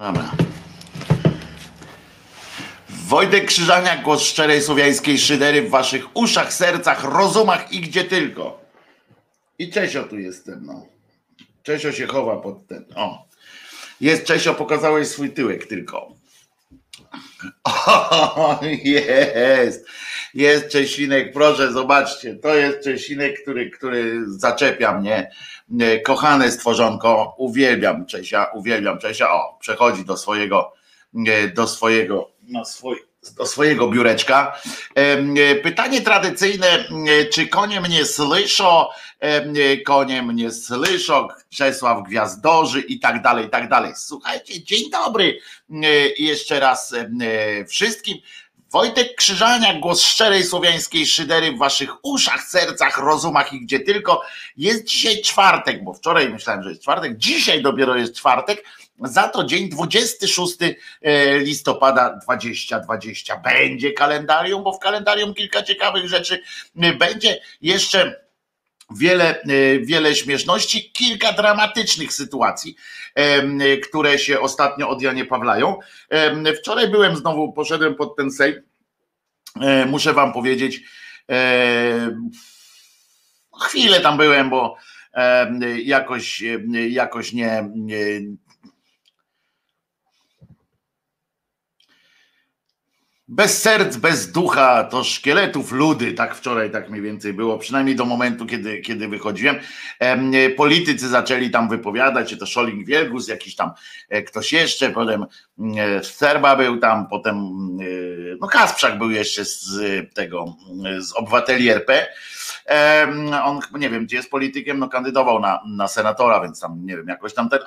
No dobra. Wojtek Krzyżaniak, głos szczerej słowiańskiej szydery w waszych uszach, sercach, rozumach i gdzie tylko. I Czesio tu jestem, no. Czesio się chowa pod ten. O. Jest Czesio, pokazałeś swój tyłek tylko. O, jest. Jest Czesinek, proszę, zobaczcie. To jest Czesinek, który zaczepia mnie. Kochane stworzonko, uwielbiam Czesia, uwielbiam Czesia. O, przechodzi do swojego biureczka. Pytanie tradycyjne, czy konie mnie słyszą? Konie mnie słyszą, Czesław Gwiazdorzy i tak dalej. Słuchajcie, dzień dobry jeszcze raz wszystkim. Wojtek Krzyżaniak, głos szczerej słowiańskiej szydery w waszych uszach, sercach, rozumach i gdzie tylko. Jest dzisiaj czwartek, bo wczoraj myślałem, że jest czwartek, dzisiaj dopiero jest czwartek. Za to dzień 26 listopada 2020 będzie kalendarium, bo w kalendarium kilka ciekawych rzeczy będzie jeszcze. Wiele śmieszności, kilka dramatycznych sytuacji, które się ostatnio od Janie Pawlają. Wczoraj byłem znowu, poszedłem pod ten sejm. Muszę wam powiedzieć, chwilę tam byłem, bo jakoś nie bez serc, bez ducha, to szkieletów ludy, tak wczoraj tak mniej więcej było, przynajmniej do momentu, kiedy wychodziłem. Politycy zaczęli tam wypowiadać, czy to Scholling-Wielgus, jakiś tam ktoś jeszcze, potem Serba był tam, potem no Kasprzak był jeszcze z Obywateli RP. On nie wiem, gdzie jest politykiem, no kandydował na senatora, więc tam nie wiem, jakoś tam ten,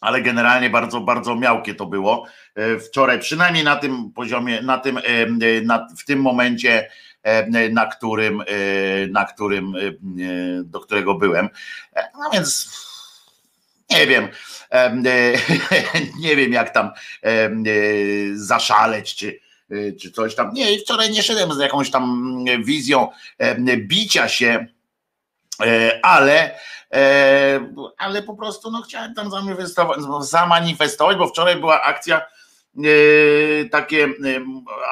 ale generalnie bardzo, bardzo miałkie to było wczoraj, przynajmniej na tym poziomie, w tym momencie, na którym, do którego byłem. No więc nie wiem jak tam zaszaleć, czy coś tam. Nie, i wczoraj nie szedłem z jakąś tam wizją bicia się, ale po prostu no, chciałem tam zamanifestować, bo wczoraj była akcja takie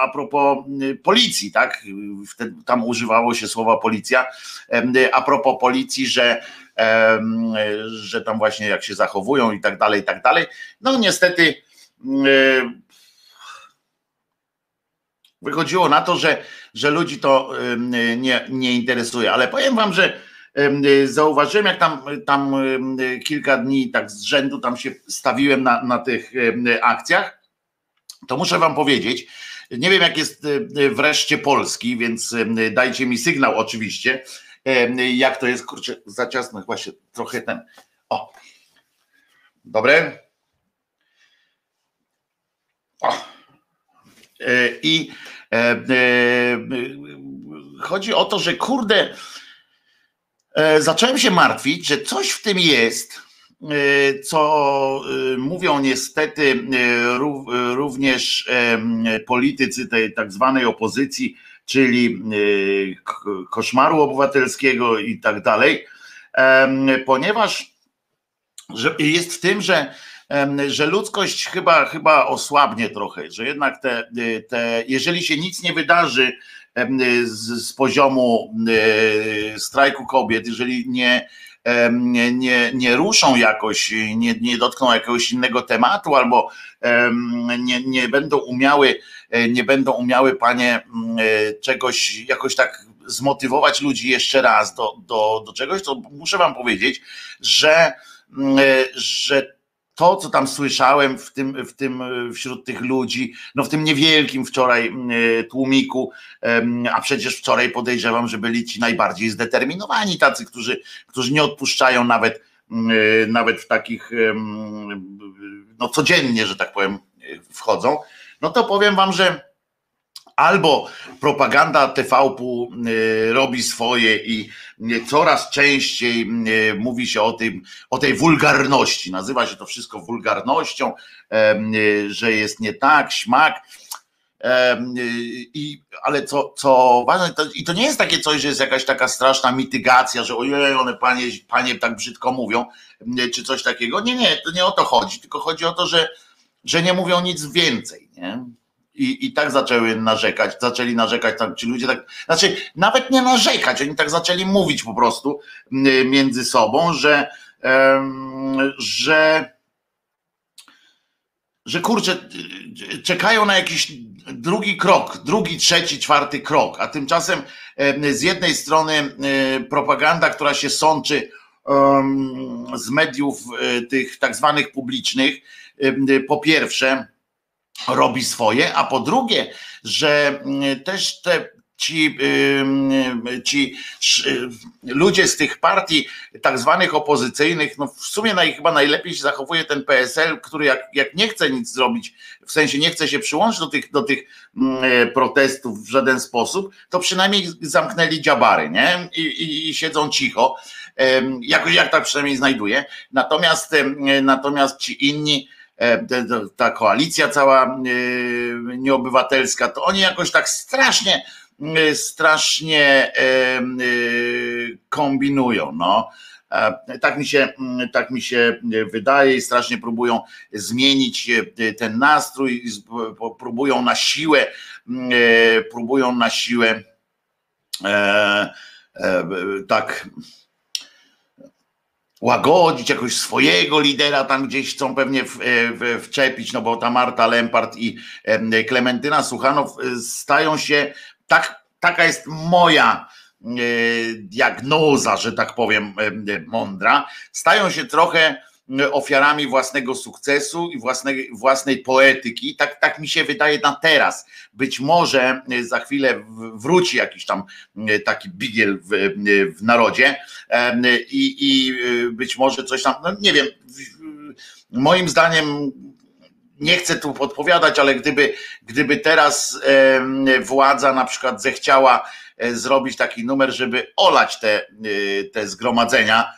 a propos policji, tak? Wtedy tam używało się słowa policja, a propos policji, że tam właśnie jak się zachowują i tak dalej, no niestety wychodziło na to, że ludzi to nie interesuje, ale powiem wam, że zauważyłem, jak tam kilka dni tak z rzędu tam się stawiłem na tych akcjach, to muszę wam powiedzieć, nie wiem jak jest wreszcie Polski, więc dajcie mi sygnał oczywiście, jak to jest, kurczę, za ciasno właśnie trochę ten, o, dobre, o. I chodzi o to, że kurde, zacząłem się martwić, że coś w tym jest, co mówią niestety również politycy tej tak zwanej opozycji, czyli koszmaru obywatelskiego i tak dalej, ponieważ jest w tym, że ludzkość chyba osłabnie trochę, że jednak jeżeli się nic nie wydarzy z poziomu strajku kobiet, jeżeli nie ruszą jakoś, nie dotkną jakiegoś innego tematu, albo nie będą umiały panie czegoś jakoś tak zmotywować ludzi jeszcze raz do czegoś, to muszę wam powiedzieć, że to, co tam słyszałem wśród tych ludzi, no w tym niewielkim wczoraj tłumiku, a przecież wczoraj podejrzewam, że byli ci najbardziej zdeterminowani, tacy, którzy nie odpuszczają nawet w takich, no codziennie, że tak powiem, wchodzą, no to powiem wam, że albo propaganda TVP-u robi swoje i coraz częściej mówi się o tej wulgarności. Nazywa się to wszystko wulgarnością, że jest nie tak, śmak. Ale co ważne, to nie jest takie coś, że jest jakaś taka straszna mitygacja, że ojej, one panie tak brzydko mówią, czy coś takiego. Nie, to nie o to chodzi, tylko chodzi o to, że nie mówią nic więcej, nie? I tak zaczęli narzekać, tak, ci ludzie tak, znaczy nawet nie narzekać, oni tak zaczęli mówić po prostu między sobą, że kurczę, czekają na jakiś drugi krok, drugi, trzeci, czwarty krok, a tymczasem z jednej strony propaganda, która się sączy z mediów tych tak zwanych publicznych, po pierwsze robi swoje, a po drugie, że też ci ludzie z tych partii tak zwanych opozycyjnych, no w sumie chyba najlepiej się zachowuje ten PSL, który jak nie chce nic zrobić, w sensie nie chce się przyłączyć do tych protestów w żaden sposób, to przynajmniej zamknęli dziabary, nie? I siedzą cicho, jakoś jak tak przynajmniej znajduje. Natomiast ci inni, ta koalicja cała nieobywatelska, to oni jakoś tak strasznie kombinują, no. Tak mi się wydaje i strasznie próbują zmienić ten nastrój, próbują na siłę tak łagodzić jakoś swojego lidera, tam gdzieś chcą pewnie wczepić, no bo ta Marta Lempart i Klementyna Suchanow stają się, taka jest moja diagnoza, że tak powiem, mądra, stają się trochę ofiarami własnego sukcesu i własnej poetyki, tak mi się wydaje na teraz. Być może za chwilę wróci jakiś tam taki bigiel w narodzie i być może coś tam, no nie wiem, moim zdaniem, nie chcę tu podpowiadać, ale gdyby teraz władza na przykład zechciała zrobić taki numer, żeby olać te zgromadzenia,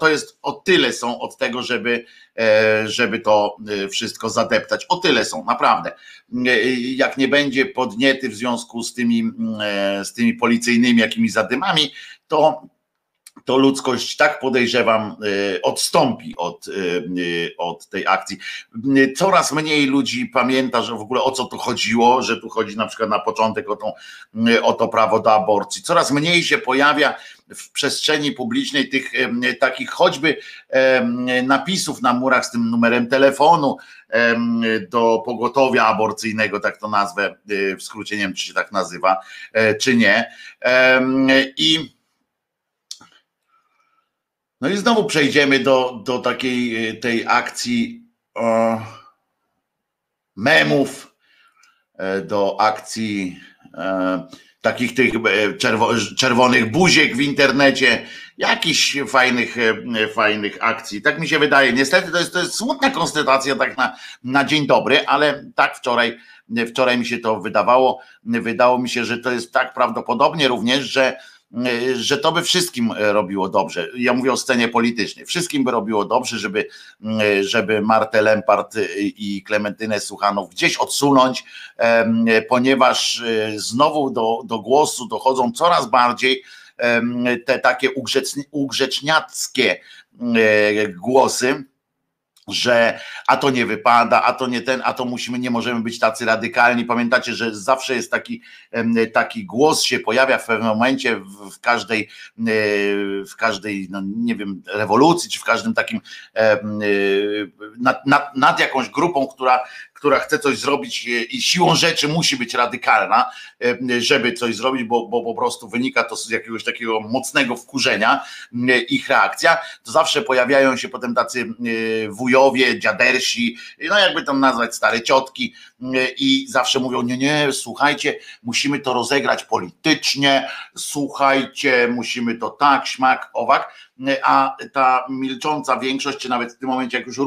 to jest o tyle są od tego, żeby to wszystko zadeptać. O tyle są, naprawdę. Jak nie będzie podniety w związku z tymi policyjnymi jakimiś zadymami, to ludzkość, tak podejrzewam, odstąpi od tej akcji. Coraz mniej ludzi pamięta, że w ogóle o co tu chodziło, że tu chodzi na przykład na początek o to prawo do aborcji. Coraz mniej się pojawia w przestrzeni publicznej tych takich choćby napisów na murach z tym numerem telefonu do pogotowia aborcyjnego, tak to nazwę, w skrócie, nie wiem, czy się tak nazywa, czy nie. No i znowu przejdziemy do takiej tej akcji memów, do akcji takich tych czerwonych buziek w internecie, jakichś fajnych akcji. Tak mi się wydaje. Niestety to jest smutna konstatacja tak na dzień dobry, ale tak wczoraj mi się to wydawało. Wydało mi się, że to jest tak prawdopodobnie również, że to by wszystkim robiło dobrze. Ja mówię o scenie politycznej. Wszystkim by robiło dobrze, żeby Martę Lempart i Klementynę Suchanow gdzieś odsunąć, ponieważ znowu do głosu dochodzą coraz bardziej te takie ugrzeczniackie głosy, że a to nie wypada, a to nie ten, a to nie możemy być tacy radykalni. Pamiętacie, że zawsze jest taki głos się pojawia w pewnym momencie w każdej, no nie wiem, rewolucji, czy w każdym takim nad jakąś grupą, która chce coś zrobić i siłą rzeczy musi być radykalna, żeby coś zrobić, bo po prostu wynika to z jakiegoś takiego mocnego wkurzenia ich reakcja, to zawsze pojawiają się potem tacy wujowie, dziadersi, no jakby tam nazwać, stare ciotki, i zawsze mówią, nie, słuchajcie, musimy to rozegrać politycznie, słuchajcie, musimy to tak, śmak, owak. A ta milcząca większość, czy nawet w tym momencie jak już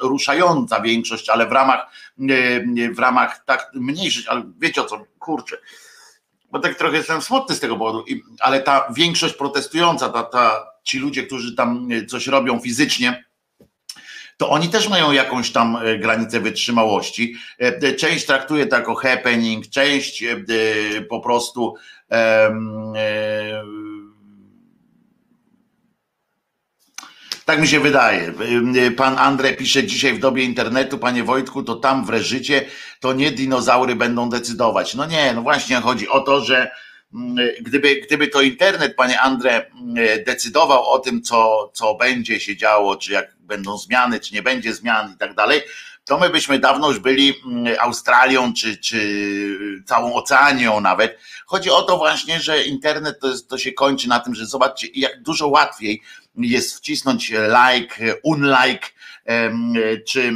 ruszająca większość, ale w ramach tak mniejszość, ale wiecie o co, kurczę, bo tak trochę jestem smutny z tego powodu, ale ta większość protestująca, ci ludzie, którzy tam coś robią fizycznie, to oni też mają jakąś tam granicę wytrzymałości. Część traktuje to jako happening, część po prostu tak mi się wydaje. Pan Andrzej pisze dzisiaj w dobie internetu, panie Wojtku, to tam wreżycie, to nie dinozaury będą decydować. No nie, no właśnie chodzi o to, że gdyby to internet, panie Andrzej, decydował o tym, co będzie się działo, czy jak będą zmiany, czy nie będzie zmian i tak dalej, to my byśmy dawno już byli Australią, czy całą Oceanią nawet. Chodzi o to właśnie, że internet to się kończy na tym, że zobaczcie, jak dużo łatwiej jest wcisnąć like, unlike, czy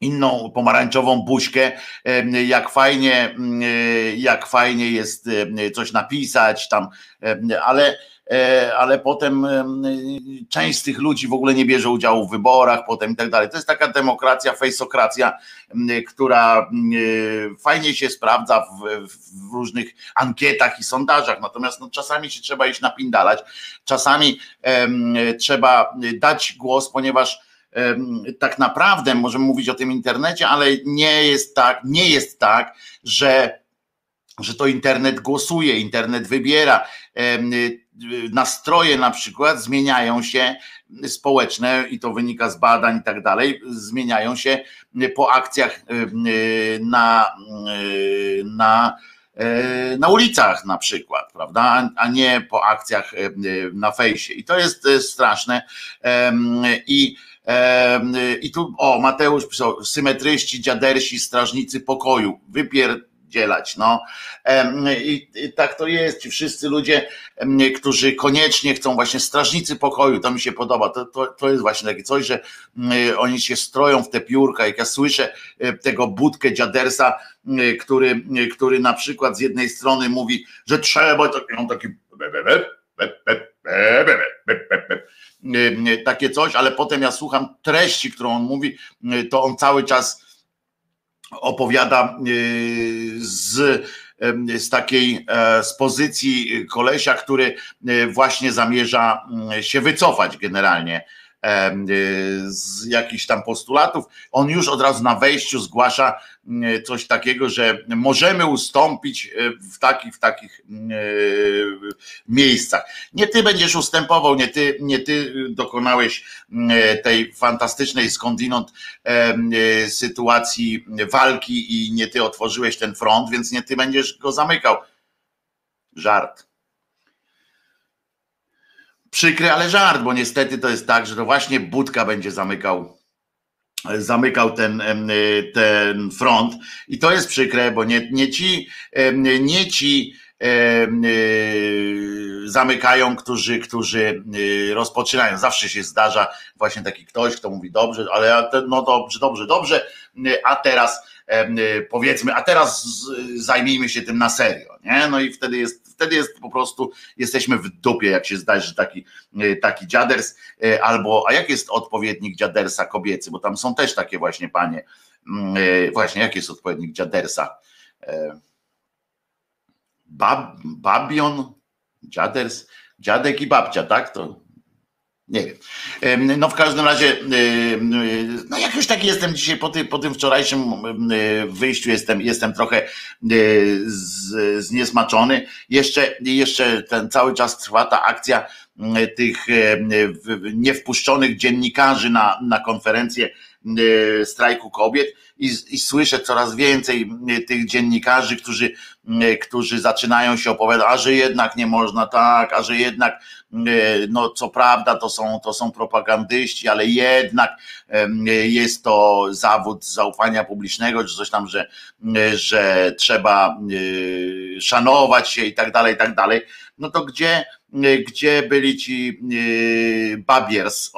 inną pomarańczową buźkę, jak fajnie jest coś napisać tam, ale potem część z tych ludzi w ogóle nie bierze udziału w wyborach potem i tak dalej. To jest taka demokracja, fejsokracja, która fajnie się sprawdza w różnych ankietach i sondażach, natomiast no, czasami się trzeba iść napindalać, czasami trzeba dać głos, ponieważ tak naprawdę możemy mówić o tym internecie, ale nie jest tak, że to internet głosuje, internet wybiera. Nastroje na przykład zmieniają się społeczne i to wynika z badań i tak dalej, zmieniają się po akcjach na ulicach na przykład, prawda, a nie po akcjach na fejsie. I to jest straszne. I tu, o, Mateusz pisał, symetryści, dziadersi, strażnicy pokoju, wypierdzielać, no. I tak to jest, ci wszyscy ludzie, którzy koniecznie chcą właśnie strażnicy pokoju, to mi się podoba, to jest właśnie takie coś, że oni się stroją w te piórka, jak ja słyszę tego budkę dziadersa, który na przykład z jednej strony mówi, że trzeba, on taki takie coś, ale potem ja słucham treści, którą on mówi, to on cały czas opowiada z takiej z pozycji kolesia, który właśnie zamierza się wycofać generalnie z jakichś tam postulatów. On już od razu na wejściu zgłasza coś takiego, że możemy ustąpić w takich miejscach. Nie ty będziesz ustępował, nie ty dokonałeś tej fantastycznej skądinąd sytuacji walki i nie ty otworzyłeś ten front, więc nie ty będziesz go zamykał. Żart. Przykry, ale żart, bo niestety to jest tak, że to właśnie Budka będzie zamykał ten front i to jest przykre, bo nie ci zamykają, którzy rozpoczynają. Zawsze się zdarza właśnie taki ktoś, kto mówi dobrze, ale no dobrze, a teraz powiedzmy, a teraz zajmijmy się tym na serio, nie? No i wtedy jest po prostu, jesteśmy w dupie, jak się zdarzy taki dziaders, albo, a jak jest odpowiednik dziadersa kobiecy, bo tam są też takie właśnie panie, właśnie jak jest odpowiednik dziadersa, babion, dziaders, dziadek i babcia, tak? To nie wiem. No w każdym razie, no jak już taki jestem dzisiaj, po tym wczorajszym wyjściu jestem trochę zniesmaczony. Jeszcze ten cały czas trwa ta akcja tych niewpuszczonych dziennikarzy na konferencję strajku kobiet i słyszę coraz więcej tych dziennikarzy, którzy zaczynają się opowiadać, a że jednak nie można tak, a że jednak no co prawda to są propagandyści, ale jednak jest to zawód zaufania publicznego, czy coś tam, że trzeba szanować się i tak dalej. No to gdzie byli ci babiers,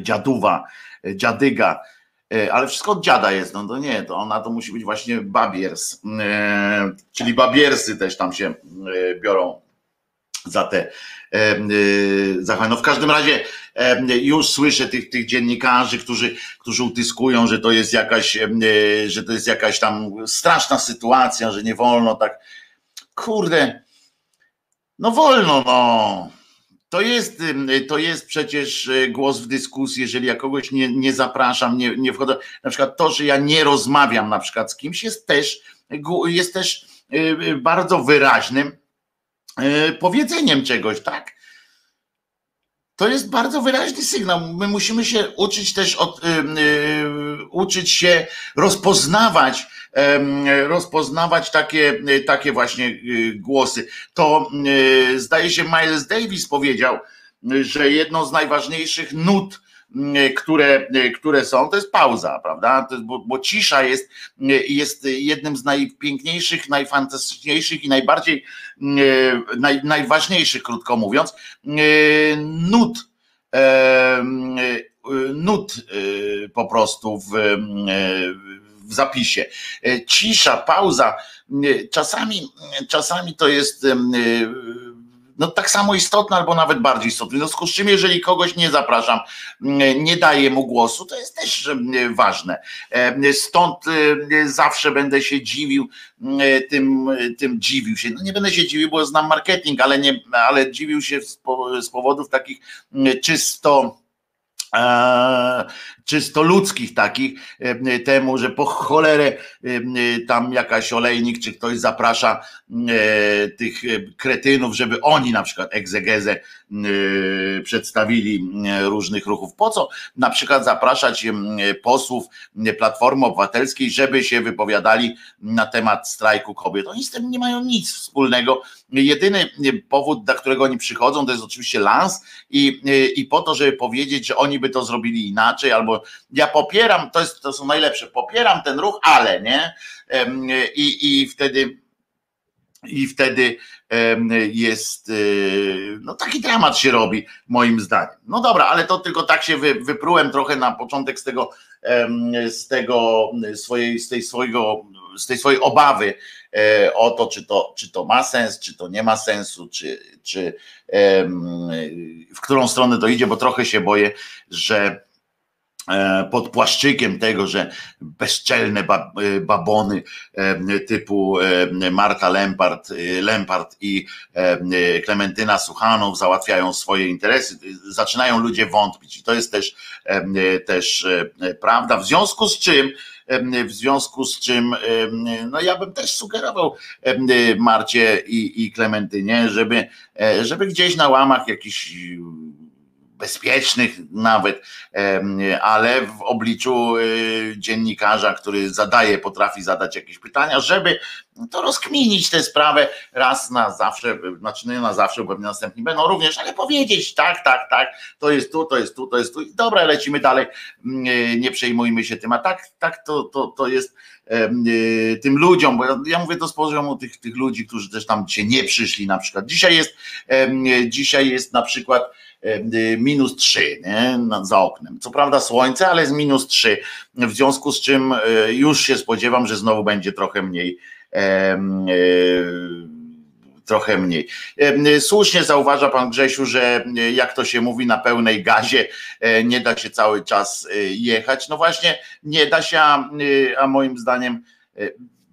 dziaduwa, dziadyga, ale wszystko od dziada jest, no to nie, to ona to musi być właśnie babiers, czyli babiersy też tam się biorą za te zachowaniu. No w każdym razie już słyszę tych dziennikarzy, którzy utyskują, że to jest jakaś tam straszna sytuacja, że nie wolno tak, kurde, no wolno, no. To jest przecież głos w dyskusji, jeżeli ja kogoś nie zapraszam, nie wchodzę. Na przykład to, że ja nie rozmawiam na przykład z kimś, jest też bardzo wyraźnym powiedzeniem czegoś, tak? To jest bardzo wyraźny sygnał. My musimy się uczyć też uczyć się rozpoznawać takie właśnie głosy. To zdaje się Miles Davis powiedział, że jedną z najważniejszych nut, które są, to jest pauza, prawda? Bo cisza jest jednym z najpiękniejszych, najfantastyczniejszych i najważniejszych, krótko mówiąc, nut po prostu w zapisie. Cisza, pauza, czasami to jest no tak samo istotne, albo nawet bardziej istotne. W związku z czym, jeżeli kogoś nie zapraszam, nie daję mu głosu, to jest też ważne. Stąd zawsze będę się dziwił, tym dziwił się. No nie będę się dziwił, bo znam marketing, ale dziwił się z powodów takich czysto ludzkich takich, temu, że po cholerę tam jakaś olejnik czy ktoś zaprasza tych kretynów, żeby oni na przykład egzegezę przedstawili różnych ruchów. Po co na przykład zapraszać posłów Platformy Obywatelskiej, żeby się wypowiadali na temat strajku kobiet? Oni z tym nie mają nic wspólnego. Jedyny powód, dla którego oni przychodzą, to jest oczywiście lans i po to, żeby powiedzieć, że oni by to zrobili inaczej, albo ja popieram, to są najlepsze, popieram ten ruch, ale nie? I wtedy jest, no taki dramat się robi, moim zdaniem. No dobra, ale to tylko tak się wyprułem trochę na początek z tej swojej obawy o to, czy to ma sens, czy to nie ma sensu, czy w którą stronę to idzie, bo trochę się boję, że pod płaszczykiem tego, że bezczelne babony typu Marta Lempart i Klementyna Suchanow załatwiają swoje interesy, zaczynają ludzie wątpić i to jest też prawda, w związku z czym no ja bym też sugerował Marcie i Klementynie, żeby gdzieś na łamach jakichś bezpiecznych nawet, ale w obliczu dziennikarza, który potrafi zadać jakieś pytania, żeby to rozkminić tę sprawę raz na zawsze, znaczy nie na zawsze, bo następni będą również, ale powiedzieć tak, to jest tu i dobra, lecimy dalej, nie przejmujmy się tym, a to jest tym ludziom, bo ja mówię to z poziomu tych ludzi, którzy też tam dzisiaj nie przyszli na przykład. Dzisiaj jest na przykład -3, nie? Za oknem. Co prawda słońce, ale jest -3, w związku z czym już się spodziewam, że znowu będzie trochę mniej. Słusznie zauważa pan Grzesiu, że jak to się mówi, na pełnej gazie nie da się cały czas jechać. No właśnie, nie da się, a moim zdaniem,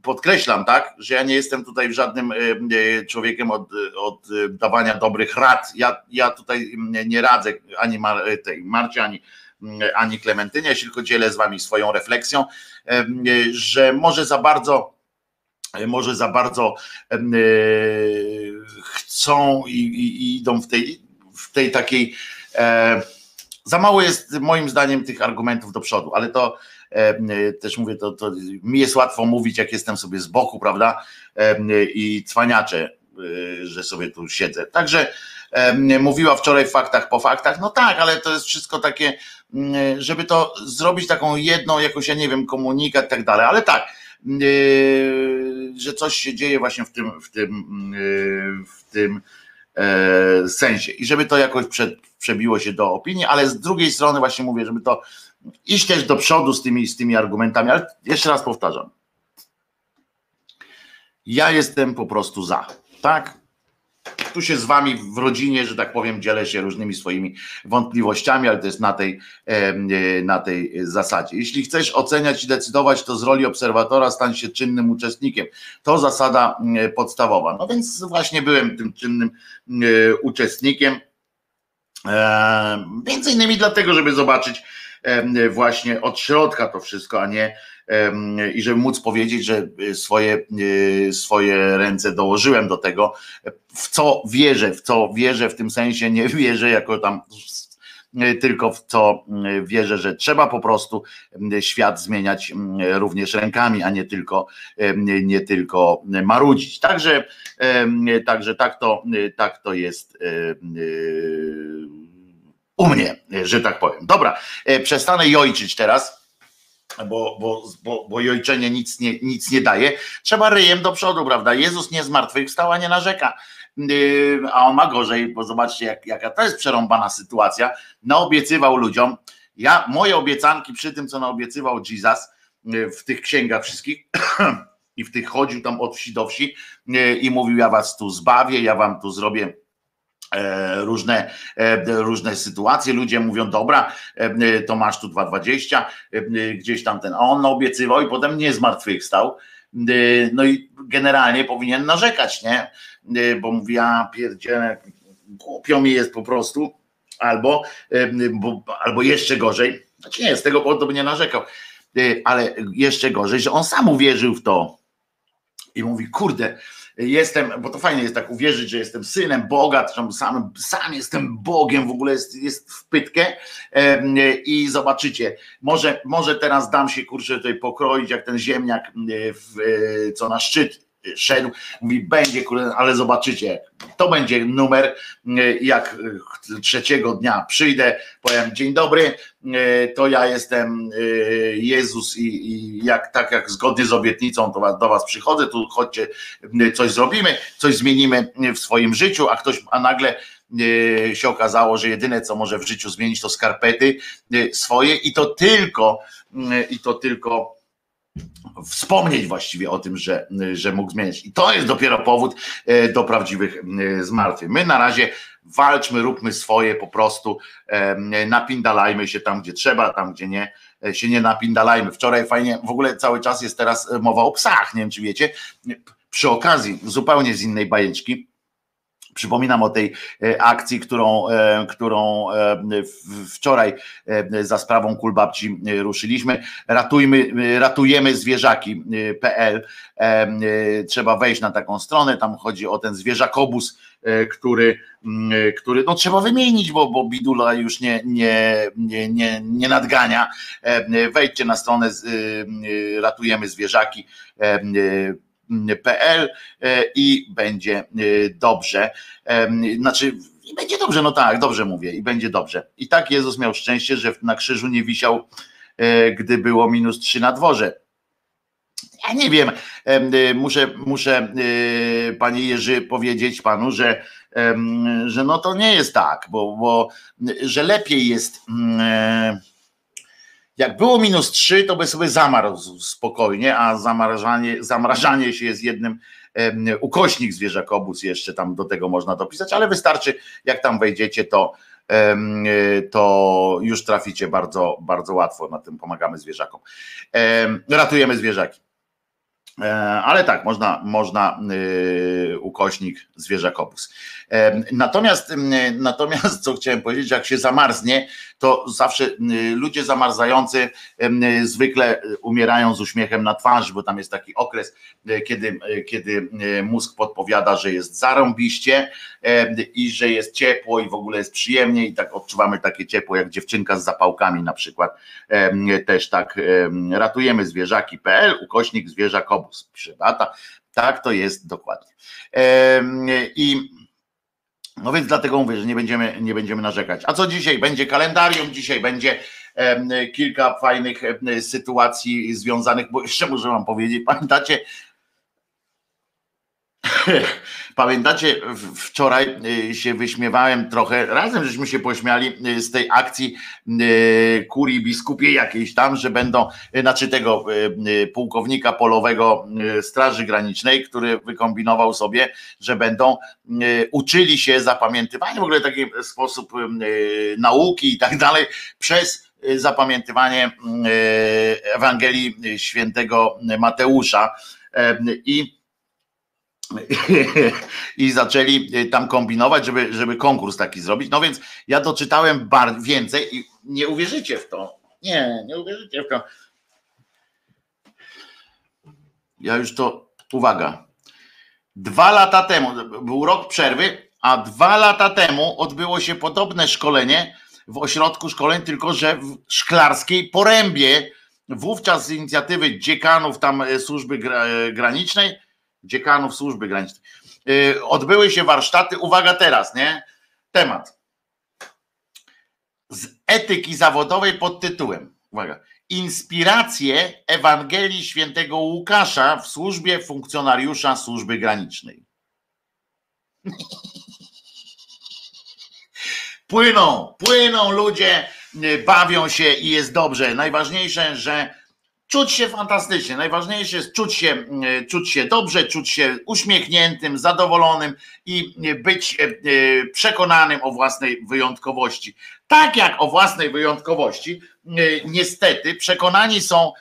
podkreślam, tak, że ja nie jestem tutaj żadnym człowiekiem od dawania dobrych rad. Ja tutaj nie radzę ani Marcie, ani Klementynie, ja się tylko dzielę z wami swoją refleksją, że może za bardzo chcą i idą w tej takiej, za mało jest moim zdaniem tych argumentów do przodu, ale to też mówię, to mi jest łatwo mówić, jak jestem sobie z boku, prawda, i cwaniacze, że sobie tu siedzę. Także mówiła wczoraj w faktach po faktach, no tak, ale to jest wszystko takie, żeby to zrobić taką jedną, jakoś, ja nie wiem, komunikat i tak dalej, ale tak, że coś się dzieje właśnie w tym sensie i żeby to jakoś przebiło się do opinii, ale z drugiej strony właśnie mówię, żeby to iść też do przodu z tymi argumentami, ale jeszcze raz powtarzam, ja jestem po prostu za, tak? Tu się z wami w rodzinie, że tak powiem, dzielę się różnymi swoimi wątpliwościami, ale to jest na tej zasadzie. Jeśli chcesz oceniać i decydować, to z roli obserwatora stań się czynnym uczestnikiem. To zasada podstawowa. No więc właśnie byłem tym czynnym uczestnikiem Między innymi dlatego, żeby zobaczyć właśnie od środka to wszystko, a nie i żeby móc powiedzieć, że swoje ręce dołożyłem do tego, w co wierzę w tym sensie, nie wierzę jako tam tylko w co wierzę, że trzeba po prostu świat zmieniać również rękami, a nie tylko marudzić. Także tak to jest u mnie, że tak powiem. Dobra, przestanę jojczyć teraz, bo jojczenie nic nie daje. Trzeba ryjem do przodu, prawda? Jezus nie zmartwychwstał, a nie narzeka. A on ma gorzej, bo zobaczcie, jaka to jest przerąbana sytuacja. Naobiecywał ludziom. Moje obiecanki przy tym, co naobiecywał Jezus w tych księgach wszystkich i w tych chodził tam od wsi do wsi i mówił, ja was tu zbawię, ja wam tu zrobię różne sytuacje. Ludzie mówią, dobra, to masz tu 2,20, gdzieś tam ten, a on naobiecywał i potem nie zmartwychwstał. No i generalnie powinien narzekać, nie? Bo mówi, ja pierdzielę, głupio mi jest po prostu, albo jeszcze gorzej, znaczy nie, z tego powodu by nie narzekał, ale jeszcze gorzej, że on sam uwierzył w to i mówi, kurde, jestem, bo to fajnie jest tak uwierzyć, że jestem synem Boga, sam jestem Bogiem, w ogóle jest w pytkę i zobaczycie, może teraz dam się, kurczę, tutaj pokroić, jak ten ziemniak, co na szczyt szedł, mówi, będzie, kurde, ale zobaczycie, to będzie numer, jak trzeciego dnia przyjdę, powiem, dzień dobry, to ja jestem Jezus i jak zgodnie z obietnicą to do was przychodzę, tu chodźcie, coś zrobimy, coś zmienimy w swoim życiu, a nagle się okazało, że jedyne co może w życiu zmienić to skarpety swoje i to tylko wspomnieć właściwie o tym, że mógł zmienić. I to jest dopiero powód do prawdziwych zmartwychwstań. My na razie walczmy, róbmy swoje po prostu, napindalajmy się tam, gdzie trzeba, tam, gdzie nie, się nie napindalajmy. Wczoraj fajnie, w ogóle cały czas jest teraz mowa o psach, nie wiem czy wiecie, przy okazji zupełnie z innej bajeczki. Przypominam o tej akcji, którą wczoraj za sprawą Kulbabci ruszyliśmy. Ratujemy zwierzaki.pl. Trzeba wejść na taką stronę. Tam chodzi o ten zwierzakobus, który no, trzeba wymienić, bo bidula już nie nadgania. Wejdźcie na stronę Ratujemy Zwierzaki.pl i będzie dobrze. Znaczy, i będzie dobrze, no tak, dobrze mówię, i będzie dobrze. I tak Jezus miał szczęście, że na krzyżu nie wisiał, gdy było -3 na dworze. Ja nie wiem, muszę panie Jerzy powiedzieć panu, że no to nie jest tak, bo że lepiej jest. Jak było -3, to by sobie zamarzł spokojnie, a zamrażanie się jest jednym ukośnik zwierzakobus, jeszcze tam do tego można dopisać, ale wystarczy, jak tam wejdziecie, to już traficie bardzo, bardzo łatwo, na tym pomagamy zwierzakom. Ratujemy zwierzaki. Ale tak, można ukośnik zwierzakobus. Natomiast co chciałem powiedzieć, jak się zamarznie, to zawsze ludzie zamarzający zwykle umierają z uśmiechem na twarzy, bo tam jest taki okres, kiedy mózg podpowiada, że jest zarąbiście i że jest ciepło i w ogóle jest przyjemnie i tak odczuwamy takie ciepło jak dziewczynka z zapałkami na przykład. Też tak, ratujemy zwierzaki.pl, ukośnik zwierzakobus, pisze Beata. Tak to jest dokładnie. I no więc dlatego mówię, że nie będziemy narzekać. A co dzisiaj? Będzie kalendarium, dzisiaj będzie kilka fajnych sytuacji związanych, bo jeszcze muszę wam powiedzieć, pamiętacie, wczoraj się wyśmiewałem trochę, razem żeśmy się pośmiali z tej akcji kurii biskupiej jakiejś tam, że będą, znaczy tego pułkownika polowego Straży Granicznej, który wykombinował sobie, że będą uczyli się zapamiętywania, w ogóle taki sposób nauki i tak dalej, przez zapamiętywanie Ewangelii Świętego Mateusza i I zaczęli tam kombinować, żeby konkurs taki zrobić. No więc ja doczytałem więcej i nie uwierzycie w to. Nie uwierzycie w to. Ja już to, uwaga. 2 lata temu, był rok przerwy, a 2 lata temu odbyło się podobne szkolenie w ośrodku szkoleń, tylko że w Szklarskiej Porębie. Wówczas z inicjatywy dziekanów tam służby granicznej, dziekanów służby granicznej, odbyły się warsztaty, uwaga teraz, nie? Temat z etyki zawodowej pod tytułem, uwaga, inspiracje Ewangelii Świętego Łukasza w służbie funkcjonariusza służby granicznej. Płyną ludzie, bawią się i jest dobrze. Najważniejsze, że czuć się fantastycznie, najważniejsze jest czuć się dobrze, czuć się uśmiechniętym, zadowolonym i być przekonanym o własnej wyjątkowości. Tak jak o własnej wyjątkowości, niestety przekonani są,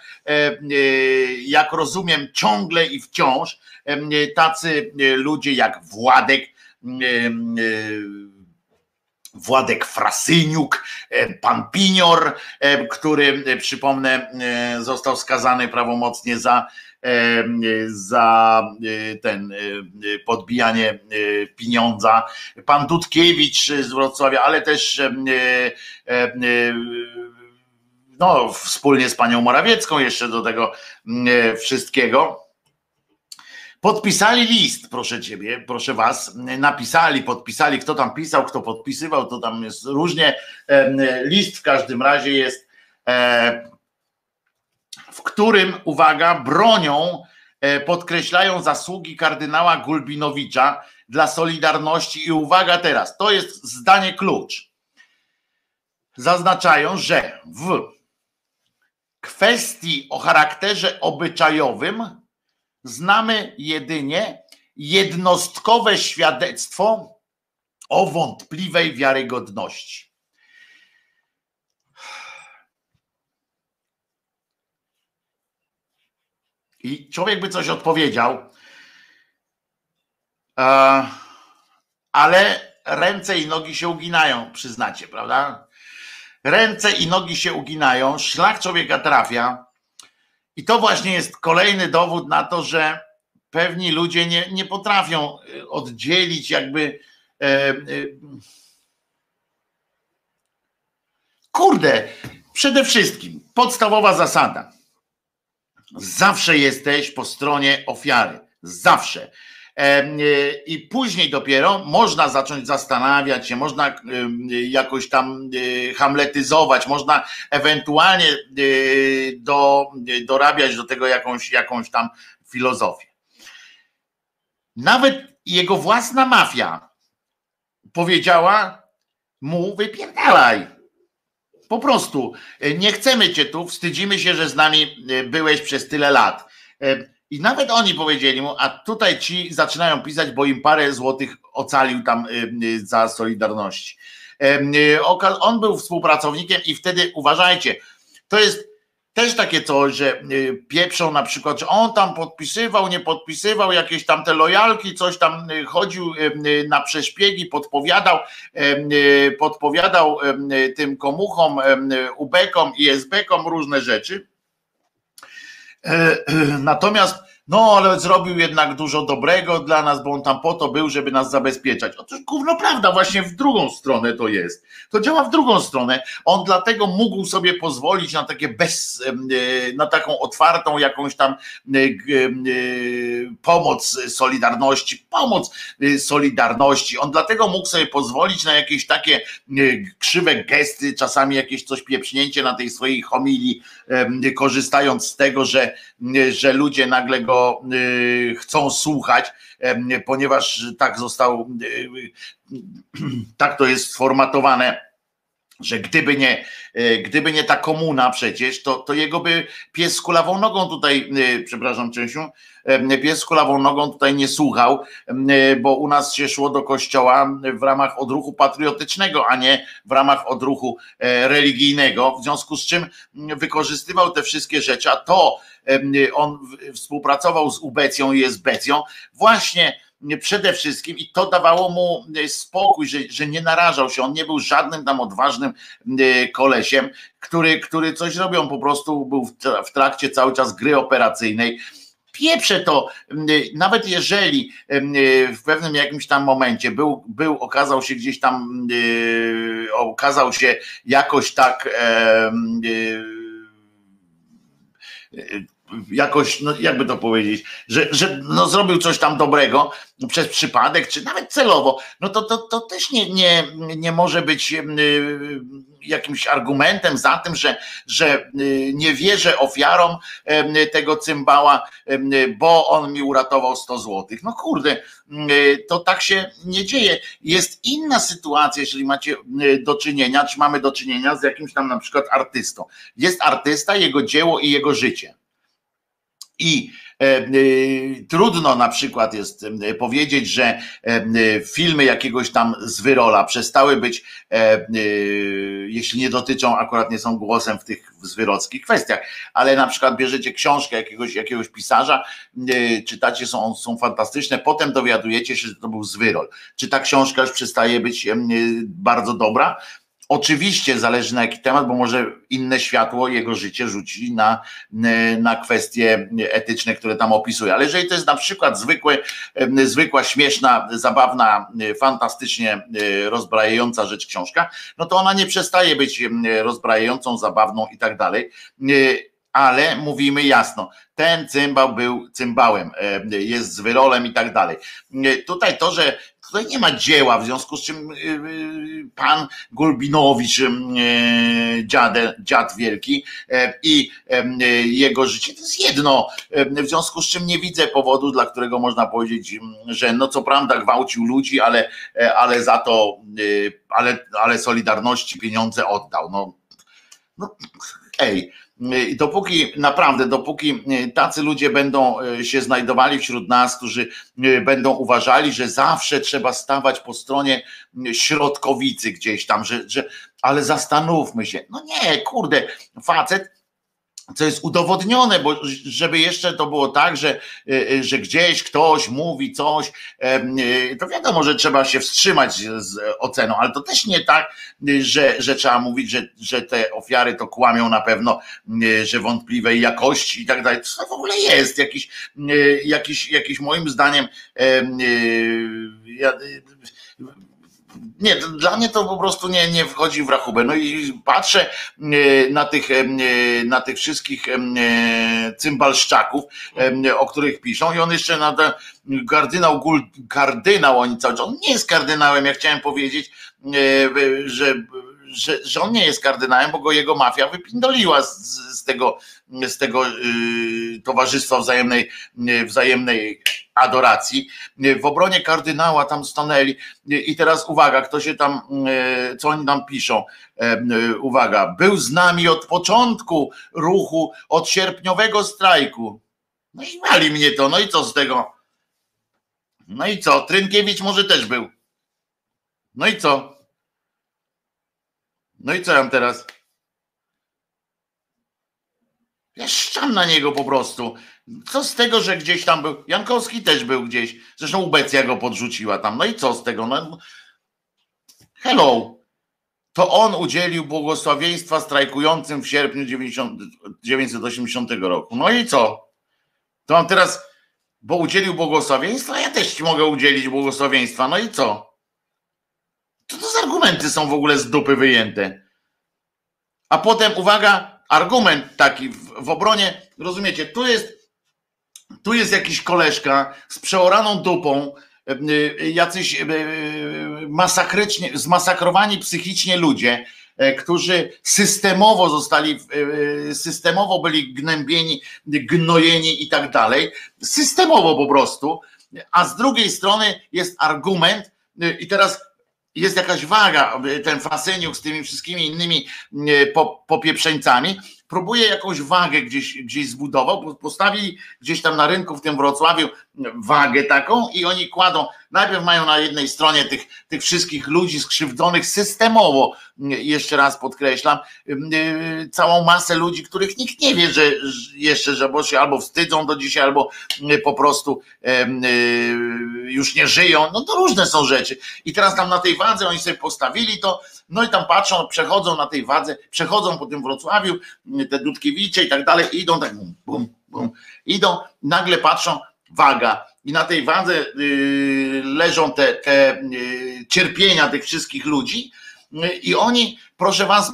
jak rozumiem, ciągle i wciąż tacy ludzie jak Władek Frasyniuk, Pan Pinior, który, przypomnę, został skazany prawomocnie za ten podbijanie pieniądza. Pan Dudkiewicz z Wrocławia, ale też no, wspólnie z panią Morawiecką jeszcze do tego wszystkiego. Podpisali list, proszę ciebie, proszę was, napisali, podpisali, kto tam pisał, kto podpisywał, to tam jest różnie. List w każdym razie jest, w którym, uwaga, bronią, podkreślają zasługi kardynała Gulbinowicza dla Solidarności i uwaga teraz, to jest zdanie klucz. Zaznaczają, że w kwestii o charakterze obyczajowym znamy jedynie jednostkowe świadectwo o wątpliwej wiarygodności. I człowiek by coś odpowiedział, ale ręce i nogi się uginają, przyznacie, prawda? Ręce i nogi się uginają, szlak człowieka trafia. I to właśnie jest kolejny dowód na to, że pewni ludzie nie potrafią oddzielić jakby... Kurde, przede wszystkim podstawowa zasada. Zawsze jesteś po stronie ofiary. Zawsze. I później dopiero można zacząć zastanawiać się, można jakoś tam hamletyzować, można ewentualnie dorabiać do tego jakąś tam filozofię. Nawet jego własna mafia powiedziała mu: wypierdalaj. Po prostu nie chcemy cię tu, wstydzimy się, że z nami byłeś przez tyle lat. I nawet oni powiedzieli mu, a tutaj ci zaczynają pisać, bo im parę złotych ocalił tam za Solidarności. On był współpracownikiem i wtedy uważajcie, to jest też takie coś, że pieprzą na przykład, że on tam podpisywał, nie podpisywał, jakieś tam te lojalki, coś tam chodził na przeszpiegi, podpowiadał tym komuchom, ubekom i SB-kom różne rzeczy. Natomiast, no ale zrobił jednak dużo dobrego dla nas, bo on tam po to był, żeby nas zabezpieczać. Otóż gówno prawda, właśnie w drugą stronę to jest. To działa w drugą stronę. On dlatego mógł sobie pozwolić na takie na taką otwartą jakąś tam pomoc Solidarności. On dlatego mógł sobie pozwolić na jakieś takie krzywe gesty, czasami jakieś coś pieprznięcie na tej swojej homilii, korzystając z tego, że ludzie nagle go chcą słuchać, ponieważ tak został, tak to jest sformatowane że gdyby nie ta komuna przecież, to jego by pies z kulawą nogą tutaj, przepraszam Czesiu, pies z kulawą nogą tutaj nie słuchał, bo u nas się szło do kościoła w ramach odruchu patriotycznego, a nie w ramach odruchu religijnego, w związku z czym wykorzystywał te wszystkie rzeczy, a to on współpracował z ubecją i jest becją właśnie przede wszystkim, i to dawało mu spokój, że nie narażał się, on nie był żadnym tam odważnym kolesiem, który coś robił, on po prostu był w trakcie cały czas gry operacyjnej. Pieprze to, nawet jeżeli w pewnym jakimś tam momencie okazał się gdzieś tam, okazał się jakoś tak jakoś, no jakby to powiedzieć, że no zrobił coś tam dobrego przez przypadek, czy nawet celowo, no to też nie może być jakimś argumentem za tym, że nie wierzę ofiarom tego cymbała, bo on mi uratował 100 złotych. No kurde, to tak się nie dzieje. Jest inna sytuacja, jeżeli macie do czynienia, czy mamy do czynienia z jakimś tam na przykład artystą. Jest artysta, jego dzieło i jego życie. I trudno na przykład jest powiedzieć, że filmy jakiegoś tam zwyrola przestały być, jeśli nie dotyczą, akurat nie są głosem w tych zwyrockich kwestiach, ale na przykład bierzecie książkę jakiegoś pisarza, czytacie, są fantastyczne, potem dowiadujecie się, że to był zwyrol. Czy ta książka już przestaje być bardzo dobra? Oczywiście zależy na jaki temat, bo może inne światło jego życie rzuci na kwestie etyczne, które tam opisuje. Ale jeżeli to jest na przykład zwykła, śmieszna, zabawna, fantastycznie rozbrajająca rzecz książka, no to ona nie przestaje być rozbrajającą, zabawną i tak dalej. Ale mówimy jasno, ten cymbał był cymbałem, jest zwyrolem i tak dalej. Tutaj to, że tutaj nie ma dzieła, w związku z czym pan Gulbinowicz, dziad wielki, i jego życie to jest jedno, w związku z czym nie widzę powodu, dla którego można powiedzieć, że no co prawda gwałcił ludzi, ale za to, ale Solidarności pieniądze oddał. No ej. I dopóki tacy ludzie będą się znajdowali wśród nas, którzy będą uważali, że zawsze trzeba stawać po stronie środkowicy gdzieś tam, ale zastanówmy się, no nie, kurde, facet, co jest udowodnione, bo żeby jeszcze to było tak, że gdzieś ktoś mówi coś, to wiadomo, że trzeba się wstrzymać z oceną, ale to też nie tak, że trzeba mówić, że te ofiary to kłamią na pewno, że wątpliwej jakości i tak dalej. Co to w ogóle jest? Jakiś moim zdaniem nie, dla mnie to po prostu nie wchodzi w rachubę. No i patrzę na tych wszystkich cymbalszczaków, o których piszą, i on jeszcze na ten kardynał, oni cały czas, on nie jest kardynałem, ja chciałem powiedzieć, że on nie jest kardynałem, bo go jego mafia wypindoliła z tego towarzystwa wzajemnej adoracji. W obronie kardynała tam stanęli i teraz uwaga, co oni tam piszą, uwaga, był z nami od początku ruchu, od sierpniowego strajku. No i mali mnie to, no i co z tego? No i co, Trynkiewicz może też był. No i co? No i co ja mam teraz? Ja szczam na niego po prostu. Co z tego, że gdzieś tam był? Jankowski też był gdzieś. Zresztą ubecja go podrzuciła tam. No i co z tego? No. Hello. To on udzielił błogosławieństwa strajkującym w sierpniu 1980 roku. No i co? To mam teraz, bo udzielił błogosławieństwa? Ja też ci mogę udzielić błogosławieństwa. No i co? Co to za argumenty są w ogóle z dupy wyjęte? A potem, uwaga, argument taki w obronie, rozumiecie, tu jest jakiś koleżka z przeoraną dupą, jacyś masakrycznie, zmasakrowani psychicznie ludzie, którzy systemowo byli gnębieni, gnojeni i tak dalej, systemowo po prostu, a z drugiej strony jest argument i teraz jest jakaś waga, ten Frasyniuk z tymi wszystkimi innymi popieprzeńcami, próbuje jakąś wagę gdzieś zbudował, postawili gdzieś tam na rynku w tym Wrocławiu wagę taką i oni kładą, najpierw mają na jednej stronie tych wszystkich ludzi skrzywdzonych systemowo, jeszcze raz podkreślam, całą masę ludzi, których nikt nie wie, że jeszcze, że bo się albo wstydzą do dzisiaj, albo po prostu już nie żyją, no to różne są rzeczy. I teraz tam na tej wadze oni sobie postawili to, no i tam patrzą, przechodzą na tej wadze, przechodzą po tym Wrocławiu, te Dudkiewicze i tak dalej, idą tak bum, bum, bum, idą, nagle patrzą, waga. I na tej wadze leżą te cierpienia tych wszystkich ludzi i oni, proszę was,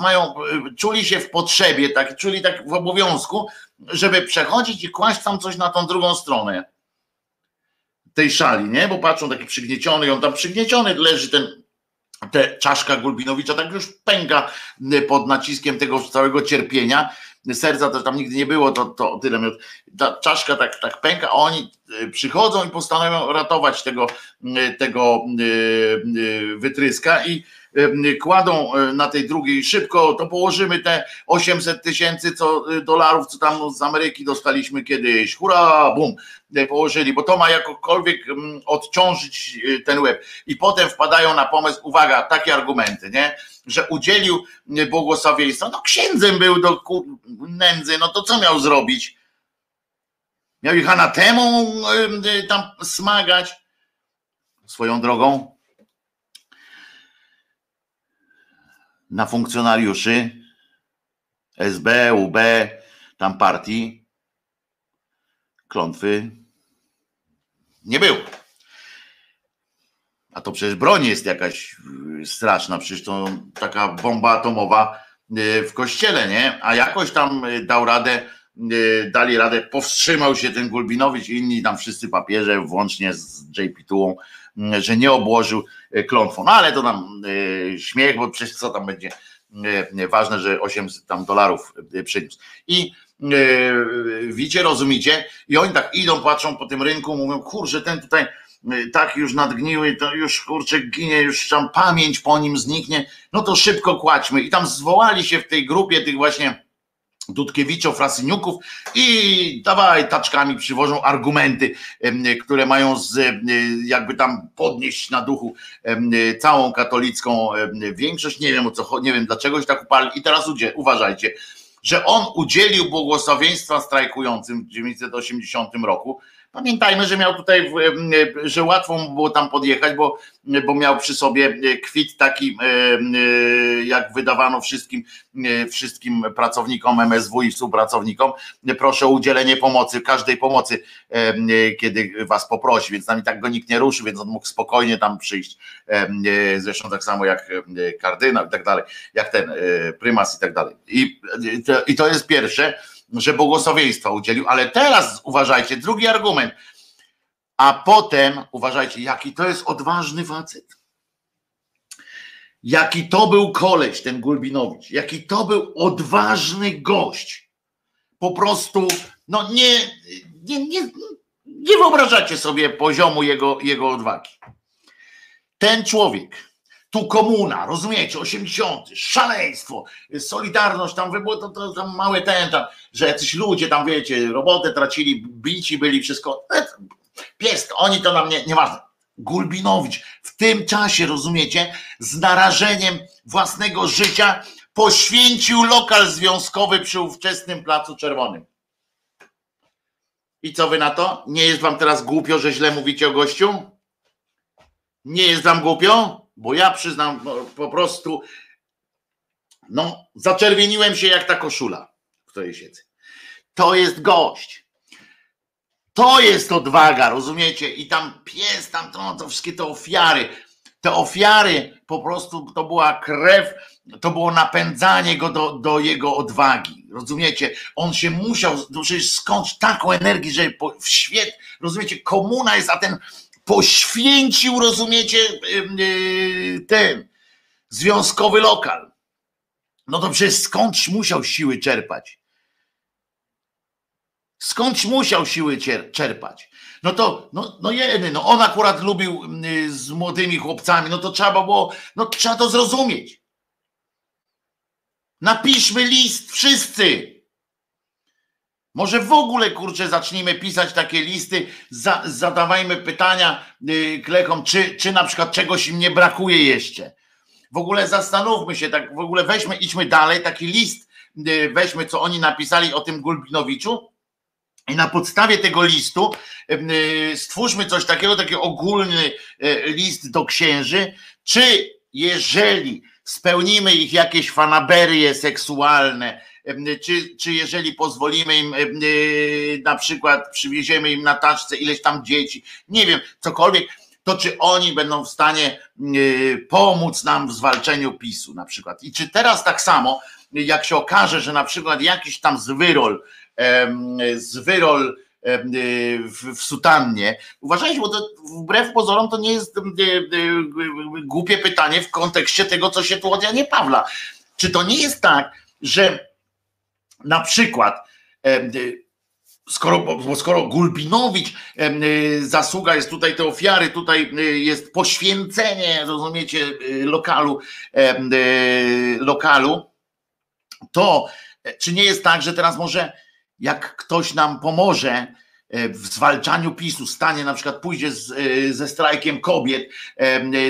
czuli się w potrzebie, tak, czuli tak w obowiązku, żeby przechodzić i kłaść tam coś na tą drugą stronę tej szali, nie? Bo patrzą taki przygnieciony, on tam przygnieciony leży, ta czaszka Gulbinowicza tak już pęka pod naciskiem tego całego cierpienia. Serca też tam nigdy nie było, to tyle miód. Ta czaszka tak pęka, a oni przychodzą i postanawiają ratować tego wytryska i kładą na tej drugiej szybko, to położymy te 800 tysięcy dolarów, co tam z Ameryki dostaliśmy kiedyś, hura, bum, położyli, bo to ma jakokolwiek odciążyć ten łeb. I potem wpadają na pomysł, uwaga, takie argumenty, nie? Że udzielił błogosławieństwa, no księdzem był do nędzy, no to co miał zrobić? Miał ich anatemą tam smagać? Swoją drogą na funkcjonariuszy SB, UB, tam partii klątwy nie było. A to przecież broń jest jakaś straszna, przecież to taka bomba atomowa w kościele, nie? A jakoś tam dali radę, powstrzymał się ten Gulbinowicz i inni tam wszyscy papieże, włącznie z JP2, że nie obłożył klątwą. No ale to tam śmiech, bo przecież co tam będzie ważne, że 800 tam dolarów przyniósł. I widzicie, rozumicie? I oni tak idą, patrzą po tym rynku, mówią, kurczę, ten tutaj tak już nadgniły, to już kurczę ginie, już tam pamięć po nim zniknie, no to szybko kładźmy. I tam zwołali się w tej grupie tych właśnie Dudkiewiczów, Frasyniuków i dawaj, taczkami przywożą argumenty, które mają jakby tam podnieść na duchu całą katolicką większość. Nie wiem o co chodzi, nie wiem dlaczego się tak upali. I teraz uważajcie, że on udzielił błogosławieństwa strajkującym w 1980 roku. Pamiętajmy, że miał tutaj, że łatwo mu było tam podjechać, bo miał przy sobie kwit taki, jak wydawano wszystkim pracownikom MSW i współpracownikom. Proszę o udzielenie pomocy, każdej pomocy, kiedy was poprosi, więc tam i tak go nikt nie ruszy, więc on mógł spokojnie tam przyjść. Zresztą tak samo jak kardynał i tak dalej, jak ten prymas i tak dalej. I to jest pierwsze, że błogosławieństwa udzielił, ale teraz uważajcie, drugi argument, a potem uważajcie, jaki to jest odważny facet, jaki to był koleś, ten Gulbinowicz, jaki to był odważny gość, po prostu, no nie wyobrażacie sobie poziomu jego odwagi. Ten człowiek, tu komuna, rozumiecie, 80, szaleństwo, Solidarność, tam wybuch, to tam małe tęta, że jacyś ludzie tam, wiecie, robotę tracili, bici byli, wszystko, pies, oni to nam nieważne. Gulbinowicz w tym czasie, rozumiecie, z narażeniem własnego życia poświęcił lokal związkowy przy ówczesnym Placu Czerwonym. I co wy na to? Nie jest wam teraz głupio, że źle mówicie o gościu? Nie jest wam głupio? Bo ja przyznam, no, po prostu no, zaczerwieniłem się jak ta koszula, w której siedzę. To jest gość. To jest odwaga, rozumiecie? I tam pies, tam to wszystkie te ofiary. Te ofiary po prostu to była krew, to było napędzanie go do jego odwagi. Rozumiecie? On się musiał przecież skądś taką energię, że w świecie, rozumiecie, komuna jest, a ten poświęcił, rozumiecie, ten związkowy lokal. No to przecież skądś musiał siły czerpać. no to no on akurat lubił z młodymi chłopcami, no to trzeba było, no trzeba to zrozumieć. Napiszmy list wszyscy. Może w ogóle, kurczę, zacznijmy pisać takie listy, zadawajmy pytania klechom, czy na przykład czegoś im nie brakuje jeszcze. W ogóle zastanówmy się, tak w ogóle weźmy, idźmy dalej, taki list weźmy, co oni napisali o tym Gulbinowiczu i na podstawie tego listu stwórzmy coś takiego, taki ogólny list do księży, czy jeżeli spełnimy ich jakieś fanaberie seksualne, czy jeżeli pozwolimy im, na przykład przywieziemy im na taczce ileś tam dzieci, nie wiem, cokolwiek, to czy oni będą w stanie pomóc nam w zwalczeniu PiS-u na przykład. I czy teraz tak samo, jak się okaże, że na przykład jakiś tam zwyrol w sutannie, uważajcie, bo to wbrew pozorom to nie jest głupie pytanie w kontekście tego, co się tu od Janie Pawla. Czy to nie jest tak, że na przykład skoro Gulbinowicz, zasługa jest tutaj te ofiary, tutaj jest poświęcenie, rozumiecie, lokalu, to czy nie jest tak, że teraz może jak ktoś nam pomoże w zwalczaniu PiS-u, stanie na przykład, pójdzie ze strajkiem kobiet,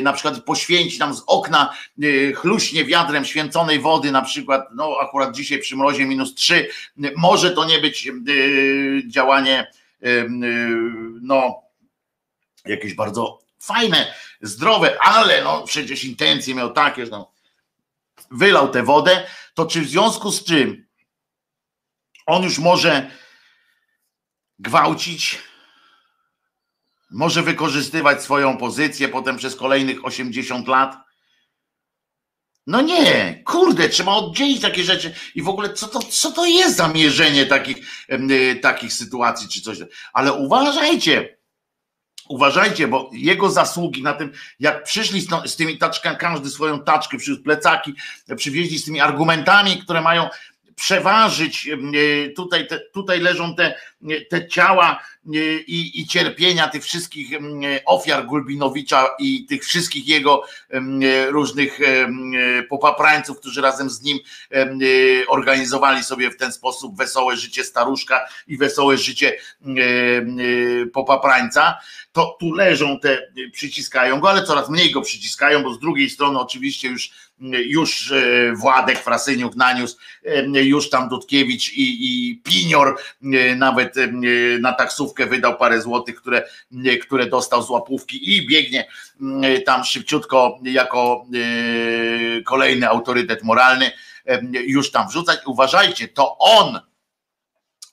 na przykład poświęci nam z okna, chluśnie wiadrem święconej wody, na przykład, no akurat dzisiaj przy mrozie -3, może to nie być działanie no jakieś bardzo fajne, zdrowe, ale no przecież intencje miał takie, że no, wylał tę wodę, to czy w związku z czym on już może gwałcić, może wykorzystywać swoją pozycję potem przez kolejnych 80 lat? No nie, kurde, trzeba oddzielić takie rzeczy i w ogóle co to jest za mierzenie takich sytuacji czy coś. Ale uważajcie, bo jego zasługi na tym, jak przyszli z tymi taczkami, każdy swoją taczkę, przywiózł plecaki, przywieźli z tymi argumentami, które mają przeważyć, tutaj leżą te ciała i cierpienia tych wszystkich ofiar Gulbinowicza i tych wszystkich jego różnych popaprańców, którzy razem z nim organizowali sobie w ten sposób wesołe życie staruszka i wesołe życie popaprańca. To tu leżą te, przyciskają go, ale coraz mniej go przyciskają, bo z drugiej strony oczywiście już Władek Frasyniuk naniósł, już tam Dudkiewicz i Pinior nawet na taksówkę wydał parę złotych, które dostał z łapówki i biegnie tam szybciutko jako kolejny autorytet moralny już tam wrzucać. Uważajcie, to on,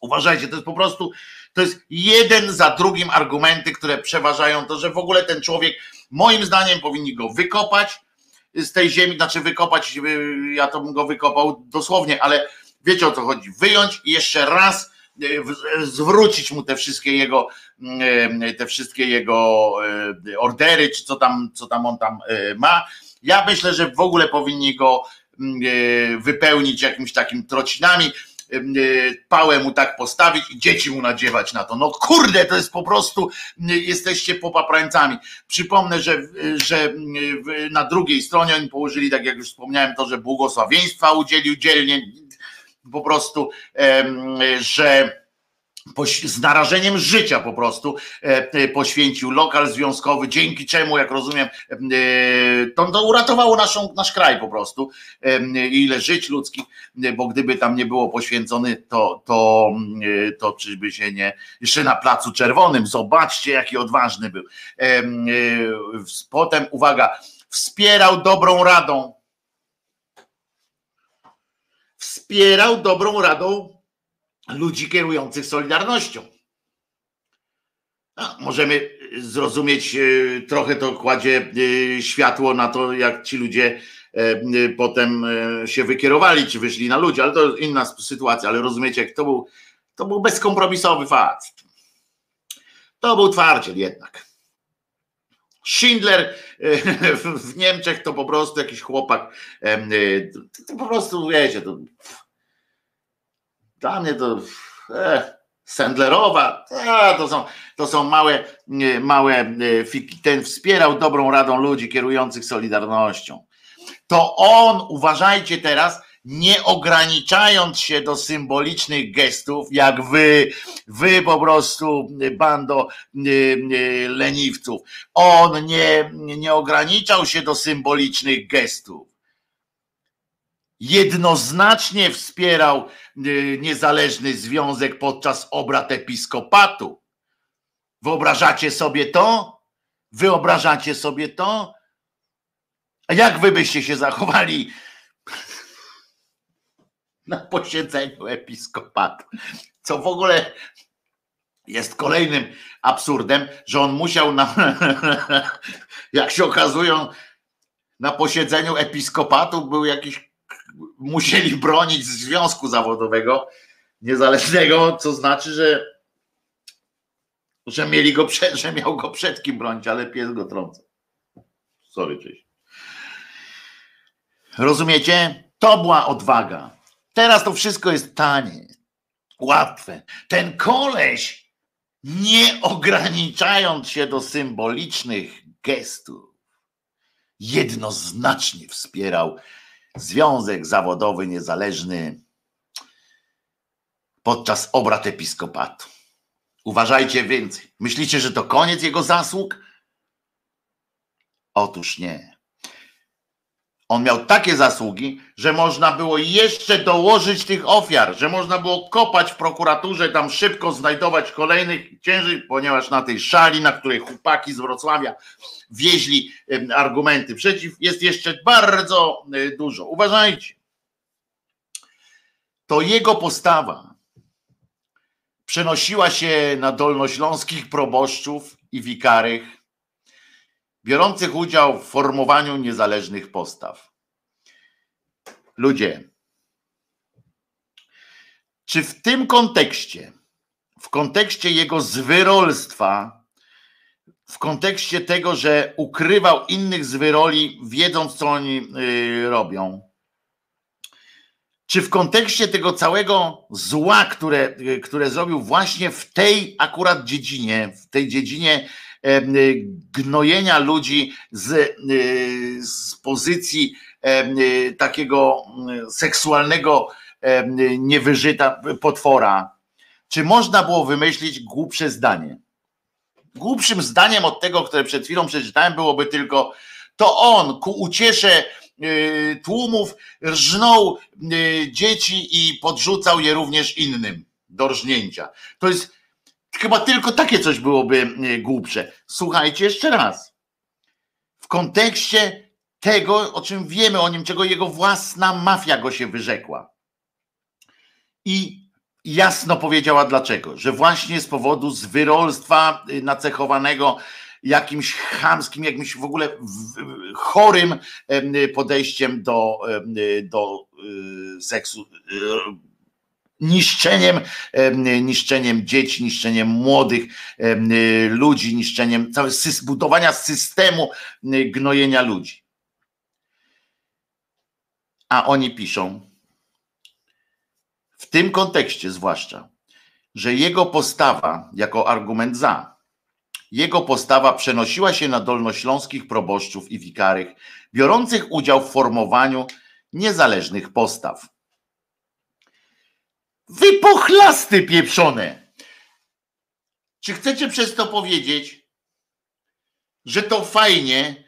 uważajcie, to jest po prostu, to jest jeden za drugim argumenty, które przeważają to, że w ogóle ten człowiek, moim zdaniem powinni go wykopać z tej ziemi, znaczy wykopać, ja to bym go wykopał dosłownie, ale wiecie o co chodzi, wyjąć i jeszcze raz zwrócić mu te wszystkie jego ordery, czy co tam on tam ma. Ja myślę, że w ogóle powinni go wypełnić jakimś takim trocinami, pałę mu tak postawić i dzieci mu nadziewać na to. No kurde, to jest po prostu, jesteście popaprańcami. Przypomnę, że na drugiej stronie oni położyli, tak jak już wspomniałem, to, że błogosławieństwa udzielił dzielnie, po prostu, że z narażeniem życia po prostu poświęcił lokal związkowy, dzięki czemu, jak rozumiem, to uratowało nasz kraj po prostu i ile żyć ludzkich, bo gdyby tam nie było poświęcony, to czyżby się nie, jeszcze na Placu Czerwonym, zobaczcie jaki odważny był. Potem uwaga, wspierał dobrą radą ludzi kierujących Solidarnością. No, możemy zrozumieć, trochę to kładzie światło na to, jak ci ludzie potem się wykierowali, czy wyszli na ludzi, ale to inna sytuacja, ale rozumiecie, jak to był bezkompromisowy facet. To był twardziel jednak. Schindler w Niemczech to po prostu jakiś chłopak, to po prostu wiecie, to dla mnie to Sandlerowa, to są małe fiki. Ten wspierał dobrą radą ludzi kierujących Solidarnością. To on, uważajcie teraz, nie ograniczając się do symbolicznych gestów, jak wy po prostu bando leniwców. On nie ograniczał się do symbolicznych gestów. Jednoznacznie wspierał niezależny związek podczas obrad episkopatu. Wyobrażacie sobie to? Wyobrażacie sobie to? A jak wy byście się zachowali na posiedzeniu episkopatu? Co w ogóle jest kolejnym absurdem, że on musiał, jak się okazują, na posiedzeniu episkopatu był jakiś. Musieli bronić związku zawodowego niezależnego, co znaczy, że mieli go miał go przed kim bronić, ale pies go trąca. Sorry, cześć. Rozumiecie? To była odwaga. Teraz to wszystko jest tanie, łatwe. Ten koleś, nie ograniczając się do symbolicznych gestów, jednoznacznie wspierał Związek Zawodowy Niezależny podczas obrad episkopatu. Uważajcie więcej. Myślicie, że to koniec jego zasług? Otóż nie. On miał takie zasługi, że można było jeszcze dołożyć tych ofiar, że można było kopać w prokuraturze, tam szybko znajdować kolejnych księży, ponieważ na tej szali, na której chłopaki z Wrocławia wieźli argumenty przeciw, jest jeszcze bardzo dużo. Uważajcie. To jego postawa przenosiła się na dolnośląskich proboszczów i wikarych biorących udział w formowaniu niezależnych postaw. Ludzie, czy w tym kontekście, w kontekście jego zwyrolstwa, w kontekście tego, że ukrywał innych zwyroli, wiedząc, co oni robią, czy w kontekście tego całego zła, które zrobił właśnie w tej akurat dziedzinie, gnojenia ludzi z pozycji takiego seksualnego niewyżyta potwora. Czy można było wymyślić głupsze zdanie? Głupszym zdaniem od tego, które przed chwilą przeczytałem, byłoby tylko: to on ku uciesze tłumów rżnął dzieci i podrzucał je również innym do rżnięcia. To jest chyba tylko takie coś byłoby głupsze. Słuchajcie jeszcze raz. W kontekście tego, o czym wiemy, o nim, czego jego własna mafia go się wyrzekła. I jasno powiedziała dlaczego. Że właśnie z powodu zwyrolstwa nacechowanego jakimś chamskim, jakimś w ogóle chorym podejściem do seksu, niszczeniem dzieci, niszczeniem młodych ludzi, niszczeniem całego budowania systemu gnojenia ludzi. A oni piszą, w tym kontekście zwłaszcza, że jego postawa, jako argument za, jego postawa przenosiła się na dolnośląskich proboszczów i wikarych, biorących udział w formowaniu niezależnych postaw. Wy pochlasty pieprzone! Czy chcecie przez to powiedzieć, że to fajnie,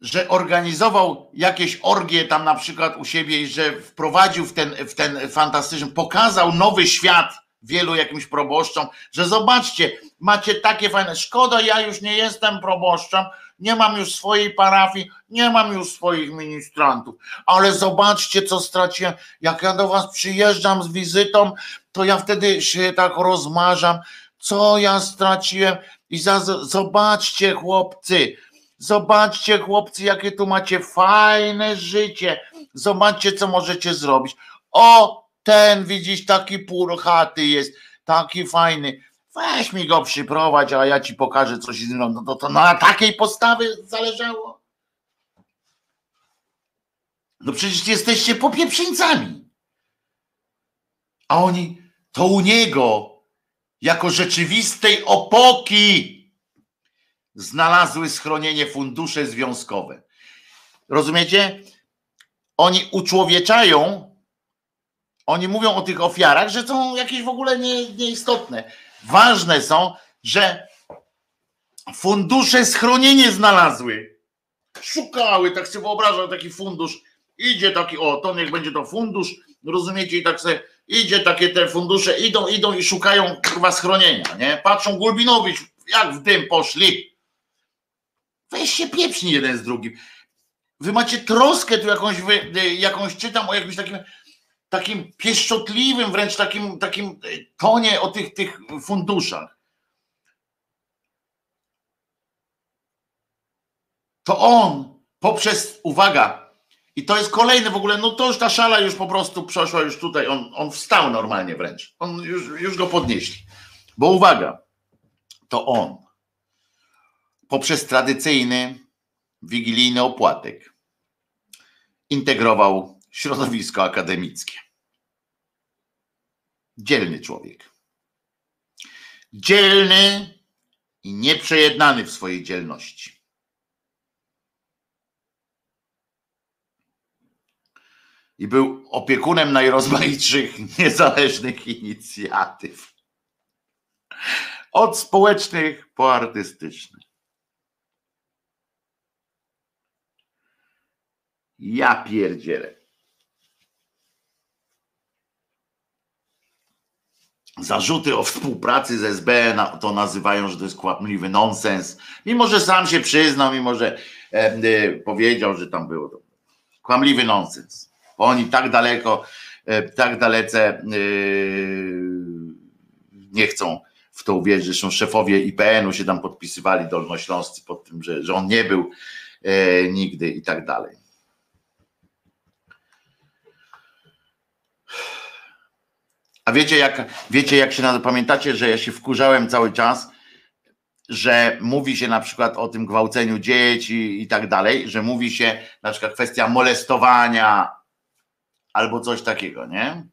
że organizował jakieś orgie tam na przykład u siebie i że wprowadził w ten fantastyczny, pokazał nowy świat wielu jakimś proboszczom, że zobaczcie, macie takie fajne, szkoda, ja już nie jestem proboszczem, nie mam już swojej parafii, nie mam już swoich ministrantów, ale zobaczcie, co straciłem. Jak ja do was przyjeżdżam z wizytą, to ja wtedy się tak rozmarzam, co ja straciłem. I zobaczcie, chłopcy, jakie tu macie fajne życie, zobaczcie, co możecie zrobić. O, ten widzisz, taki purchaty jest, taki fajny. Weź mi go przyprowadź, a ja ci pokażę coś innego. No to na takiej postawy zależało? No przecież jesteście popieprzeńcami. A oni, to u niego jako rzeczywistej opoki znalazły schronienie fundusze związkowe. Rozumiecie? Oni uczłowieczają, oni mówią o tych ofiarach, że są jakieś w ogóle nieistotne. Ważne są, że fundusze schronienie znalazły. Szukały, tak sobie wyobrażam, taki fundusz. Idzie taki, o to niech będzie to fundusz, rozumiecie? I tak sobie idzie, takie te fundusze idą i szukają kurwa schronienia, nie? Patrzą, Gulbinowicz, jak w dym poszli. Weź się pieprzni jeden z drugim. Wy macie troskę tu jakąś czytam o jakimś takim pieszczotliwym, wręcz takim tonie o tych funduszach. To on poprzez, uwaga, i to jest kolejny w ogóle, no to już ta szala już po prostu przeszła już tutaj, on wstał normalnie wręcz, on już go podnieśli. Bo uwaga, to on poprzez tradycyjny wigilijny opłatek integrował środowisko akademickie. Dzielny człowiek. Dzielny i nieprzejednany w swojej dzielności. I był opiekunem najrozmaitszych niezależnych inicjatyw. Od społecznych po artystyczne. Ja pierdzielę. Zarzuty o współpracy z SB to nazywają, że to jest kłamliwy nonsens. Mimo, że sam się przyznał, mimo, że powiedział, że tam było to. Kłamliwy nonsens. Bo oni tak daleko, tak dalece nie chcą w to uwierzyć. Zresztą szefowie IPN-u się tam podpisywali, dolnośląscy, pod tym, że on nie był nigdy i tak dalej. A wiecie jak się nazywa, pamiętacie, że ja się wkurzałem cały czas, że mówi się na przykład o tym gwałceniu dzieci i tak dalej, że mówi się na przykład kwestia molestowania albo coś takiego, nie?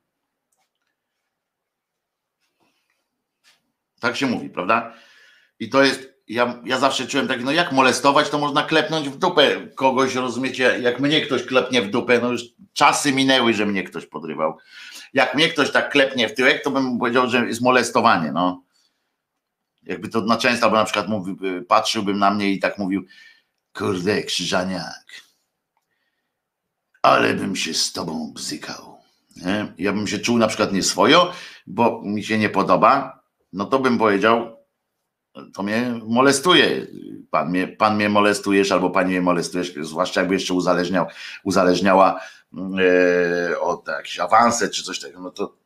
Tak się mówi, prawda? I to jest, ja zawsze czułem tak, no jak molestować, to można klepnąć w dupę kogoś, rozumiecie? Jak mnie ktoś klepnie w dupę, no już czasy minęły, że mnie ktoś podrywał. Jak mnie ktoś tak klepnie w tyłek, to bym powiedział, że jest molestowanie, no. Jakby to na często, bo na przykład patrzyłbym na mnie i tak mówił, kurde Krzyżaniak, ale bym się z tobą bzykał. Nie? Ja bym się czuł na przykład nieswojo, bo mi się nie podoba, no to bym powiedział, to mnie molestuje, pan mnie molestujesz albo pani mnie molestujesz, zwłaszcza jakby jeszcze uzależniała od jakichś awansy czy coś takiego, no to.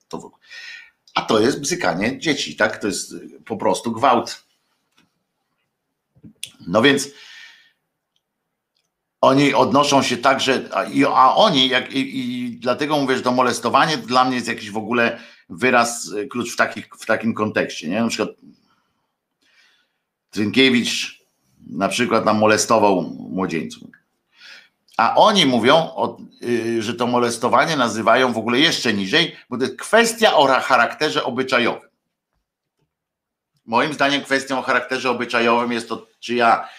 A to jest bzykanie dzieci, tak? To jest po prostu gwałt. No więc oni odnoszą się tak, że i dlatego mówię, że to molestowanie dla mnie jest jakiś w ogóle wyraz, klucz w takim kontekście, nie? Na przykład Trynkiewicz na przykład tam molestował młodzieńców. A oni mówią, że to molestowanie nazywają w ogóle jeszcze niżej, bo to jest kwestia o charakterze obyczajowym. Moim zdaniem kwestią o charakterze obyczajowym jest to, czy ja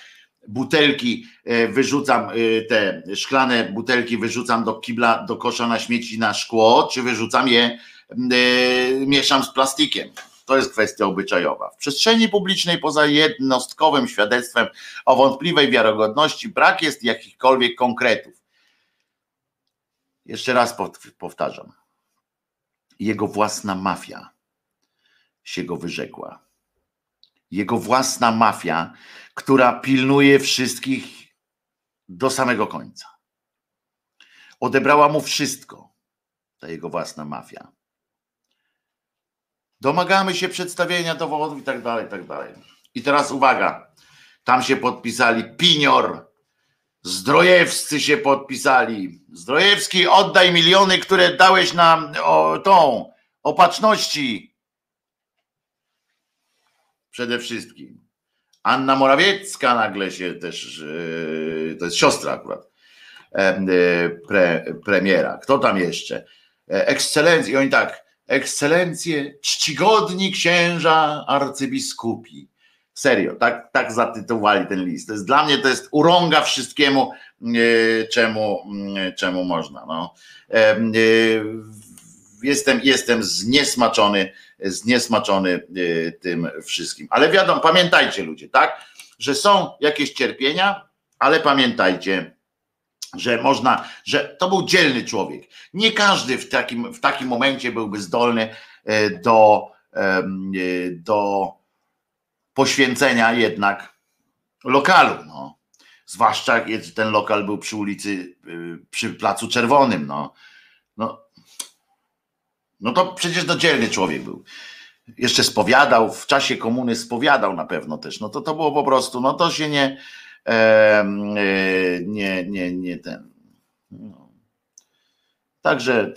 butelki wyrzucam, te szklane butelki wyrzucam do kibla, do kosza na śmieci, na szkło, czy wyrzucam je, mieszam z plastikiem. To jest kwestia obyczajowa. W przestrzeni publicznej poza jednostkowym świadectwem o wątpliwej wiarygodności brak jest jakichkolwiek konkretów. Jeszcze raz powtarzam. Jego własna mafia się go wyrzekła. Jego własna mafia, która pilnuje wszystkich do samego końca. Odebrała mu wszystko. Ta jego własna mafia. Domagamy się przedstawienia dowodów i tak dalej, i tak dalej. I teraz uwaga, tam się podpisali Pinior, Zdrojewscy się podpisali. Zdrojewski, oddaj miliony, które dałeś nam tą opatrzności. Przede wszystkim. Anna Morawiecka nagle się też, to jest siostra akurat, premiera. Kto tam jeszcze? Ekscelencji, i oni tak, Ekscelencje, czcigodni księża arcybiskupi. Serio, tak zatytułowali ten list. Dla mnie to jest urąga wszystkiemu, czemu można. No. Jestem zniesmaczony tym wszystkim. Ale wiadomo, pamiętajcie ludzie, tak, że są jakieś cierpienia, ale pamiętajcie, że to był dzielny człowiek. Nie każdy w takim momencie byłby zdolny do poświęcenia jednak lokalu. No. Zwłaszcza kiedy ten lokal był przy ulicy, przy Placu Czerwonym. No to przecież to dzielny człowiek był. Jeszcze spowiadał, w czasie komuny spowiadał na pewno też. No to było po prostu, no to się nie ten. No. Także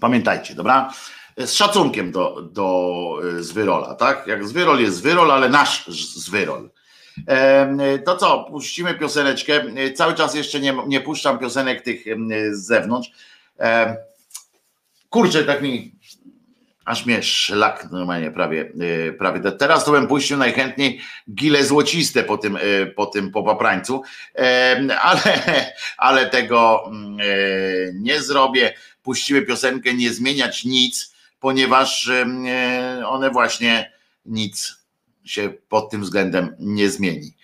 pamiętajcie, dobra? Z szacunkiem do Zwyrol'a, tak? Jak Zwyrol jest Zwyrol, ale nasz Zwyrol. To co, puścimy pioseneczkę. Cały czas jeszcze nie puszczam piosenek tych z zewnątrz. Kurczę, tak mi aż mnie szlak normalnie prawie. Teraz to bym puścił najchętniej Gile Złociste po paprańcu, ale tego nie zrobię. Puścimy piosenkę Nie zmieniać nic, ponieważ one właśnie nic się pod tym względem nie zmieni.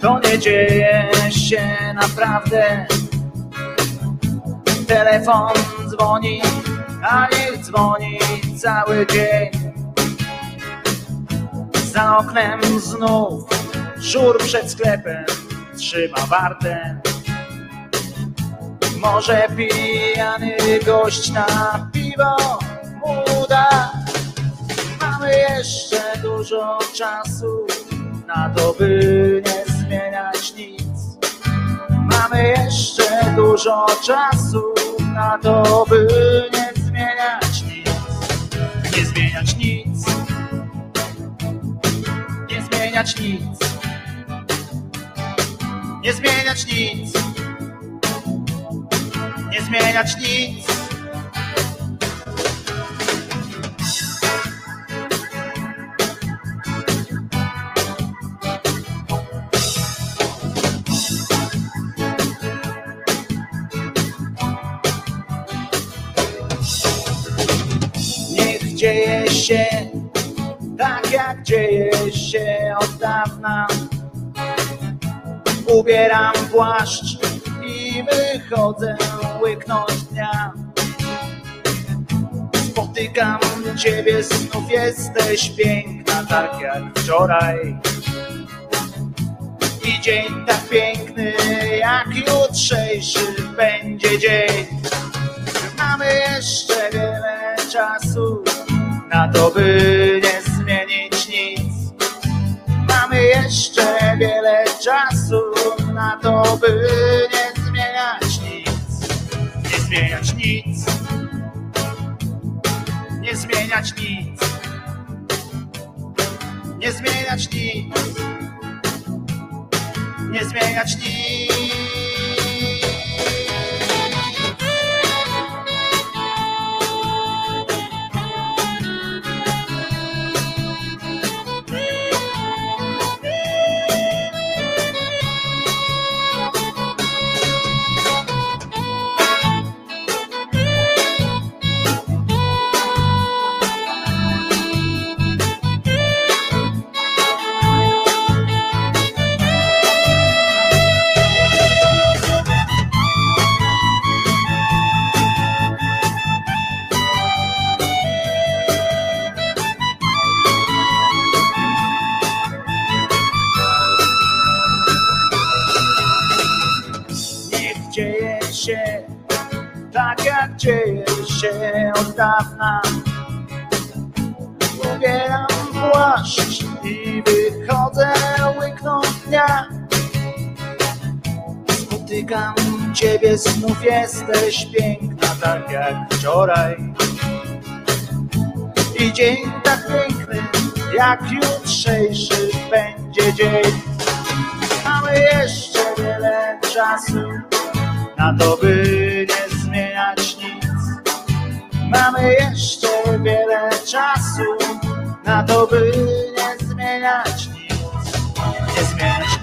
To nie dzieje się naprawdę. Telefon dzwoni, a niech dzwoni cały dzień. Za oknem znów żur przed sklepem trzyma wartę. Może pijany gość na piwo mu da. Mamy jeszcze dużo czasu na to, by nie zmieniać nic. Mamy jeszcze dużo czasu na to, by nie zmieniać nic. Nie zmieniać nic. Nie zmieniać nic. Nie zmieniać nic. Nie zmieniać nic. Dzieje się tak, jak dzieje się od dawna. Ubieram płaszcz i wychodzę łyknąć dnia. Spotykam ciebie, znów jesteś piękna, tak jak wczoraj. I dzień tak piękny, jak jutrzejszy będzie dzień. Mamy jeszcze wiele czasu na to, by nie zmienić nic. Mamy jeszcze wiele czasu na to, by nie zmieniać nic. Nie zmieniać nic. Nie zmieniać nic. Nie zmieniać nic. Nie zmieniać nic. Zbieram płaszcz i wychodzę łyknąć dnia. Spotykam Ciebie, znów jesteś piękna, tak jak wczoraj. I dzień tak piękny, jak jutrzejszy będzie dzień. Mamy jeszcze wiele czasu na to, by nie zmieniać nic. Mamy jeszcze wiele czasu na to, by nie zmieniać nic. Nie zmieniać nic.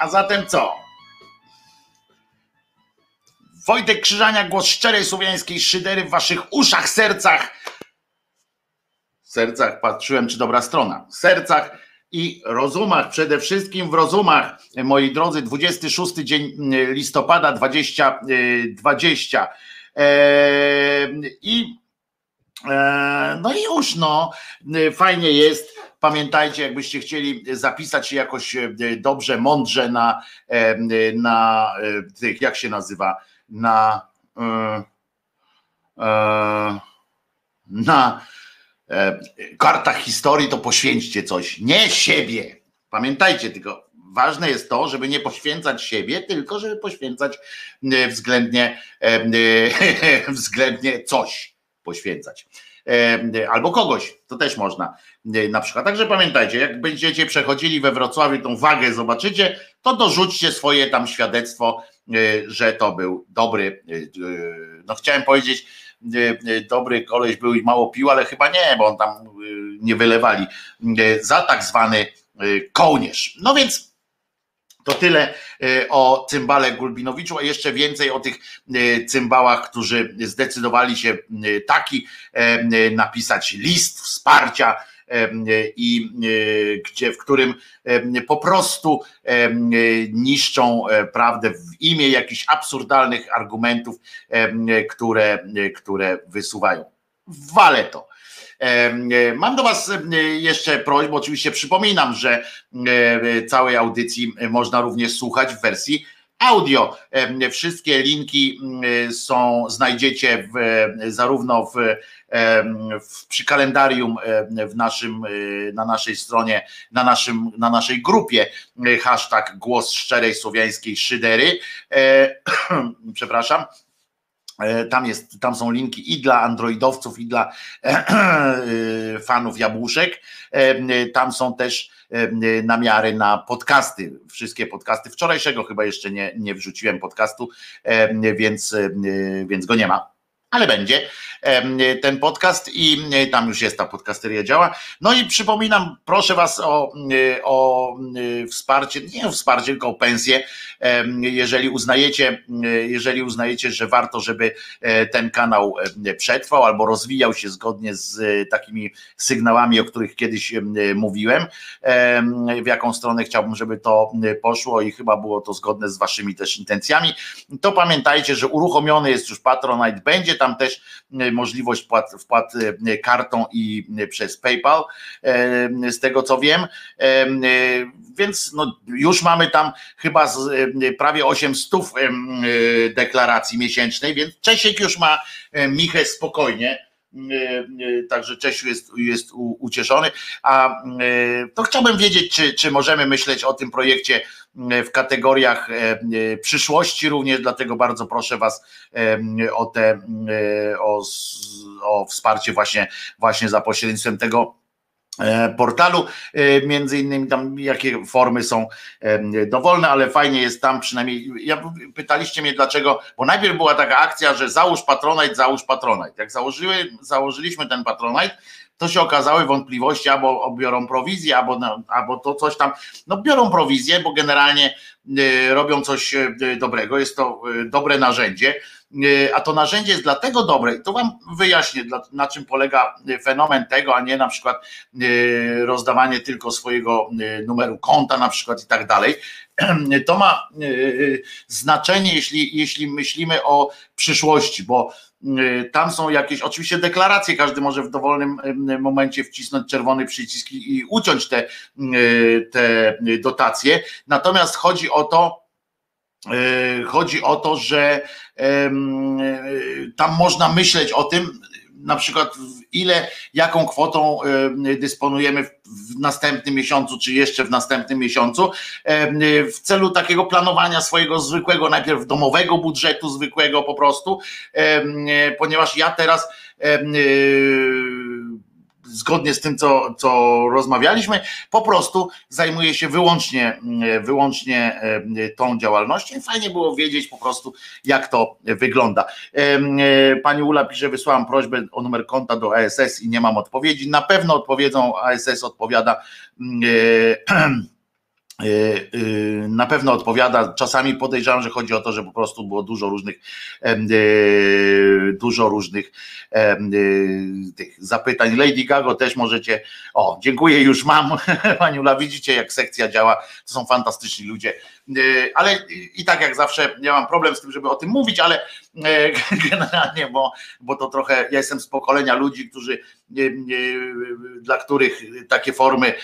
A zatem co? Wojtek Krzyżaniak, głos szczerej słowiańskiej szydery w waszych uszach, sercach, patrzyłem czy dobra strona, sercach i rozumach, przede wszystkim w rozumach, moi drodzy, 26 dzień listopada 2020. No i już, no, fajnie jest. Pamiętajcie, jakbyście chcieli zapisać się jakoś dobrze, mądrze na tych, jak się nazywa, na kartach historii, to poświęćcie coś, nie siebie. Pamiętajcie tylko, ważne jest to, żeby nie poświęcać siebie, tylko żeby poświęcać względnie coś poświęcać. Albo kogoś, to też można na przykład, także pamiętajcie, jak będziecie przechodzili we Wrocławiu, tą wagę zobaczycie, to dorzućcie swoje tam świadectwo, że to był dobry, no chciałem powiedzieć dobry koleś był i mało pił, ale chyba nie, bo on tam nie wylewali za tak zwany kołnierz. No więc to tyle o cymbale Gulbinowiczu, a jeszcze więcej o tych cymbałach, którzy zdecydowali się taki napisać list wsparcia i gdzie, w którym po prostu niszczą prawdę w imię jakichś absurdalnych argumentów, które wysuwają. Wale to. Mam do was jeszcze prośbę, oczywiście przypominam, że całej audycji można również słuchać w wersji audio. Wszystkie linki są, znajdziecie zarówno przy kalendarium w naszym, na naszej stronie, na naszej grupie hashtag Głos Szczerej Słowiańskiej Szydery. Przepraszam. Tam są linki i dla androidowców, i dla fanów jabłuszek. Tam są też namiary na podcasty, wszystkie podcasty. Wczorajszego chyba jeszcze nie wrzuciłem podcastu, więc go nie ma. Ale będzie ten podcast i tam już jest ta podcasteria działa. No i przypominam, proszę was o wsparcie, nie o wsparcie, tylko o pensję. Jeżeli uznajecie, że warto, żeby ten kanał przetrwał albo rozwijał się zgodnie z takimi sygnałami, o których kiedyś mówiłem, w jaką stronę chciałbym, żeby to poszło i chyba było to zgodne z waszymi też intencjami, to pamiętajcie, że uruchomiony jest już Patronite, będzie tam też możliwość wpłat kartą i przez PayPal, z tego co wiem, więc no już mamy tam chyba prawie 800 deklaracji miesięcznej, więc Czesiek już ma michę spokojnie, także Czesiu jest ucieszony, a to chciałbym wiedzieć, czy możemy myśleć o tym projekcie w kategoriach przyszłości również, dlatego bardzo proszę was o wsparcie właśnie za pośrednictwem tego portalu, między innymi tam jakie formy są dowolne, ale fajnie jest tam przynajmniej, pytaliście mnie dlaczego, bo najpierw była taka akcja, że załóż Patronite, jak założyliśmy ten Patronite, to się okazały wątpliwości, albo biorą prowizję, albo to coś tam, no biorą prowizję, bo generalnie robią coś dobrego, jest to dobre narzędzie, a to narzędzie jest dlatego dobre i to wam wyjaśnię, na czym polega fenomen tego, a nie na przykład rozdawanie tylko swojego numeru konta na przykład i tak dalej. To ma znaczenie, jeśli myślimy o przyszłości, bo tam są jakieś, oczywiście deklaracje, każdy może w dowolnym momencie wcisnąć czerwony przycisk i uciąć te dotacje, natomiast chodzi o to, że tam można myśleć o tym, na przykład jaką kwotą dysponujemy w następnym miesiącu, czy jeszcze w następnym miesiącu, w celu takiego planowania swojego zwykłego, najpierw domowego budżetu, zwykłego po prostu, ponieważ ja teraz zgodnie z tym, co rozmawialiśmy, po prostu zajmuję się wyłącznie tą działalnością i fajnie było wiedzieć po prostu, jak to wygląda. Pani Ula pisze, wysłałam prośbę o numer konta do ASS i nie mam odpowiedzi. Na pewno odpowiedzą, ASS odpowiada, na pewno odpowiada. Czasami podejrzewam, że chodzi o to, że po prostu było dużo różnych tych zapytań. Lady Gaga też możecie, o, dziękuję, już mam, Maniula, widzicie, jak sekcja działa, to są fantastyczni ludzie, ale i tak jak zawsze ja mam problem z tym, żeby o tym mówić, ale generalnie, bo to trochę, ja jestem z pokolenia ludzi, dla których takie formy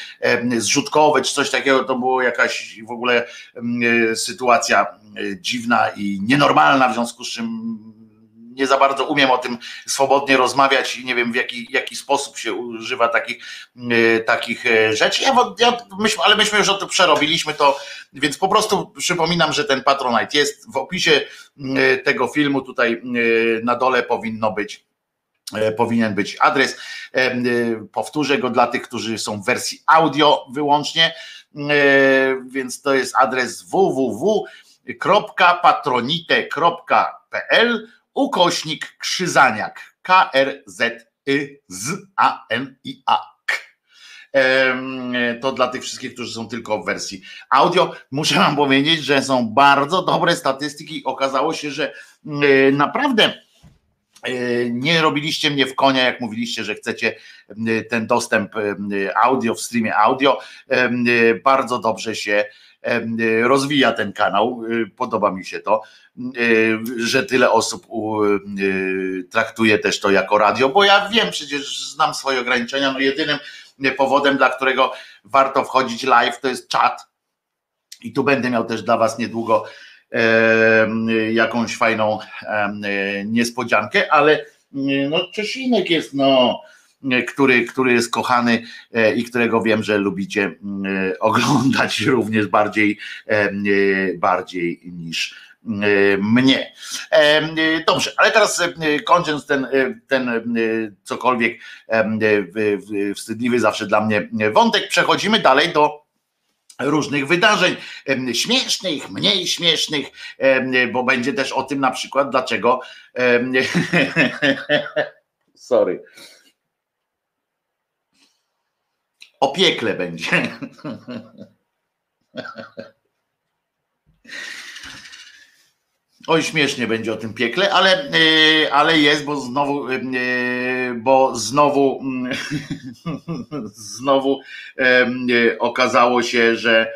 zrzutkowe czy coś takiego to było jakaś w ogóle sytuacja dziwna i nienormalna, w związku z czym nie za bardzo umiem o tym swobodnie rozmawiać i nie wiem, w jaki sposób się używa takich rzeczy. Ale myśmy już o tym przerobiliśmy to, więc po prostu przypominam, że ten Patronite jest w opisie tego filmu, tutaj na dole powinien być adres. Powtórzę go dla tych, którzy są w wersji audio wyłącznie, więc to jest adres www.patronite.pl /Krzyżaniak KRZYZANIAK. To dla tych wszystkich, którzy są tylko w wersji audio. Muszę wam powiedzieć, że są bardzo dobre statystyki. Okazało się, że naprawdę nie robiliście mnie w konia, jak mówiliście, że chcecie ten dostęp audio, w streamie audio. Bardzo dobrze się rozwija ten kanał, podoba mi się to, że tyle osób traktuje też to jako radio, bo ja wiem, przecież znam swoje ograniczenia, no jedynym powodem, dla którego warto wchodzić live, to jest czat i tu będę miał też dla was niedługo jakąś fajną niespodziankę, ale no Czesinek jest, no, który jest kochany i którego wiem, że lubicie oglądać również bardziej niż mnie. Dobrze, ale teraz kończąc ten cokolwiek wstydliwy zawsze dla mnie wątek, przechodzimy dalej do różnych wydarzeń śmiesznych, mniej śmiesznych, bo będzie też o tym na przykład, dlaczego sorry, o piekle będzie. Oj, śmiesznie będzie o tym piekle, ale jest, bo znowu okazało się, że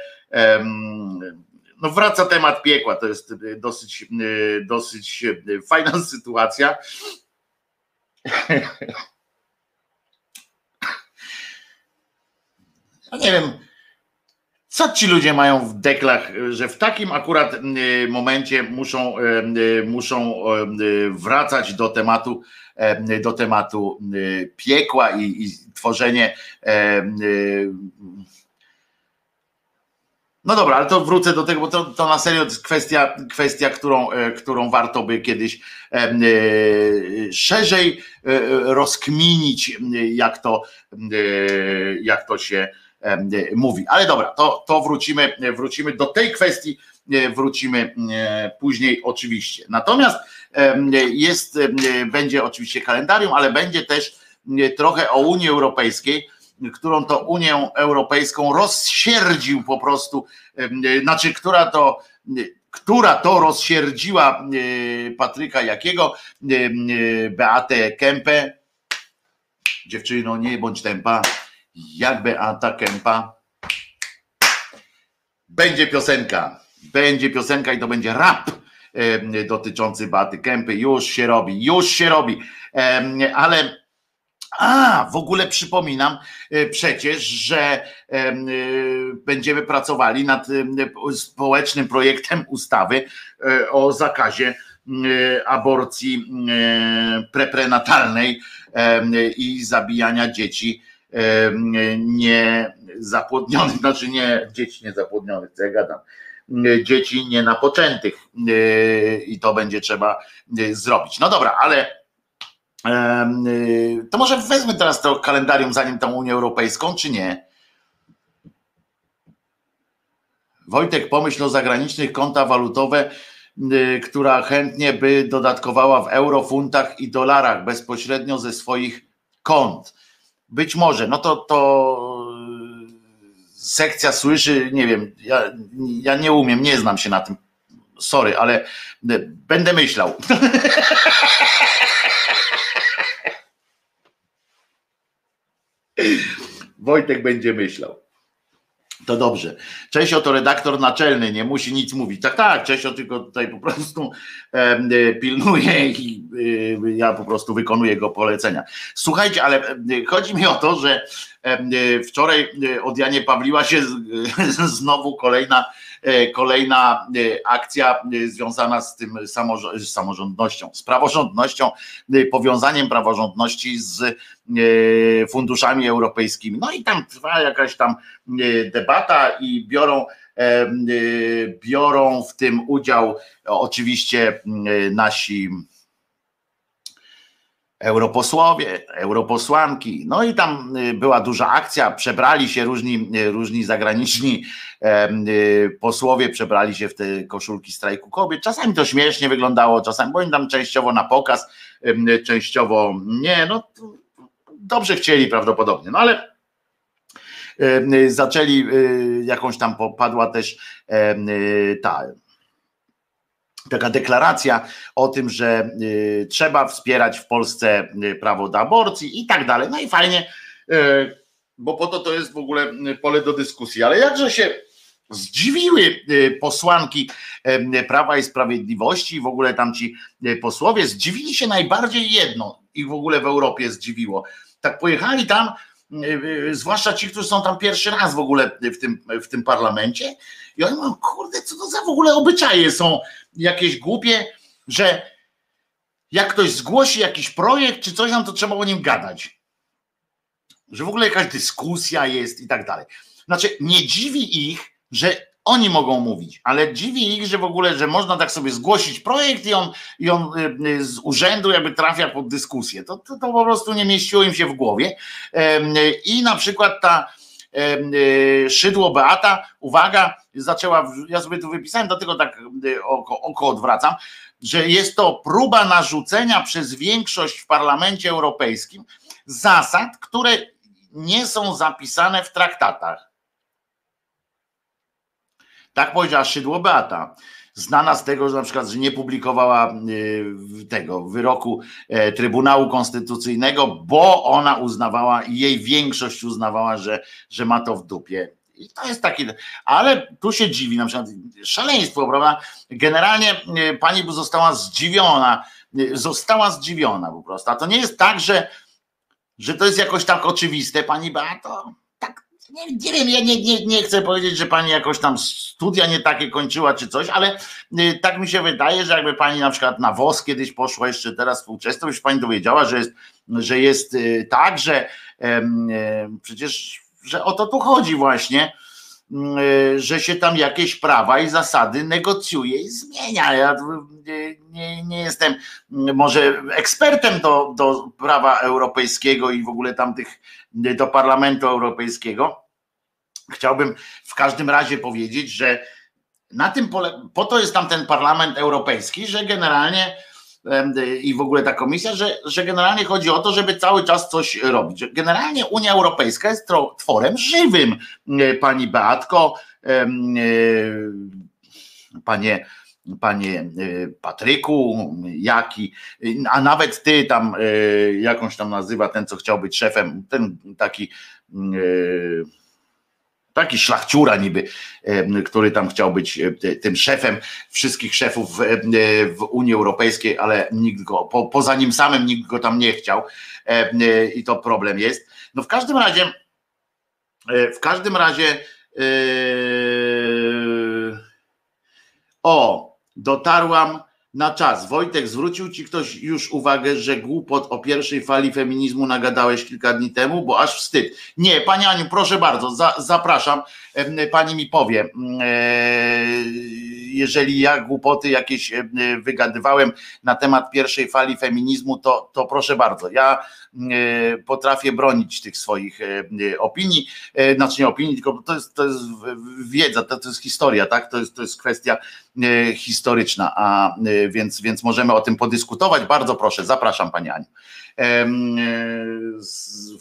no wraca temat piekła. To jest dosyć fajna sytuacja. No nie wiem, co ci ludzie mają w deklach, że w takim akurat momencie muszą wracać do tematu piekła i tworzenie. No dobra, ale to wrócę do tego, bo to na serio jest kwestia, którą warto by kiedyś szerzej rozkminić, jak to się mówi. Ale dobra, to wrócimy do tej kwestii, wrócimy później oczywiście. Natomiast będzie oczywiście kalendarium, ale będzie też trochę o Unii Europejskiej, którą to Unię Europejską rozsierdził po prostu, znaczy, która to która to rozsierdziła Patryka Jakiego, Beatę Kempę. Dziewczyno, nie bądź tępa, jak Beata Kempa. Będzie piosenka i to będzie rap dotyczący Beaty Kempy. Już się robi. Ale w ogóle przypominam przecież, że będziemy pracowali nad społecznym projektem ustawy o zakazie aborcji prenatalnej i zabijania dzieci niezapłodnionych, znaczy nie dzieci niezapłodnionych, co ja gadam, dzieci nienapoczętych, i to będzie trzeba zrobić. No dobra, ale to może wezmę teraz to kalendarium, zanim tą Unię Europejską, czy nie? Wojtek, pomyśl o zagranicznych kontach walutowe, która chętnie by dodatkowała w euro, funtach i dolarach bezpośrednio ze swoich kont. Być może, no to sekcja słyszy, nie wiem, ja nie umiem, nie znam się na tym, sorry, ale będę myślał. Wojtek będzie myślał. To dobrze. Czesio to redaktor naczelny, nie musi nic mówić. Tak, Czesio tylko tutaj po prostu pilnuje i ja po prostu wykonuję jego polecenia. Słuchajcie, ale chodzi mi o to, że wczoraj od Janie Pawliła się znowu kolejna akcja związana z tym samorządnością, z praworządnością, powiązaniem praworządności z funduszami europejskimi. No i tam trwa jakaś tam debata i biorą w tym udział oczywiście nasi europosłowie, europosłanki, no i tam była duża akcja, przebrali się różni zagraniczni posłowie, przebrali się w te koszulki strajku kobiet, czasami to śmiesznie wyglądało, czasami, bo oni tam częściowo na pokaz, częściowo nie, no dobrze chcieli prawdopodobnie, no ale zaczęli jakąś tam, padła też taka deklaracja o tym, że trzeba wspierać w Polsce prawo do aborcji i tak dalej. No i fajnie, bo po to jest w ogóle pole do dyskusji. Ale jakże się zdziwiły posłanki Prawa i Sprawiedliwości i w ogóle tamci posłowie, zdziwili się najbardziej jedno i w ogóle w Europie zdziwiło. Tak pojechali tam, zwłaszcza ci, którzy są tam pierwszy raz w ogóle w tym parlamencie, i oni mówią, kurde, co to za w ogóle obyczaje są jakieś głupie, że jak ktoś zgłosi jakiś projekt czy coś tam, to trzeba o nim gadać, że w ogóle jakaś dyskusja jest i tak dalej. Znaczy nie dziwi ich, że oni mogą mówić, ale dziwi ich, że w ogóle, że można tak sobie zgłosić projekt i on z urzędu jakby trafia pod dyskusję. To po prostu nie mieściło im się w głowie. I na przykład ta Szydło Beata, uwaga, zaczęła, ja sobie tu wypisałem, dlatego tak oko odwracam, że jest to próba narzucenia przez większość w Parlamencie Europejskim zasad, które nie są zapisane w traktatach. Tak powiedziała Szydło Beata, znana z tego, że na przykład, że nie publikowała tego wyroku Trybunału Konstytucyjnego, bo ona uznawała, jej większość uznawała, że ma to w dupie. I to jest taki, ale tu się dziwi, na przykład szaleństwo, prawda? Generalnie pani została zdziwiona, po prostu. A to nie jest tak, że to jest jakoś tak oczywiste, pani Beato. Nie wiem, ja nie chcę powiedzieć, że pani jakoś tam studia nie takie kończyła czy coś, ale tak mi się wydaje, że jakby pani na przykład na WOS kiedyś poszła, jeszcze teraz współczesna, to już pani dowiedziała, że jest tak, że przecież, że o to tu chodzi właśnie, że się tam jakieś prawa i zasady negocjuje i zmienia. Ja nie jestem może ekspertem do prawa europejskiego i w ogóle tamtych, do Parlamentu Europejskiego. Chciałbym w każdym razie powiedzieć, że na tym po to jest tam ten Parlament Europejski, że generalnie i w ogóle ta komisja, że generalnie chodzi o to, żeby cały czas coś robić. Generalnie Unia Europejska jest tworem żywym, pani Beatko, panie panie Patryku Jaki, a nawet ty tam, jakąś tam nazywa, ten co chciał być szefem, ten taki szlachciura niby, który tam chciał być tym szefem wszystkich szefów w Unii Europejskiej, ale nikt go, poza nim samym nikt go tam nie chciał i to problem jest. No w każdym razie o, dotarłam na czas. Wojtek, zwrócił ci ktoś już uwagę, że głupot o pierwszej fali feminizmu nagadałeś kilka dni temu, bo aż wstyd. Nie, pani Aniu, proszę bardzo, zapraszam. Pani mi powie, jeżeli ja głupoty jakieś wygadywałem na temat pierwszej fali feminizmu, to proszę bardzo, ja potrafię bronić tych swoich opinii, znaczy nie opinii, tylko to jest wiedza, to jest historia, tak? To jest kwestia historyczna, a więc możemy o tym podyskutować. Bardzo proszę, zapraszam pani Aniu.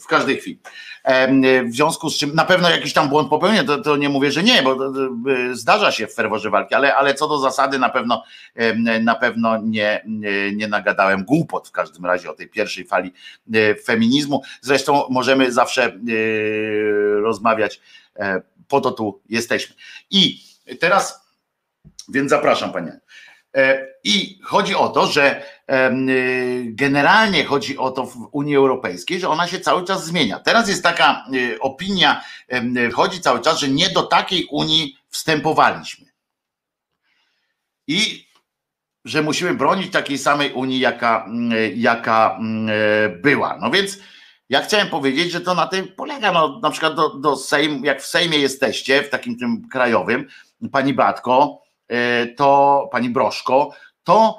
W każdej chwili. W związku z czym na pewno jakiś tam błąd popełnię, to nie mówię, że nie, bo zdarza się w ferworze walki, ale co do zasady na pewno nie nagadałem głupot w każdym razie o tej pierwszej fali feminizmu. Zresztą możemy zawsze rozmawiać, po to tu jesteśmy. I teraz, więc zapraszam panie. I chodzi o to, że generalnie chodzi o to w Unii Europejskiej, że ona się cały czas zmienia. Teraz jest taka opinia, chodzi cały czas, że nie do takiej Unii wstępowaliśmy. I że musimy bronić takiej samej Unii, jaka była. No więc ja chciałem powiedzieć, że to na tym polega. No, na przykład do Sejmu, jak w Sejmie jesteście, w takim tym krajowym, pani Batko, to pani Broszko, to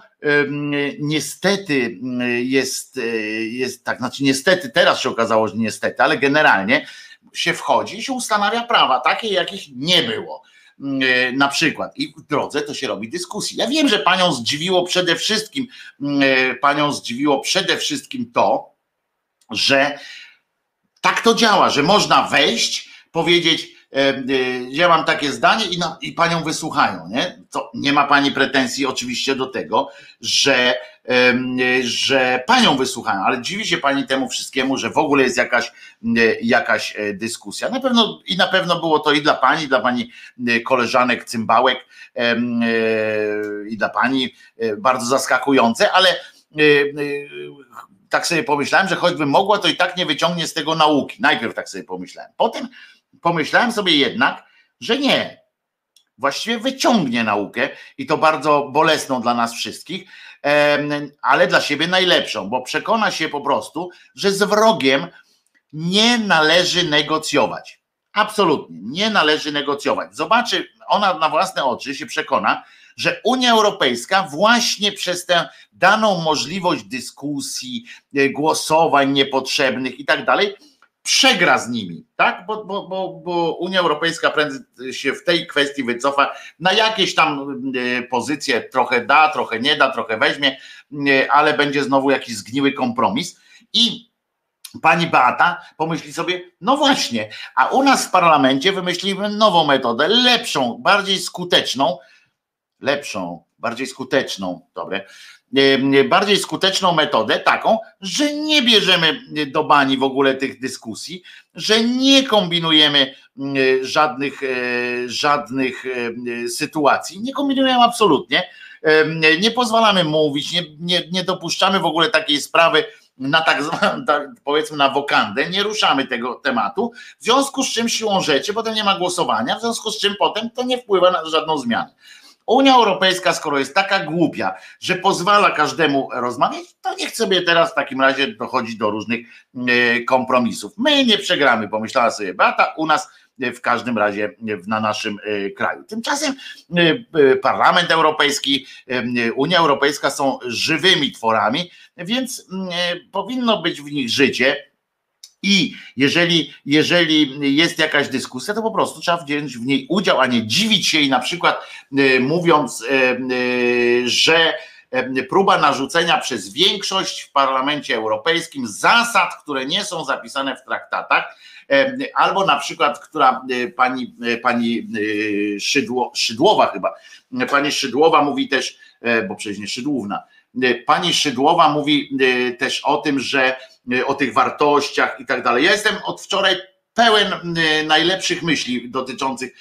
niestety jest tak, znaczy niestety teraz się okazało, że niestety, ale generalnie się wchodzi i się ustanawia prawa takie, jakich nie było. Na przykład i w drodze to się robi dyskusji. Ja wiem, że panią zdziwiło przede wszystkim to, że tak to działa, że można wejść, powiedzieć: ja mam takie zdanie i panią wysłuchają, nie? To nie ma pani pretensji oczywiście do tego, że panią wysłuchają, ale dziwi się pani temu wszystkiemu, że w ogóle jest jakaś dyskusja. Na pewno było to i dla pani koleżanek cymbałek, i dla pani bardzo zaskakujące, ale tak sobie pomyślałem, że choćby mogła, to i tak nie wyciągnie z tego nauki. Najpierw tak sobie pomyślałem. Potem pomyślałem sobie jednak, że nie. Właściwie wyciągnie naukę i to bardzo bolesną dla nas wszystkich, ale dla siebie najlepszą, bo przekona się po prostu, że z wrogiem nie należy negocjować. Absolutnie, nie należy negocjować. Zobaczy, ona na własne oczy się przekona, że Unia Europejska właśnie przez tę daną możliwość dyskusji, głosowań niepotrzebnych i tak dalej, przegra z nimi, tak? Bo Unia Europejska prędzej się w tej kwestii wycofa, na jakieś tam pozycje trochę da, trochę nie da, trochę weźmie, ale będzie znowu jakiś zgniły kompromis. I pani Beata pomyśli sobie: no właśnie, a u nas w parlamencie wymyślimy nową metodę, lepszą, bardziej skuteczną, bardziej skuteczną metodę taką, że nie bierzemy do bani w ogóle tych dyskusji, że nie kombinujemy żadnych sytuacji, nie kombinujemy absolutnie, nie pozwalamy mówić, nie dopuszczamy w ogóle takiej sprawy na tak zwaną, powiedzmy, na wokandę, nie ruszamy tego tematu, w związku z czym siłą rzeczy potem nie ma głosowania, w związku z czym potem to nie wpływa na żadną zmianę. Unia Europejska, skoro jest taka głupia, że pozwala każdemu rozmawiać, to niech sobie teraz w takim razie dochodzi do różnych kompromisów. My nie przegramy, pomyślała sobie Beata, u nas w każdym razie na naszym kraju. Tymczasem Parlament Europejski, Unia Europejska są żywymi tworami, więc powinno być w nich życie. I jeżeli jest jakaś dyskusja, to po prostu trzeba wziąć w niej udział, a nie dziwić się i na przykład mówiąc, że próba narzucenia przez większość w Parlamencie Europejskim zasad, które nie są zapisane w traktatach, albo na przykład, która pani Szydłowa mówi też, bo przecież nie Szydłówna, pani Szydłowa mówi też o tym, że o tych wartościach i tak dalej. Ja jestem od wczoraj pełen najlepszych myśli dotyczących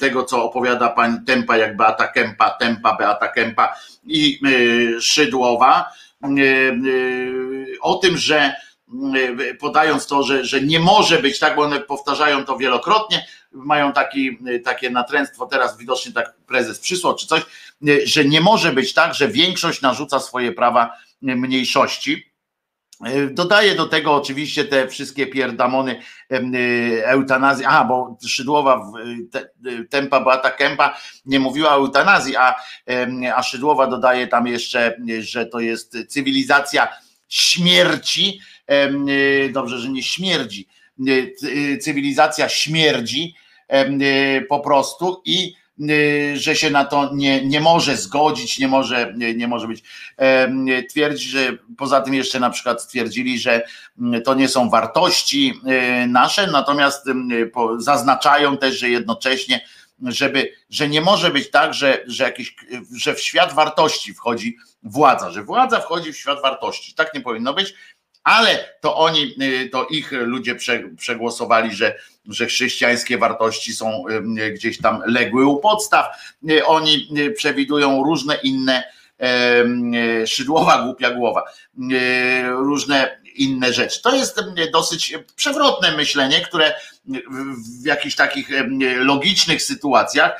tego, co opowiada pani Tempa, jak Beata Kempa, Beata Kempa i Szydłowa, o tym, że podając to, że nie może być tak, bo one powtarzają to wielokrotnie, mają takie natręctwo, teraz widocznie tak prezes przysłał czy coś, że nie może być tak, że większość narzuca swoje prawa mniejszości. Dodaję do tego oczywiście te wszystkie pierdamony eutanazji, bo Szydłowa, Tempa, Beata Kempa nie mówiła o eutanazji, a Szydłowa dodaje tam jeszcze, że to jest cywilizacja śmierci, dobrze, że nie śmierdzi, cywilizacja śmierdzi po prostu i że się na to nie może zgodzić, nie może być. Twierdzi, że poza tym jeszcze na przykład stwierdzili, że to nie są wartości nasze, natomiast zaznaczają też, że jednocześnie, że nie może być tak, że w świat wartości wchodzi władza, że władza wchodzi w świat wartości. Tak nie powinno być, ale to ich ludzie przegłosowali, że chrześcijańskie wartości są gdzieś tam legły u podstaw. Oni przewidują różne inne, Szydłowa, głupia głowa, różne inne rzeczy. To jest dosyć przewrotne myślenie, które w jakichś takich logicznych sytuacjach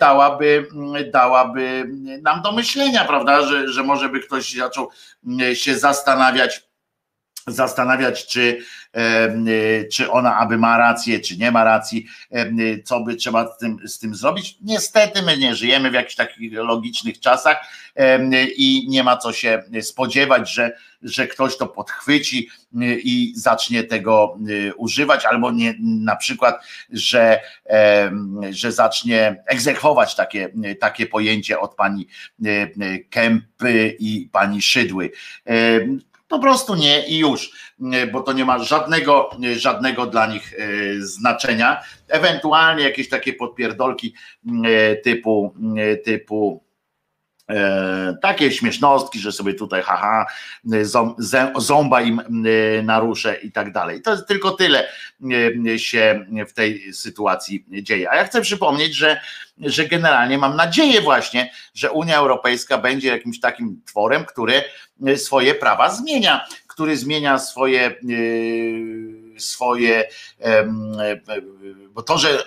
dałaby nam do myślenia, prawda, że może by ktoś zaczął się zastanawiać, czy ona aby ma rację, czy nie ma racji, co by trzeba z tym zrobić. Niestety my nie żyjemy w jakichś takich logicznych czasach i nie ma co się spodziewać, że ktoś to podchwyci i zacznie tego używać, albo nie, na przykład, że zacznie egzekwować takie pojęcie od pani Kępy i pani Szydły. Po prostu nie i już, bo to nie ma żadnego dla nich znaczenia. Ewentualnie jakieś takie podpierdolki typu takie śmiesznostki, że sobie tutaj haha, ząba im naruszę i tak dalej. To tylko tyle się w tej sytuacji dzieje. A ja chcę przypomnieć, że generalnie mam nadzieję właśnie, że Unia Europejska będzie jakimś takim tworem, który swoje prawa zmienia, który zmienia swoje bo to, że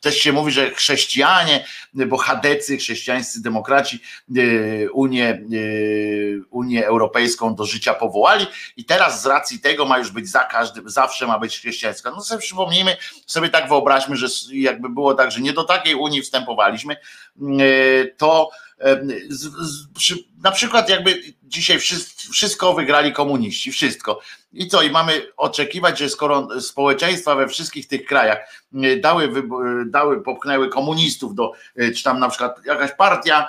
też się mówi, że chrześcijanie, bo chadecy, chrześcijańscy demokraci Unię Europejską do życia powołali i teraz z racji tego ma już być zawsze ma być chrześcijańska. No sobie przypomnijmy, sobie tak wyobraźmy, że jakby było tak, że nie do takiej Unii wstępowaliśmy, to na przykład jakby dzisiaj wszystko wygrali komuniści, wszystko. I co? I mamy oczekiwać, że skoro społeczeństwa we wszystkich tych krajach popchnęły komunistów do, czy tam na przykład jakaś partia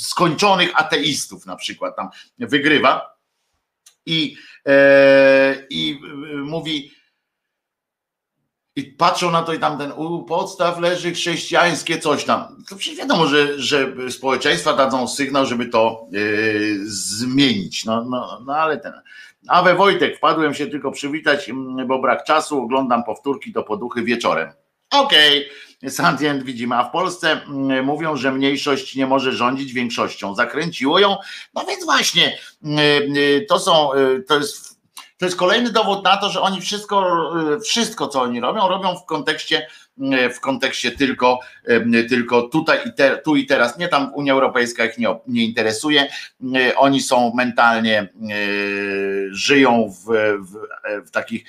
skończonych ateistów na przykład tam wygrywa i mówi, i patrzą na to i tamten u podstaw leży chrześcijańskie coś tam. To przecież wiadomo, że społeczeństwa dadzą sygnał, żeby to zmienić. No ale ten. Awe Wojtek, wpadłem się tylko przywitać, bo brak czasu, oglądam powtórki do poduchy wieczorem. Okej, Sandient widzimy, a w Polsce mówią, że mniejszość nie może rządzić większością. Zakręciło ją, no więc właśnie, to jest kolejny dowód na to, że oni wszystko co oni robią w kontekście tylko tutaj tu i teraz. Nie, tam Unia Europejska ich nie interesuje. Oni są mentalnie, żyją w takich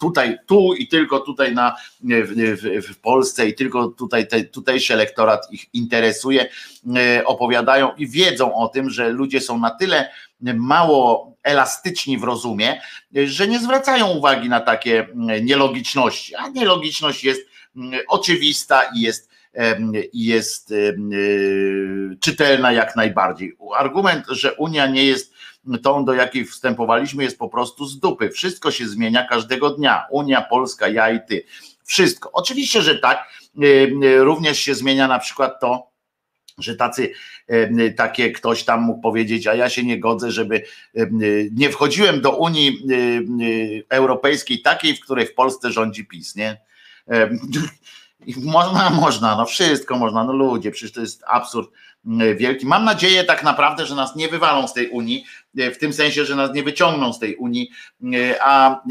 tutaj, tu i tylko tutaj w Polsce i tylko tutaj tutejszy elektorat ich interesuje. Opowiadają i wiedzą o tym, że ludzie są na tyle mało elastyczni w rozumie, że nie zwracają uwagi na takie nielogiczności, a nielogiczność jest oczywista i jest i jest czytelna jak najbardziej. Argument, że Unia nie jest tą, do jakiej wstępowaliśmy, jest po prostu z dupy. Wszystko się zmienia każdego dnia. Unia, Polska, ja i ty. Wszystko. Oczywiście, że tak. Również się zmienia na przykład to, że takie ktoś tam mógł powiedzieć, a ja się nie godzę, żeby nie wchodziłem do Unii Europejskiej takiej, w której w Polsce rządzi PiS, nie? Można, no wszystko można, no ludzie, przecież to jest absurd wielki. Mam nadzieję tak naprawdę, że nas nie wywalą z tej Unii, w tym sensie, że nas nie wyciągną z tej Unii, a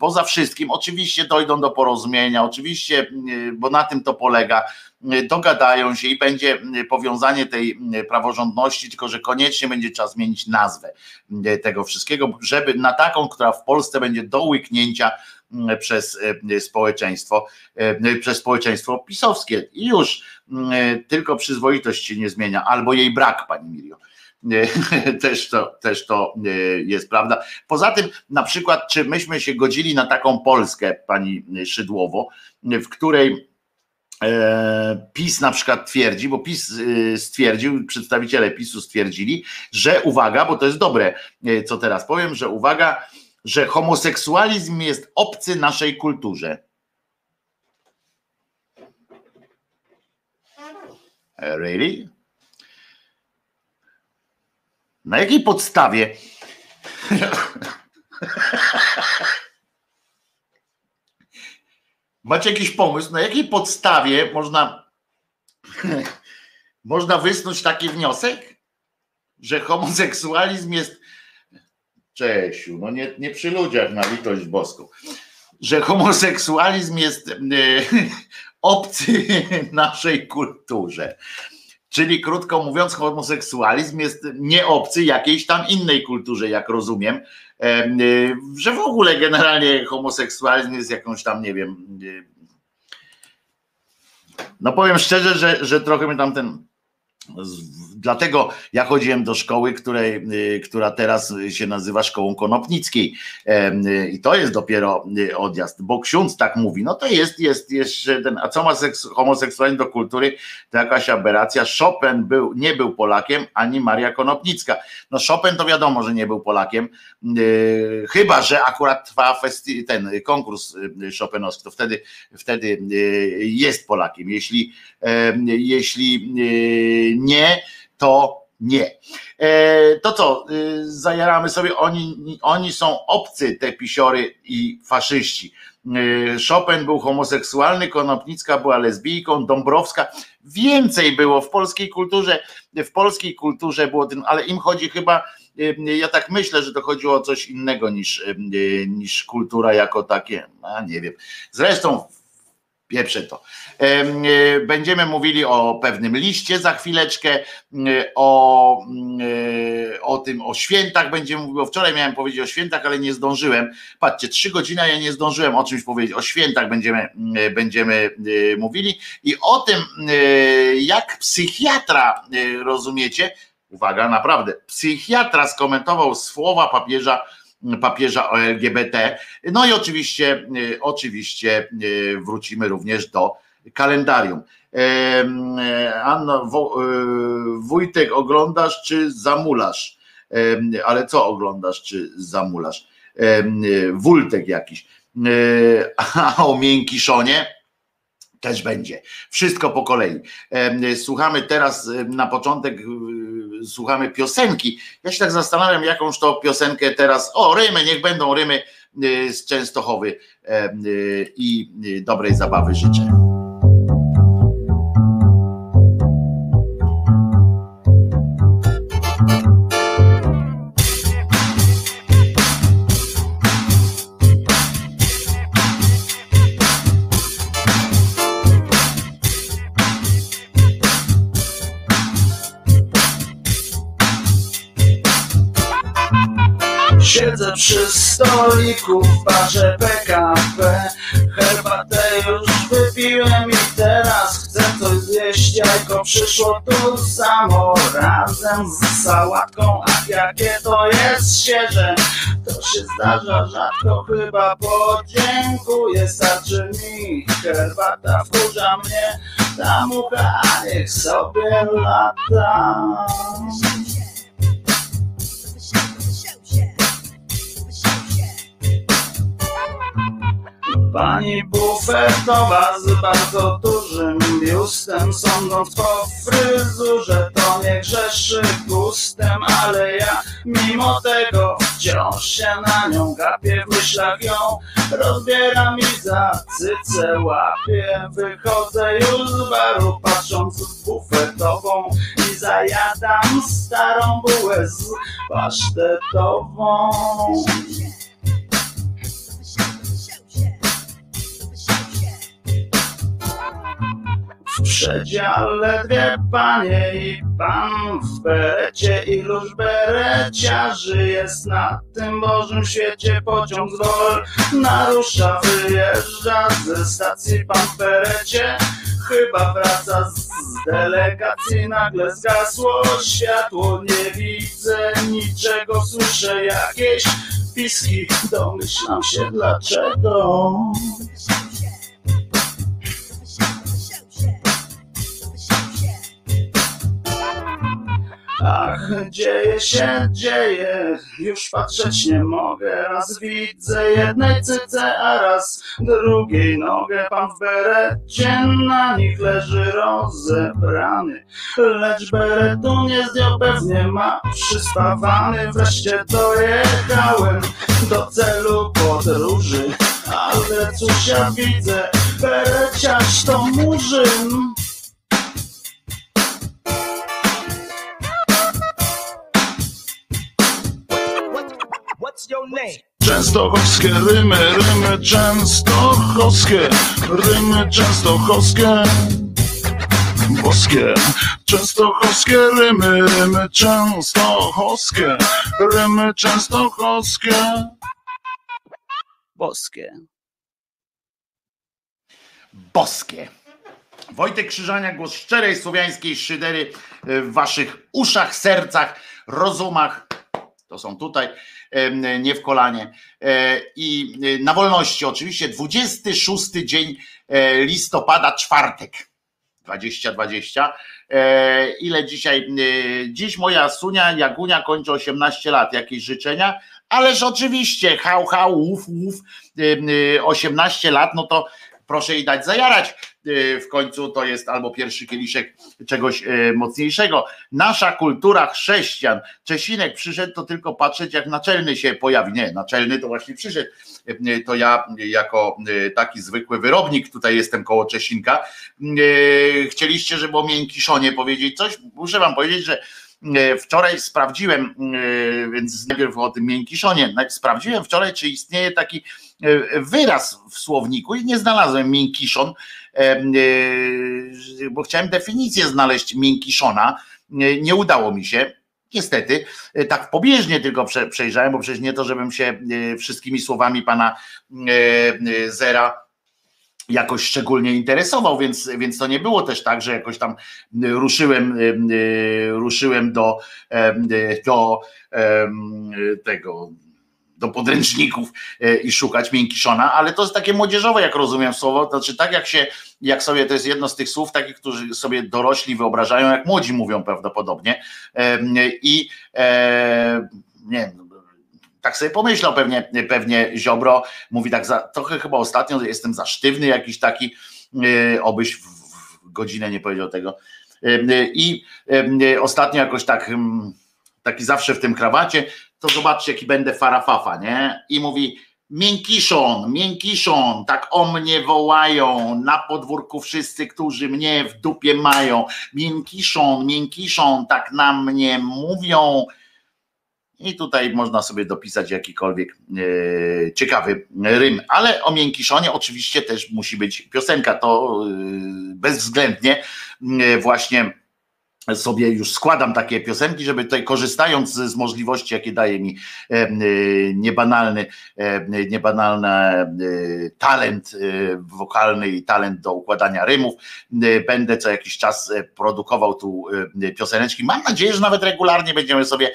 poza wszystkim oczywiście dojdą do porozumienia, oczywiście, bo na tym to polega, dogadają się i będzie powiązanie tej praworządności, tylko że koniecznie będzie trzeba zmienić nazwę tego wszystkiego, żeby na taką, która w Polsce będzie do łyknięcia przez społeczeństwo pisowskie. I już tylko przyzwoitość się nie zmienia, albo jej brak, pani Mirio. Też to jest prawda. Poza tym, na przykład, czy myśmy się godzili na taką Polskę, pani Szydłowo, w której PiS na przykład twierdzi, bo PiS stwierdził, przedstawiciele PiSu stwierdzili, że uwaga, bo to jest dobre, co teraz powiem, że uwaga, że homoseksualizm jest obcy naszej kulturze. Really? Na jakiej podstawie? Macie jakiś pomysł, na jakiej podstawie można wysnuć taki wniosek, że homoseksualizm jest... Czesiu, no nie przy ludziach, na litość boską, że homoseksualizm jest obcy naszej kulturze. Czyli krótko mówiąc, homoseksualizm jest nieobcy jakiejś tam innej kulturze, jak rozumiem, że w ogóle generalnie homoseksualizm jest jakąś tam, nie wiem, no powiem szczerze, że trochę mi tam ten... Dlatego ja chodziłem do szkoły, która teraz się nazywa Szkołą Konopnickiej i to jest dopiero odjazd, bo ksiądz tak mówi, no to jest jeszcze ten, a co ma homoseksualizm do kultury, to jakaś aberracja. Chopin nie był Polakiem, ani Maria Konopnicka. No Chopin to wiadomo, że nie był Polakiem, chyba że akurat trwa ten konkurs chopinowski, to wtedy jest Polakiem, jeśli nie, to nie. To co, zajaramy sobie, oni są obcy, te pisiory i faszyści. Chopin był homoseksualny, Konopnicka była lesbijką, Dąbrowska. Więcej było w polskiej kulturze było tym, ale im chodzi chyba, ja tak myślę, że to chodziło o coś innego niż kultura jako takie, a nie wiem. Zresztą pieprzę to. Będziemy mówili o pewnym liście za chwileczkę, o tym, o świętach będziemy mówili. Wczoraj miałem powiedzieć o świętach, ale nie zdążyłem. Patrzcie, 3 godziny, ja nie zdążyłem o czymś powiedzieć. O świętach będziemy mówili i o tym, jak psychiatra, rozumiecie, uwaga, naprawdę, psychiatra skomentował słowa papieża o LGBT. No i oczywiście wrócimy również do kalendarium. Anna, Wójtek, oglądasz czy zamulasz? Ale co oglądasz czy zamulasz? Wultek jakiś. A o miękkiszonie też będzie. Wszystko po kolei. Słuchamy teraz na początek... Słuchamy piosenki. Ja się tak zastanawiam, jakąż to piosenkę teraz. O, rymy, niech będą rymy z Częstochowy i dobrej zabawy życzę. Siedzę przy stoliku w barze PKP. Herbatę już wypiłem i teraz chcę coś zjeść, jajko przyszło tu samo razem z sałatką. Ach, jakie to jest świeże, to się zdarza rzadko, chyba podziękuję. Starczy mi, herbata wkurza mnie, Tam ubranych sobie latam. Pani bufetowa z bardzo dużym biustem, sądząc po fryzurze, to nie grzeszy gustem, ale ja mimo tego wciąż się na nią gapię, w myślach ją rozbieram i za cycę łapię. Wychodzę już z baru, patrząc w bufetową i zajadam starą bułę z pasztetową. W przedziale dwie panie i pan w berecie, iluż bereciarzy jest na tym Bożym świecie. Pociąg z Dol narusza, wyjeżdża ze stacji pan w berecie. Chyba wraca z delegacji, nagle zgasło światło. Nie widzę niczego, słyszę jakieś piski, domyślam się dlaczego. Ach, dzieje się, dzieje, już patrzeć nie mogę. Raz widzę jednej cyce, a raz drugiej nogę. Pan w berecie na nich leży rozebrany, lecz beretu nie zdjął, pewnie ma przyspawany. Wreszcie dojechałem do celu podróży, ale cóż ja widzę, bereciarz to murzyn. Częstochowskie rymy, rymy częstochowskie, rymy częstochowskie, boskie. Częstochowskie rymy, rymy częstochowskie, rymy częstochowskie, boskie. Boskie. Wojtek Krzyżaniak, głos szczerej słowiańskiej szydery w waszych uszach, sercach, rozumach. To są tutaj, nie w kolanie. I na wolności oczywiście 26 dzień listopada, czwartek 2020. Ile dzisiaj? Dziś moja Sunia Jagunia kończy 18 lat. Jakieś życzenia? Ależ oczywiście, hał, hał, łuf, łuf, 18 lat, no to proszę jej dać zajarać. W końcu to jest albo pierwszy kieliszek czegoś mocniejszego. Nasza kultura chrześcijan. Czesinek przyszedł, to tylko patrzeć, jak naczelny się pojawi. Nie, naczelny to właśnie przyszedł. To ja jako taki zwykły wyrobnik tutaj jestem koło Czesinka. Chcieliście, żeby o miękkiszonie powiedzieć coś? Muszę wam powiedzieć, że wczoraj sprawdziłem, więc najpierw o tym miękkiszonie, sprawdziłem wczoraj, czy istnieje taki wyraz w słowniku i nie znalazłem miękkiszon, bo chciałem definicję znaleźć miękkiszona, nie udało mi się, niestety, tak pobieżnie tylko przejrzałem, bo przecież nie to, żebym się wszystkimi słowami pana Zera jakoś szczególnie interesował, więc to nie było też tak, że jakoś tam ruszyłem do tego, do podręczników i szukać miękkiszona, ale to jest takie młodzieżowe, jak rozumiem słowo, to znaczy tak jak sobie, to jest jedno z tych słów takich, którzy sobie dorośli wyobrażają, jak młodzi mówią prawdopodobnie i nie wiem, tak sobie pomyślał pewnie Ziobro, mówi tak trochę chyba ostatnio, jestem za sztywny jakiś taki, obyś w godzinę nie powiedział tego. I ostatnio jakoś tak, taki zawsze w tym krawacie, to zobaczcie jaki będę farafafa, nie? I mówi miękkiszon, miękkiszon, tak o mnie wołają, na podwórku wszyscy, którzy mnie w dupie mają. Miękkiszon, miękkiszon, tak na mnie mówią. I tutaj można sobie dopisać jakikolwiek ciekawy rym, ale o miękkiszonie oczywiście też musi być piosenka, to bezwzględnie właśnie sobie już składam takie piosenki, żeby tutaj korzystając z możliwości, jakie daje mi niebanalny talent wokalny i talent do układania rymów, będę co jakiś czas produkował tu pioseneczki. Mam nadzieję, że nawet regularnie będziemy sobie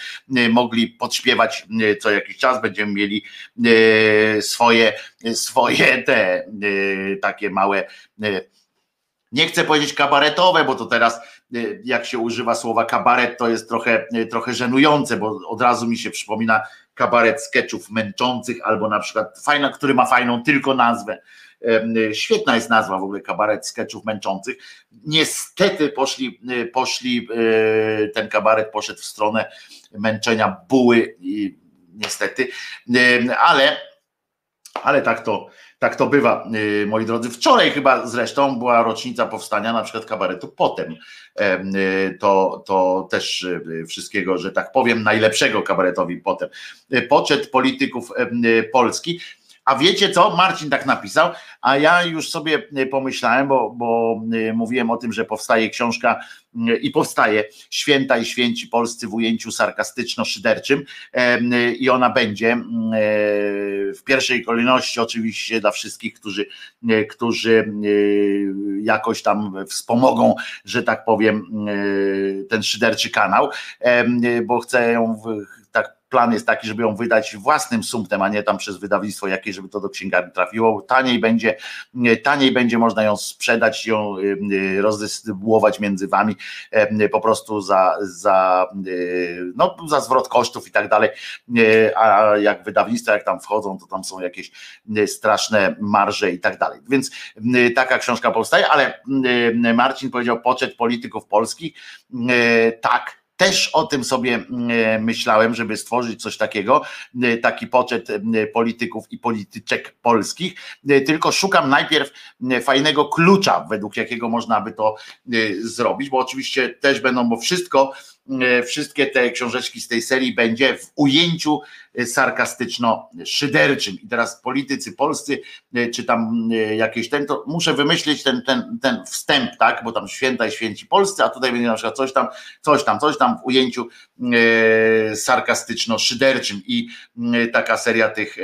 mogli podśpiewać co jakiś czas, będziemy mieli swoje te takie małe Nie chcę powiedzieć kabaretowe, bo to teraz jak się używa słowa kabaret, to jest trochę żenujące, bo od razu mi się przypomina kabaret sketchów męczących, albo na przykład fajna, który ma fajną tylko nazwę. Świetna jest nazwa w ogóle, kabaret sketchów męczących. Niestety ten kabaret poszedł w stronę męczenia buły, niestety, ale tak to bywa, moi drodzy. Wczoraj chyba zresztą była rocznica powstania na przykład kabaretu Potem. To też wszystkiego, że tak powiem, najlepszego kabaretowi Potem. Poczet polityków Polski. A wiecie co? Marcin tak napisał, a ja już sobie pomyślałem, bo mówiłem o tym, że powstaje książka i powstaje Święta i Święci Polscy w ujęciu sarkastyczno-szyderczym i ona będzie w pierwszej kolejności oczywiście dla wszystkich, którzy jakoś tam wspomogą, że tak powiem, ten szyderczy kanał, bo chcę ją plan jest taki, żeby ją wydać własnym sumptem, a nie tam przez wydawnictwo jakieś, żeby to do księgarni trafiło. Taniej będzie można ją sprzedać, ją rozdystrybuować między wami po prostu za zwrot kosztów i tak dalej. A jak wydawnictwa, jak tam wchodzą, to tam są jakieś straszne marże i tak dalej. Więc taka książka powstaje, ale Marcin powiedział poczet polityków polskich. Tak, też o tym sobie myślałem, żeby stworzyć coś takiego, taki poczet polityków i polityczek polskich, tylko szukam najpierw fajnego klucza, według jakiego można by to zrobić, bo oczywiście też będą, bo wszystkie te książeczki z tej serii będzie w ujęciu sarkastyczno-szyderczym. I teraz politycy polscy, czy tam jakieś to muszę wymyślić ten wstęp, tak, bo tam Święta i Święci Polscy, a tutaj będzie na przykład coś tam w ujęciu sarkastyczno-szyderczym i taka seria tych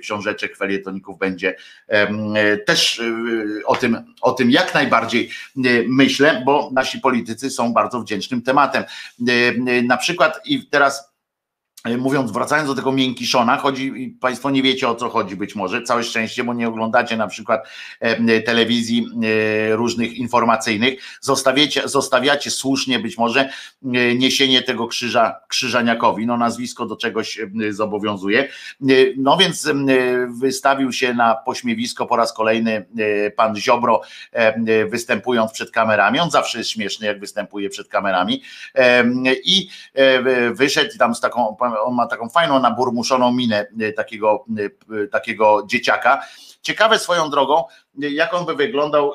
książeczek, felietoników będzie też o tym jak najbardziej myślę, bo nasi politycy są bardzo wdzięcznym tematem. Na przykład i teraz wracając do tego Miękiszona, chodzi, Państwo nie wiecie o co chodzi być może, całe szczęście, bo nie oglądacie na przykład telewizji różnych informacyjnych, zostawiacie słusznie być może niesienie tego krzyża Krzyżaniakowi, no nazwisko do czegoś zobowiązuje, no więc wystawił się na pośmiewisko po raz kolejny pan Ziobro występując przed kamerami, on zawsze jest śmieszny jak występuje przed kamerami i wyszedł tam z taką, on ma taką fajną, naburmuszoną minę takiego dzieciaka. Ciekawe swoją drogą, jak on by wyglądał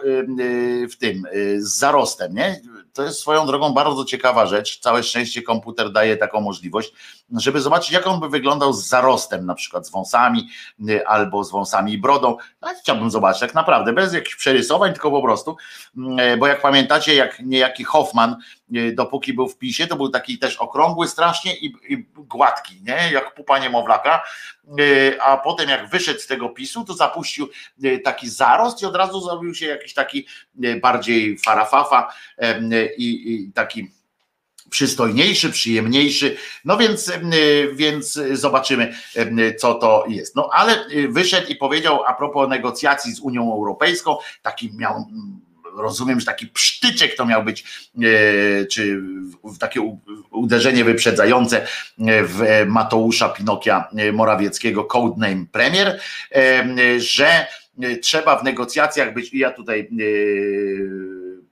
w tym, z zarostem, nie? To jest swoją drogą bardzo ciekawa rzecz, całe szczęście komputer daje taką możliwość, żeby zobaczyć jak on by wyglądał z zarostem, na przykład z wąsami albo z wąsami i brodą. Ja chciałbym zobaczyć tak naprawdę, bez jakichś przerysowań, tylko po prostu, bo jak pamiętacie, jak niejaki Hoffman, dopóki był w PiSie, to był taki też okrągły strasznie i gładki, nie? Jak pupa niemowlaka, a potem jak wyszedł z tego PiSu, to zapuścił taki zarost i od razu zrobił się jakiś taki bardziej farafafa i taki przystojniejszy, przyjemniejszy, no więc zobaczymy co to jest, no ale wyszedł i powiedział a propos negocjacji z Unią Europejską, taki miał, rozumiem, że taki psztyczek to miał być, czy takie uderzenie wyprzedzające w Mateusza Pinokia Morawieckiego, codename premier, że trzeba w negocjacjach być, i ja tutaj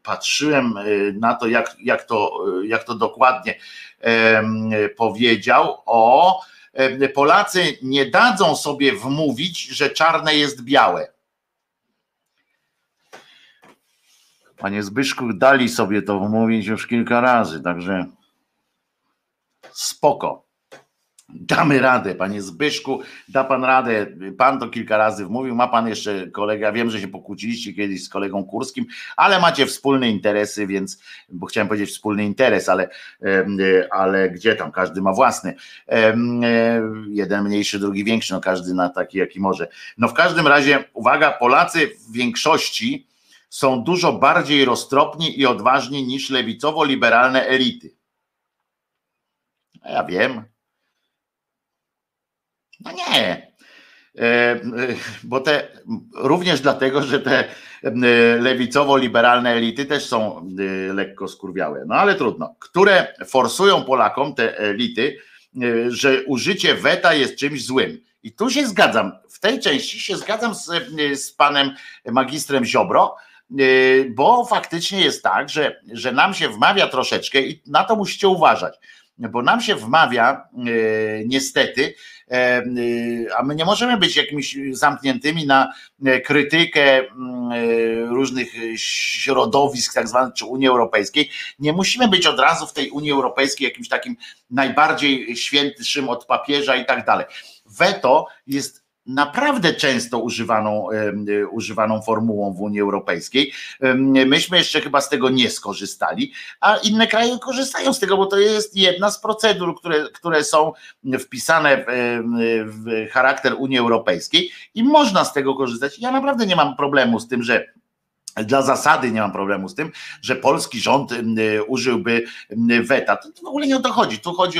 patrzyłem na to, jak to dokładnie powiedział, Polacy nie dadzą sobie wmówić, że czarne jest białe. Panie Zbyszku, dali sobie to wmówić już kilka razy, także spoko. Damy radę, panie Zbyszku, da pan radę, pan to kilka razy wmówił, ma pan jeszcze kolegę, wiem, że się pokłóciliście kiedyś z kolegą Kurskim, ale macie wspólne interesy, więc, bo chciałem powiedzieć wspólny interes, ale gdzie tam, każdy ma własny, jeden mniejszy, drugi większy, no każdy na taki jaki może. No w każdym razie, uwaga, Polacy w większości są dużo bardziej roztropni i odważni niż lewicowo-liberalne elity. Ja wiem. No nie. bo te, również dlatego, że te lewicowo-liberalne elity też są lekko skurwiałe, no ale trudno, które forsują Polakom, te elity, że użycie weta jest czymś złym. I tu się zgadzam, w tej części się zgadzam z panem magistrem Ziobro, bo faktycznie jest tak, że nam się wmawia troszeczkę i na to musicie uważać, bo nam się wmawia niestety, a my nie możemy być jakimiś zamkniętymi na krytykę różnych środowisk tak zwanych czy Unii Europejskiej. Nie musimy być od razu w tej Unii Europejskiej jakimś takim najbardziej świętszym od papieża i tak dalej. Weto jest naprawdę często używaną formułą w Unii Europejskiej. Myśmy jeszcze chyba z tego nie skorzystali, a inne kraje korzystają z tego, bo to jest jedna z procedur, które są wpisane w charakter Unii Europejskiej i można z tego korzystać. Ja naprawdę nie mam problemu z tym, że dla zasady nie mam problemu z tym, że polski rząd użyłby weta. To w ogóle nie o to chodzi. Tu chodzi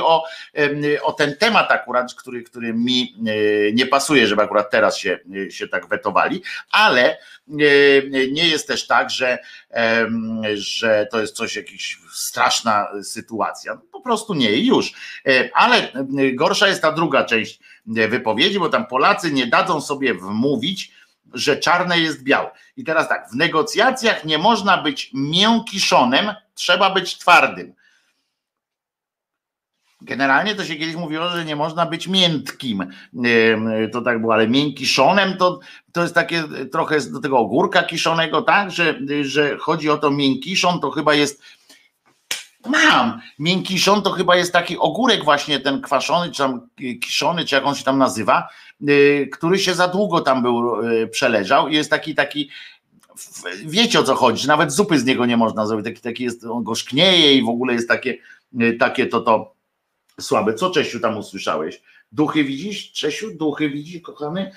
o ten temat akurat, który mi nie pasuje, żeby akurat teraz się tak wetowali, ale nie jest też tak, że to jest coś, jakaś straszna sytuacja. Po prostu nie i już. Ale gorsza jest ta druga część wypowiedzi, bo tam Polacy nie dadzą sobie wmówić, że czarne jest białe. I teraz tak, w negocjacjach nie można być miękkiszonem, trzeba być twardym. Generalnie to się kiedyś mówiło, że nie można być miętkim. To tak było, ale miękkiszonem to jest takie trochę do tego ogórka kiszonego, tak, że chodzi o to, miękkiszon to chyba jest... Miękkiszon to chyba jest taki ogórek właśnie ten kwaszony, czy tam kiszony, czy jak on się tam nazywa, który się za długo tam przeleżał i jest taki, wiecie o co chodzi, że nawet zupy z niego nie można zrobić, taki jest, on gorzknieje i w ogóle jest takie to słabe. Co, Czesiu, tam usłyszałeś? Duchy widzisz? Czesiu, duchy widzisz, kochany?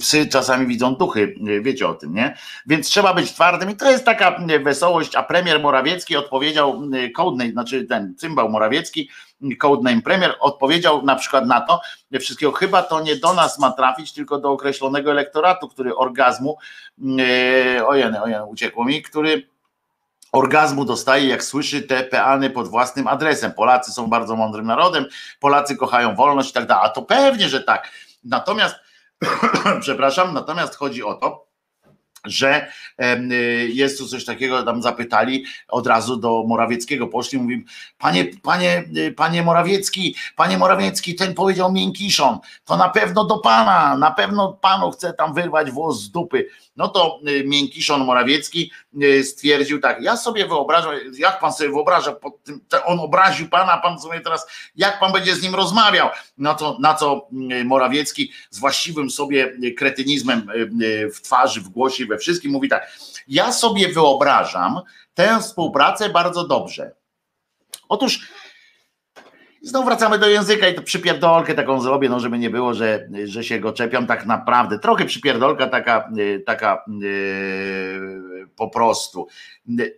Psy czasami widzą duchy, wiecie o tym, nie? Więc trzeba być twardym i to jest taka wesołość, a premier Morawiecki odpowiedział, codename, znaczy ten cymbał Morawiecki, codename premier, odpowiedział na przykład na to wszystkiego, chyba to nie do nas ma trafić, tylko do określonego elektoratu, który orgazmu, uciekło mi, który... orgazmu dostaje, jak słyszy te peany pod własnym adresem. Polacy są bardzo mądrym narodem, Polacy kochają wolność i tak dalej. A to pewnie, że tak. Natomiast, natomiast chodzi o to, że jest tu coś takiego, tam zapytali od razu do Morawieckiego, poszli, mówili, panie Morawiecki, ten powiedział miękkiszon, to na pewno do pana, na pewno panu chce tam wyrwać włos z dupy. No to miękkiszon Morawiecki stwierdził tak, ja sobie wyobrażam, jak pan sobie wyobraża, on obraził pana, pan sobie teraz, jak pan będzie z nim rozmawiał, na co Morawiecki z właściwym sobie kretynizmem w twarzy, w głosie, we wszystkim mówi tak, ja sobie wyobrażam tę współpracę bardzo dobrze. Otóż znowu wracamy do języka i to przypierdolkę taką zrobię, no żeby nie było, że się go czepiam, tak naprawdę. Trochę przypierdolka taka po prostu,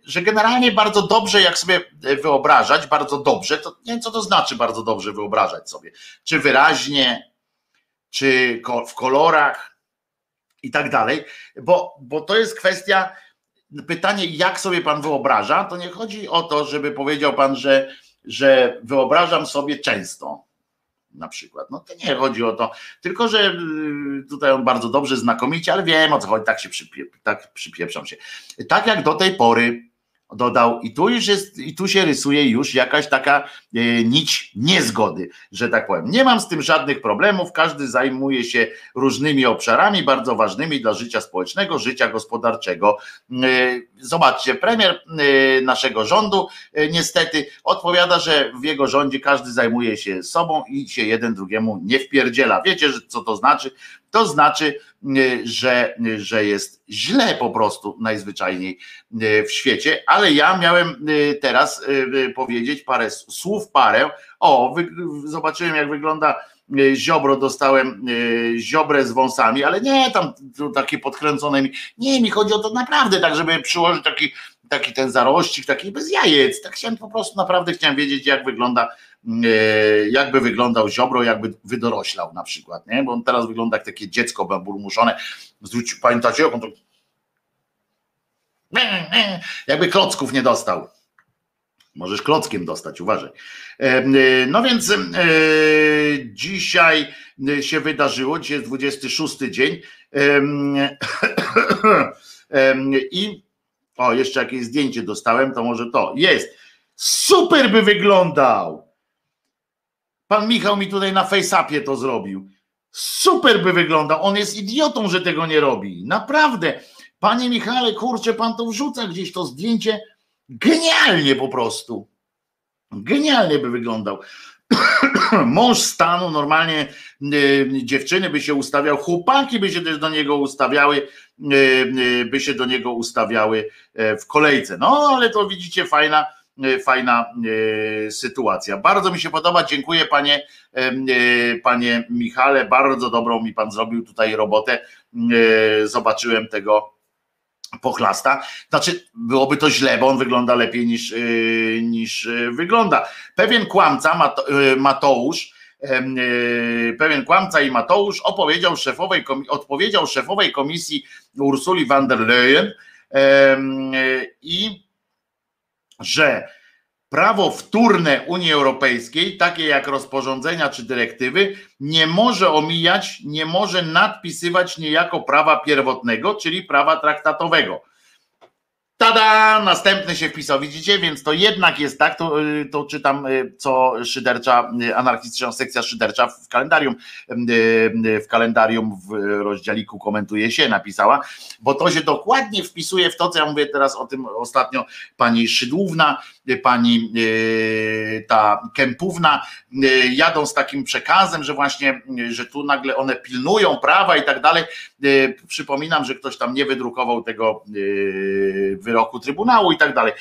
że generalnie bardzo dobrze, jak sobie wyobrażać, bardzo dobrze, to nie wiem, co to znaczy bardzo dobrze wyobrażać sobie. Czy wyraźnie, czy w kolorach i tak dalej, bo to jest kwestia, pytanie, jak sobie pan wyobraża, to nie chodzi o to, żeby powiedział pan, że wyobrażam sobie często, na przykład, no to nie chodzi o to, tylko że tutaj on bardzo dobrze, znakomicie, ale wiem o co chodzi, tak przypieprzam się. Tak jak do tej pory, dodał, i tu już jest, i tu się rysuje już jakaś taka nić niezgody, że tak powiem. Nie mam z tym żadnych problemów, każdy zajmuje się różnymi obszarami bardzo ważnymi dla życia społecznego, życia gospodarczego. Zobaczcie, premier naszego rządu niestety odpowiada, że w jego rządzie każdy zajmuje się sobą i się jeden drugiemu nie wpierdziela. Wiecie, co to znaczy? To znaczy, że jest źle po prostu najzwyczajniej w świecie, ale ja miałem teraz powiedzieć parę słów. O, zobaczyłem jak wygląda Ziobro, dostałem Ziobrę z wąsami, ale nie tam takie podkręcone mi. Nie, mi chodzi o to naprawdę tak, żeby przyłożyć taki taki ten zarościk, taki bez jajec. Tak chciałem po prostu, naprawdę chciałem wiedzieć, jak wygląda, jakby wyglądał Ziobro, jakby wydoroślał na przykład, nie? Bo on teraz wygląda jak takie dziecko burmuszone. Pamiętacie, jak on to... Jakby klocków nie dostał. Możesz klockiem dostać, uważaj. No więc dzisiaj się wydarzyło, dzisiaj jest 26 dzień i o, jeszcze jakieś zdjęcie dostałem, to może to jest. Super by wyglądał. Pan Michał mi tutaj na FaceAppie to zrobił. Super by wyglądał. On jest idiotą, że tego nie robi. Naprawdę. Panie Michale, kurczę, pan to wrzuca gdzieś to zdjęcie. Genialnie po prostu. Genialnie by wyglądał. Mąż stanu, normalnie dziewczyny by się ustawiał, chłopaki by się też do niego ustawiały, w kolejce. No ale to widzicie, fajna sytuacja. Bardzo mi się podoba, dziękuję panie Michale, bardzo dobrą mi pan zrobił tutaj robotę. Zobaczyłem tego pochlasta, znaczy byłoby to źle, bo on wygląda lepiej niż wygląda. Pewien kłamca, Mateusz odpowiedział szefowej komisji Ursuli von der Leyen i że prawo wtórne Unii Europejskiej, takie jak rozporządzenia czy dyrektywy, nie może omijać, nie może nadpisywać niejako prawa pierwotnego, czyli prawa traktatowego. Tada! Następny się wpisał, widzicie? Więc to jednak jest tak, to czytam, co szydercza, anarchistyczna sekcja szydercza w kalendarium w rozdzialiku komentuje się, napisała, bo to się dokładnie wpisuje w to, co ja mówię teraz o tym ostatnio, pani Szydłówna, pani ta Kępówna, jadą z takim przekazem, że właśnie, że tu nagle one pilnują prawa i tak dalej. Przypominam, że ktoś tam nie wydrukował tego wyroku Trybunału i tak dalej.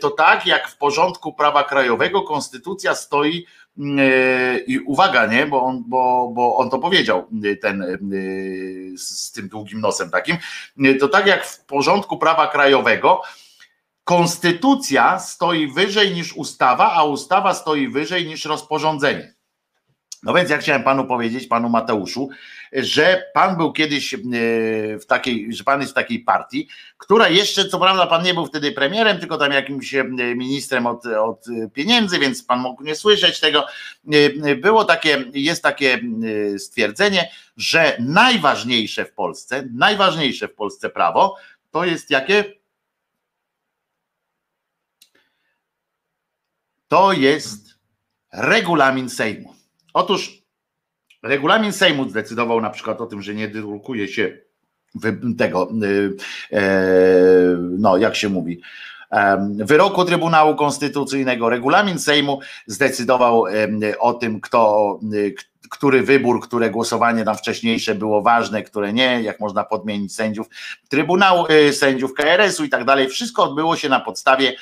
To tak jak w porządku prawa krajowego konstytucja stoi i uwaga, nie, bo on to powiedział, ten z tym długim nosem takim, to tak jak w porządku prawa krajowego konstytucja stoi wyżej niż ustawa, a ustawa stoi wyżej niż rozporządzenie. No więc ja chciałem panu powiedzieć, panu Mateuszu, że pan był kiedyś że pan jest w takiej partii, która jeszcze, co prawda pan nie był wtedy premierem, tylko tam jakimś ministrem od pieniędzy, więc pan mógł nie słyszeć tego. Jest takie stwierdzenie, że najważniejsze w Polsce prawo to jest jakie? To jest regulamin Sejmu. Otóż regulamin Sejmu zdecydował na przykład o tym, że nie drukuje się tego, no jak się mówi, wyroku Trybunału Konstytucyjnego. Regulamin Sejmu zdecydował o tym, który wybór, które głosowanie tam wcześniejsze było ważne, które nie, jak można podmienić sędziów Trybunału, sędziów KRS-u i tak dalej. Wszystko odbyło się na podstawie,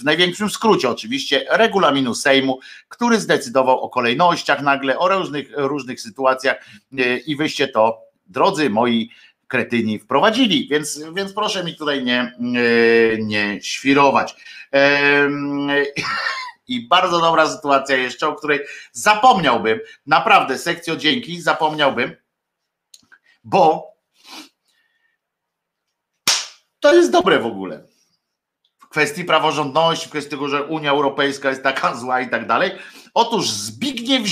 w największym skrócie oczywiście, regulaminu Sejmu, który zdecydował o kolejnościach nagle, o różnych sytuacjach i wyście to, drodzy moi kretyni, wprowadzili, więc proszę mi tutaj nie świrować. I bardzo dobra sytuacja jeszcze, o której zapomniałbym, naprawdę sekcjo dzięki, zapomniałbym, bo to jest dobre w ogóle. W kwestii praworządności, w kwestii tego, że Unia Europejska jest taka zła i tak dalej. Otóż Zbigniew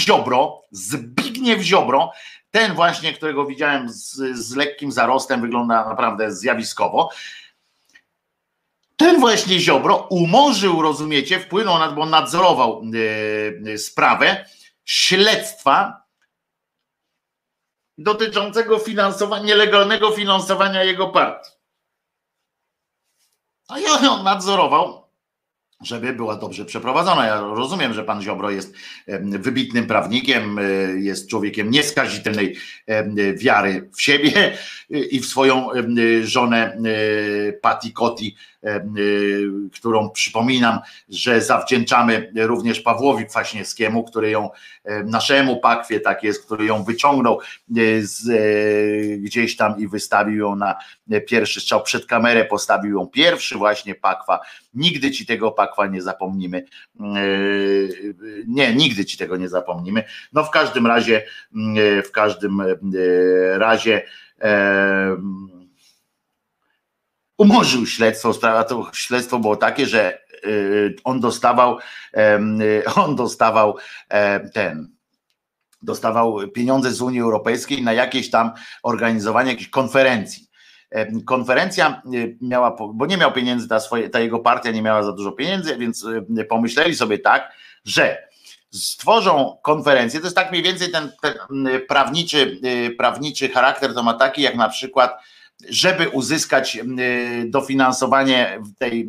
Ziobro, ten właśnie, którego widziałem z lekkim zarostem, wygląda naprawdę zjawiskowo. Ten właśnie Ziobro umorzył, rozumiecie, wpłynął na to, bo nadzorował sprawę śledztwa dotyczącego nielegalnego finansowania jego partii. A on nadzorował żeby była dobrze przeprowadzona. Ja rozumiem, że pan Ziobro jest wybitnym prawnikiem, jest człowiekiem nieskazitelnej wiary w siebie i w swoją żonę Patty Kotti, którą przypominam, że zawdzięczamy również Pawłowi Kwaśniewskiemu, który ją, naszemu Pakwie tak jest, który ją wyciągnął gdzieś tam i wystawił ją na pierwszy strzał, przed kamerę postawił ją pierwszy właśnie Pakwa. Nigdy ci tego, Pakwa, nie zapomnimy. Nie, nigdy ci tego nie zapomnimy. No w każdym razie umorzył śledztwo, to śledztwo było takie, że on dostawał pieniądze z Unii Europejskiej na jakieś tam organizowanie jakiejś konferencji. Konferencja miała, bo nie miał pieniędzy, ta jego partia nie miała za dużo pieniędzy, więc pomyśleli sobie tak, że stworzą konferencję. To jest tak mniej więcej ten prawniczy charakter to ma taki, jak na przykład, żeby uzyskać dofinansowanie tej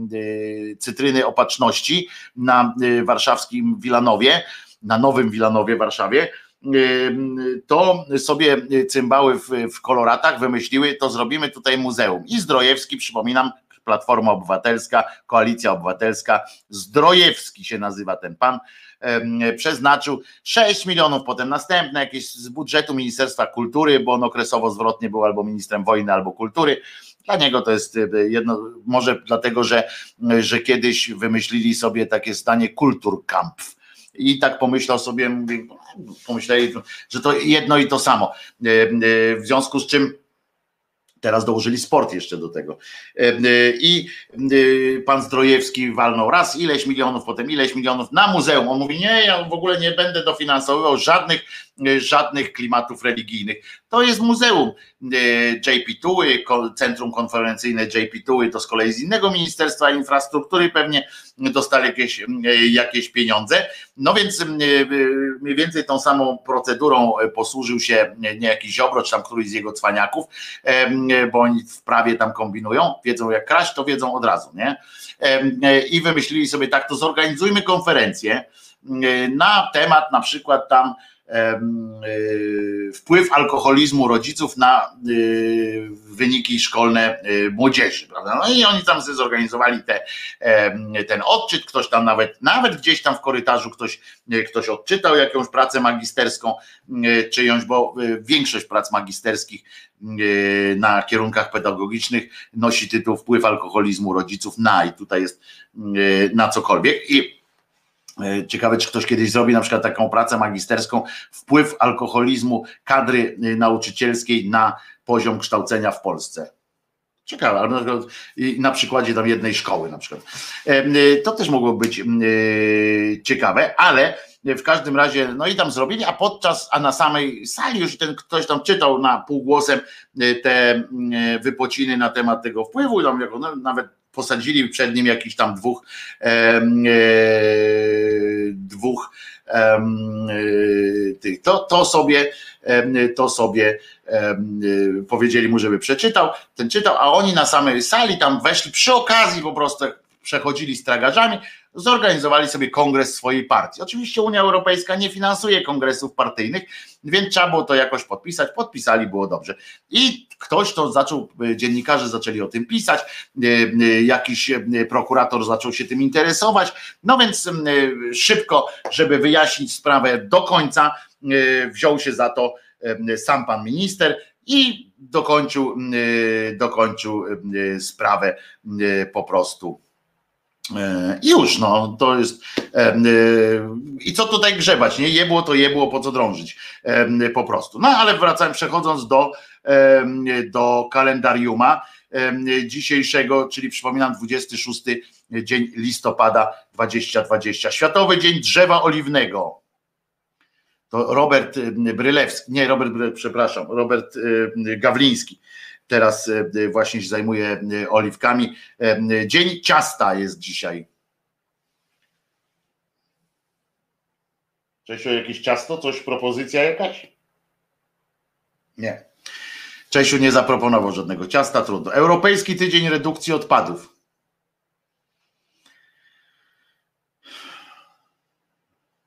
cytryny opatrzności na warszawskim Wilanowie, na Nowym Wilanowie w Warszawie, to sobie cymbały w koloratach wymyśliły, to zrobimy tutaj muzeum. I Zdrojewski, przypominam, Platforma Obywatelska, Koalicja Obywatelska, Zdrojewski się nazywa ten pan, przeznaczył 6 milionów, potem następne jakieś z budżetu Ministerstwa Kultury, bo on okresowo zwrotnie był albo ministrem wojny, albo kultury. Dla niego to jest jedno, może dlatego, że kiedyś wymyślili sobie takie zdanie Kulturkampf. I tak pomyśleli, że to jedno i to samo. W związku z czym teraz dołożyli sport jeszcze do tego. I pan Zdrojewski walnął raz ileś milionów, potem ileś milionów na muzeum. On mówi, nie, ja w ogóle nie będę dofinansowywał żadnych klimatów religijnych. To jest muzeum JP Tuły, centrum konferencyjne JP Tuły, to z kolei z innego Ministerstwa Infrastruktury pewnie dostali jakieś pieniądze. No więc mniej więcej tą samą procedurą posłużył się niejaki Ziobro, czy tam któryś z jego cwaniaków, bo oni w prawie tam kombinują, wiedzą jak kraść, to wiedzą od razu, nie? I wymyślili sobie tak, to zorganizujmy konferencję na temat na przykład tam wpływ alkoholizmu rodziców na wyniki szkolne młodzieży, prawda? No i oni tam sobie zorganizowali ten odczyt, ktoś tam nawet gdzieś tam w korytarzu ktoś odczytał jakąś pracę magisterską czyjąś, bo większość prac magisterskich na kierunkach pedagogicznych nosi tytuł Wpływ alkoholizmu rodziców na, i tutaj jest na cokolwiek. I ciekawe, czy ktoś kiedyś zrobi na przykład taką pracę magisterską, wpływ alkoholizmu kadry nauczycielskiej na poziom kształcenia w Polsce. Ciekawe, ale na przykładzie tam jednej szkoły na przykład. To też mogło być ciekawe, ale w każdym razie, no i tam zrobili, a na samej sali już ten ktoś tam czytał na półgłosem te wypociny na temat tego wpływu, tam nawet posadzili przed nim jakichś tam dwóch tych. To sobie powiedzieli mu, żeby przeczytał. Ten czytał, a oni na samej sali tam weszli przy okazji, po prostu przechodzili z tragarzami, zorganizowali sobie kongres swojej partii. Oczywiście Unia Europejska nie finansuje kongresów partyjnych, więc trzeba było to jakoś podpisać. Podpisali, było dobrze. I ktoś to zaczął, dziennikarze zaczęli o tym pisać, jakiś prokurator zaczął się tym interesować. No więc szybko, żeby wyjaśnić sprawę do końca, wziął się za to sam pan minister i dokończył sprawę po prostu. I już, no, to jest. I co tutaj grzebać, nie? Jebło to jebło, po co drążyć? Po prostu. No ale przechodząc do kalendariuma dzisiejszego, czyli przypominam 26 dzień listopada 2020. Światowy Dzień Drzewa Oliwnego. To Robert Brylewski, nie, Robert Gawliński. Teraz właśnie się zajmuję oliwkami. Dzień ciasta jest dzisiaj. Czesiu, jakieś ciasto? Coś, propozycja jakaś? Nie. Czesiu nie zaproponował żadnego ciasta, trudno. Europejski Tydzień Redukcji Odpadów.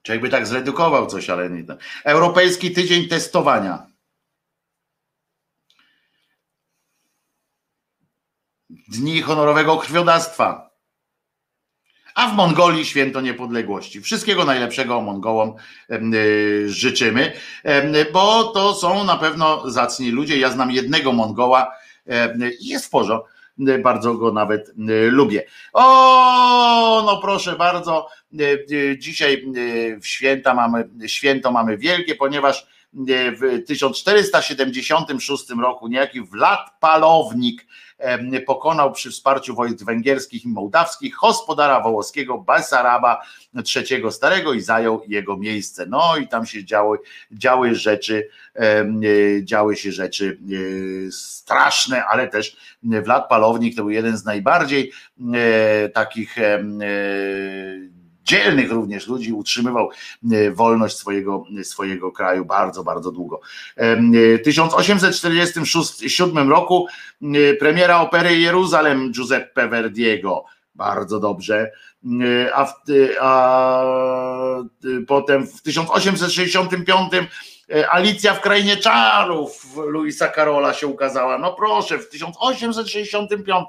Czy jakby tak zredukował coś, ale nie. Europejski Tydzień Testowania. Dni honorowego krwiodawstwa. A w Mongolii Święto Niepodległości. Wszystkiego najlepszego Mongołom życzymy, bo to są na pewno zacni ludzie. Ja znam jednego Mongoła, jest w porządku. Bardzo go nawet lubię. O, no proszę bardzo, dzisiaj w święto mamy wielkie, ponieważ w 1476 roku niejaki Wład Palownik pokonał przy wsparciu wojsk węgierskich i mołdawskich hospodara wołoskiego Basaraba III Starego i zajął jego miejsce. No i tam się działy się rzeczy straszne, ale też Wład Palownik to był jeden z najbardziej takich dzielnych również ludzi, utrzymywał wolność swojego kraju bardzo, bardzo długo. W 1847 roku premiera opery Jeruzalem Giuseppe Verdiego, bardzo dobrze, a potem w 1865 Alicja w Krainie Czarów Luisa Carrolla się ukazała. No proszę, w 1865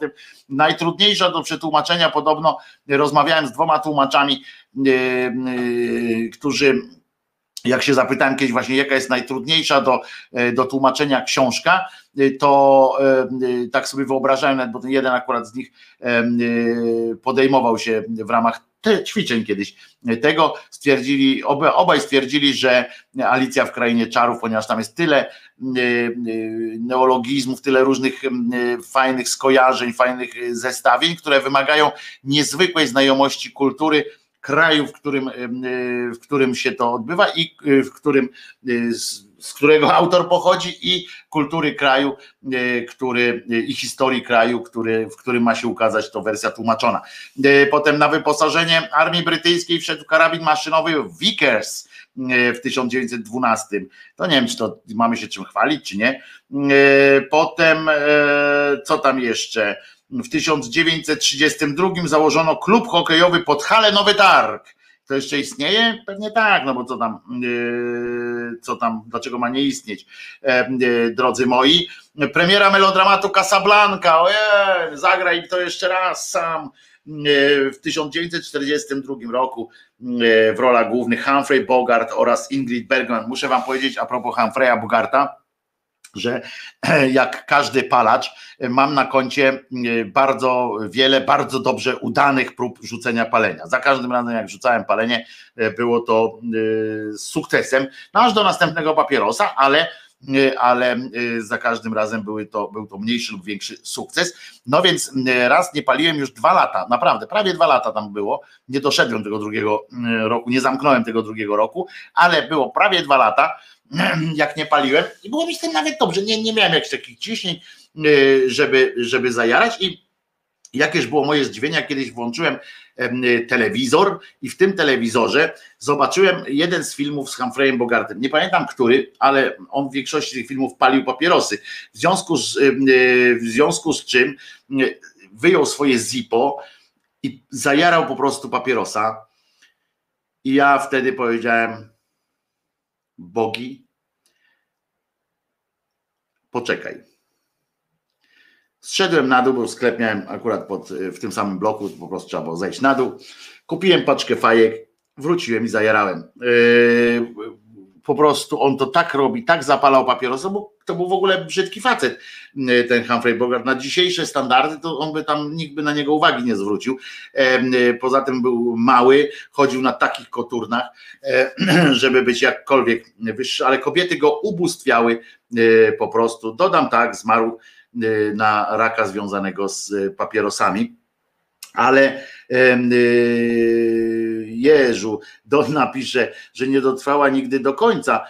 najtrudniejsza do przetłumaczenia podobno, rozmawiałem z dwoma tłumaczami, którzy, jak się zapytałem kiedyś właśnie, jaka jest najtrudniejsza do tłumaczenia książka, to tak sobie wyobrażałem, nawet bo ten jeden akurat z nich podejmował się w ramach ćwiczeń kiedyś tego, stwierdzili, obaj stwierdzili, że Alicja w Krainie Czarów, ponieważ tam jest tyle neologizmów, tyle różnych fajnych skojarzeń, fajnych zestawień, które wymagają niezwykłej znajomości kultury kraju, w którym się to odbywa i z którego autor pochodzi, i kultury kraju, i historii kraju, w którym ma się ukazać to wersja tłumaczona. Potem na wyposażenie armii brytyjskiej wszedł karabin maszynowy Vickers w 1912. To nie wiem, czy to mamy się czym chwalić, czy nie. Potem, co tam jeszcze? W 1932 założono klub hokejowy Podhale Nowy Targ. To jeszcze istnieje? Pewnie tak, no bo co tam, dlaczego ma nie istnieć, drodzy moi. Premiera melodramatu Casablanca, zagraj to jeszcze raz sam. W 1942 roku w rolach głównych Humphrey Bogart oraz Ingrid Bergman. Muszę wam powiedzieć a propos Humphreya Bogarta, że jak każdy palacz mam na koncie bardzo wiele, bardzo dobrze udanych prób rzucenia palenia. Za każdym razem jak rzucałem palenie, było to z sukcesem, no aż do następnego papierosa, ale za każdym razem był to mniejszy lub większy sukces. No więc raz nie paliłem już 2 lata, naprawdę, prawie 2 lata tam było, nie doszedłem tego drugiego roku, nie zamknąłem tego drugiego roku, ale było prawie 2 lata, jak nie paliłem i było mi z tym nawet dobrze, nie miałem jakichś takich ciśnień, żeby zajarać. I jakież było moje zdziwienie, kiedyś włączyłem telewizor i w tym telewizorze zobaczyłem jeden z filmów z Humphreyem Bogartem, nie pamiętam który, ale on w większości tych filmów palił papierosy, w związku z czym wyjął swoje Zippo i zajarał po prostu papierosa i ja wtedy powiedziałem: Bogi, poczekaj. Zszedłem na dół, bo sklep miałem akurat w tym samym bloku, po prostu trzeba było zejść na dół. Kupiłem paczkę fajek, wróciłem i zajarałem. Po prostu on to tak robi, tak zapalał papierosa, bo to był w ogóle brzydki facet, ten Humphrey Bogart. Na dzisiejsze standardy to on by tam, nikt by na niego uwagi nie zwrócił. Poza tym był mały, chodził na takich koturnach, żeby być jakkolwiek wyższy, ale kobiety go ubóstwiały po prostu. Dodam tak, zmarł na raka związanego z papierosami, ale Jezu, Donna pisze, że nie dotrwała nigdy do końca.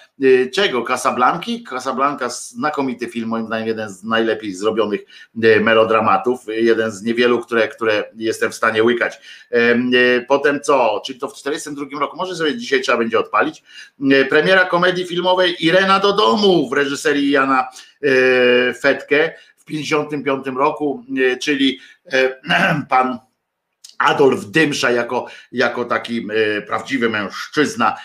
Czego? Casablanki? Casablanca, znakomity film, moim zdaniem jeden z najlepiej zrobionych melodramatów, jeden z niewielu, które jestem w stanie łykać. Potem co? Czyli to w 1942 roku, może sobie dzisiaj trzeba będzie odpalić. Premiera komedii filmowej Irena do domu w reżyserii Jana Fetke w 1955 roku, czyli pan Adolf Dymsza jako taki prawdziwy mężczyzna,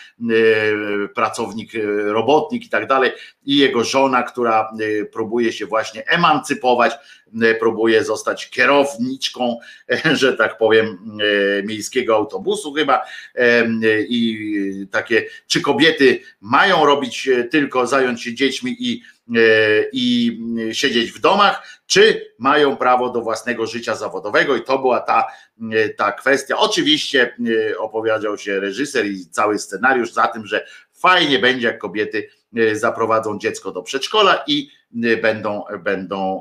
pracownik, robotnik i tak dalej, i jego żona, która próbuje się właśnie emancypować, próbuje zostać kierowniczką, że tak powiem, miejskiego autobusu chyba, i takie, czy kobiety mają robić tylko zająć się dziećmi i siedzieć w domach, czy mają prawo do własnego życia zawodowego, i to była ta kwestia. Oczywiście opowiadał się reżyser i cały scenariusz za tym, że fajnie będzie, jak kobiety zaprowadzą dziecko do przedszkola i będą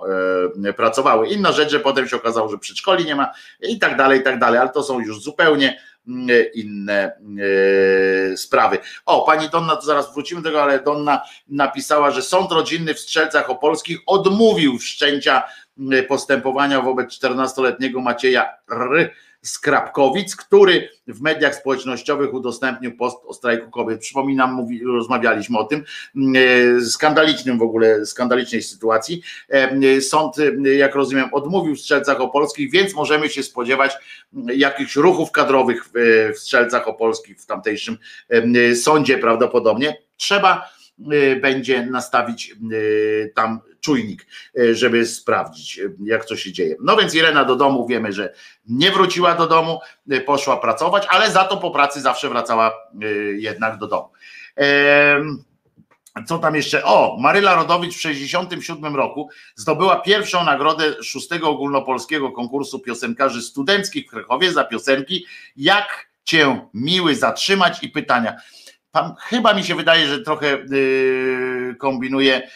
pracowały. Inna rzecz, że potem się okazało, że przedszkoli nie ma i tak dalej, ale to są już zupełnie inne sprawy. O, pani Donna, to zaraz wrócimy do tego, ale Donna napisała, że Sąd Rodzinny w Strzelcach Opolskich odmówił wszczęcia postępowania wobec 14-letniego Macieja R. z Krapkowic, który w mediach społecznościowych udostępnił post o strajku kobiet. Przypominam, rozmawialiśmy o tym, skandalicznej sytuacji. Sąd, jak rozumiem, odmówił w Strzelcach Opolskich, więc możemy się spodziewać jakichś ruchów kadrowych w Strzelcach Opolskich, w tamtejszym sądzie prawdopodobnie. Trzeba będzie nastawić tam czujnik, żeby sprawdzić, jak to się dzieje. No więc Irena do domu, wiemy, że nie wróciła do domu, poszła pracować, ale za to po pracy zawsze wracała jednak do domu. Co tam jeszcze? O, Maryla Rodowicz w 1967 roku zdobyła pierwszą nagrodę 6. ogólnopolskiego konkursu piosenkarzy studenckich w Krakowie za piosenki „Jak cię miły zatrzymać” i „Pytania”. Pan, chyba mi się wydaje, że trochę kombinuję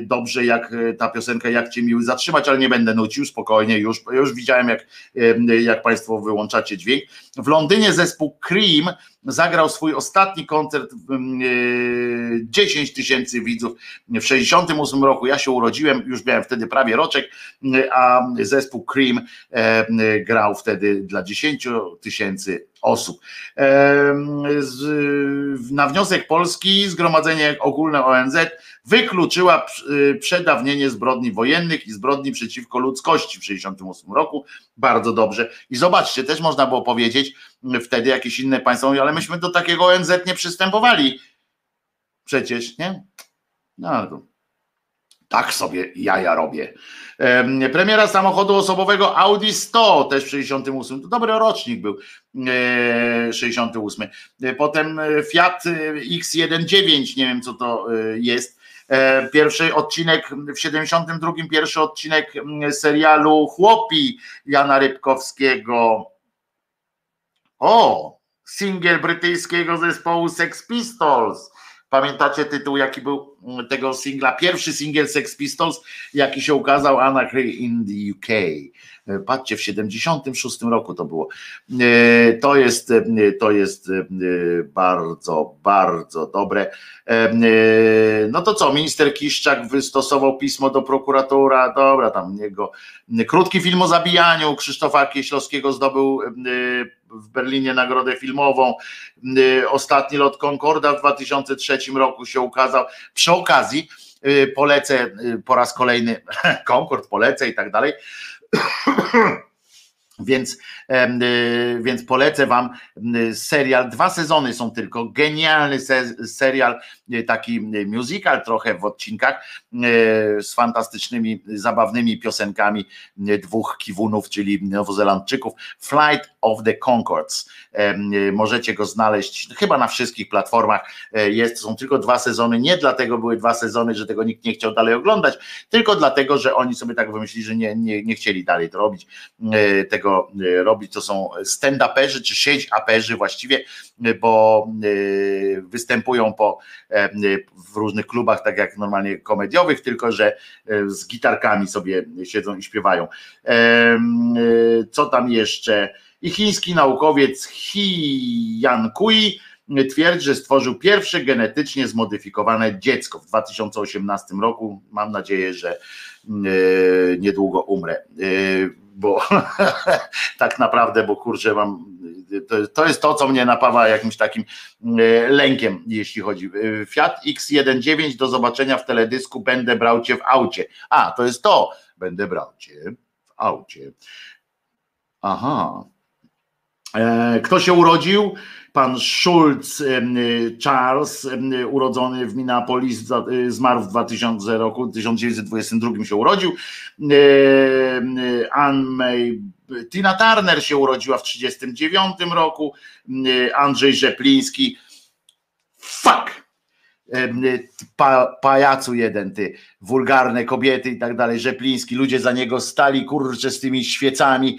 dobrze, jak ta piosenka „Jak cię miły zatrzymać”, ale nie będę nucił, spokojnie, już widziałem, jak Państwo wyłączacie dźwięk. W Londynie zespół Cream zagrał swój ostatni koncert, 10 000 widzów w 1968 roku. Ja się urodziłem, już miałem wtedy prawie roczek, a zespół Cream grał wtedy dla 10 000 osób. Na wniosek Polski Zgromadzenie Ogólne ONZ wykluczyła przedawnienie zbrodni wojennych i zbrodni przeciwko ludzkości w 1968 roku. Bardzo dobrze. I zobaczcie, też można było powiedzieć wtedy, jakieś inne państwo mówi, ale myśmy do takiego ONZ nie przystępowali. Przecież, nie? No ale to tak sobie jaja robię. Premiera samochodu osobowego Audi 100 też w 1968, to dobry rocznik był, 1968. Potem Fiat X19, nie wiem co to jest, pierwszy odcinek w 1972, pierwszy odcinek serialu „Chłopi” Jana Rybkowskiego. O, singiel brytyjskiego zespołu Sex Pistols. Pamiętacie tytuł, jaki był tego singla? Pierwszy singiel Sex Pistols, jaki się ukazał, Anna Hill in the UK. Patrzcie, w 1976 roku to było. To jest bardzo, bardzo dobre. No to co, minister Kiszczak wystosował pismo do prokuratora, dobra, tam niego. Krótki film o zabijaniu Krzysztofa Kieślowskiego zdobył w Berlinie nagrodę filmową. Ostatni lot Concorda w 2003 roku się ukazał. Przy okazji polecę po raz kolejny Concorde, polecę i tak dalej. Więc polecę wam serial, 2 sezony są tylko, genialny serial, taki musical trochę w odcinkach, z fantastycznymi, zabawnymi piosenkami 2 kiwunów, czyli Nowozelandczyków, Flight of the Concords. Możecie go znaleźć chyba na wszystkich platformach, są tylko 2 sezony, nie dlatego były 2 sezony, że tego nikt nie chciał dalej oglądać, tylko dlatego, że oni sobie tak wymyślili, że nie chcieli dalej to robić, to są stand-uperzy czy sieć-aperzy właściwie, bo występują w różnych klubach, tak jak normalnie komediowych, tylko że z gitarkami sobie siedzą i śpiewają. Co tam jeszcze? I chiński naukowiec Jian Kui twierdzi, że stworzył pierwsze genetycznie zmodyfikowane dziecko w 2018 roku. Mam nadzieję, że niedługo umrę, bo tak naprawdę, kurczę, to jest to, co mnie napawa jakimś takim lękiem, jeśli chodzi. Fiat X19, do zobaczenia w teledysku „Będę brał cię w aucie”. A, to jest to. Będę brał cię w aucie. Aha, Kto się urodził? Pan Schulz Charles, urodzony w Minneapolis, zmarł w 1922 się urodził. Tina Turner się urodziła w 1939 roku. Andrzej Żepliński. Fuck! Pajacu jeden, ty, wulgarne kobiety i tak dalej, Żepliński, ludzie za niego stali, kurczę, z tymi świecami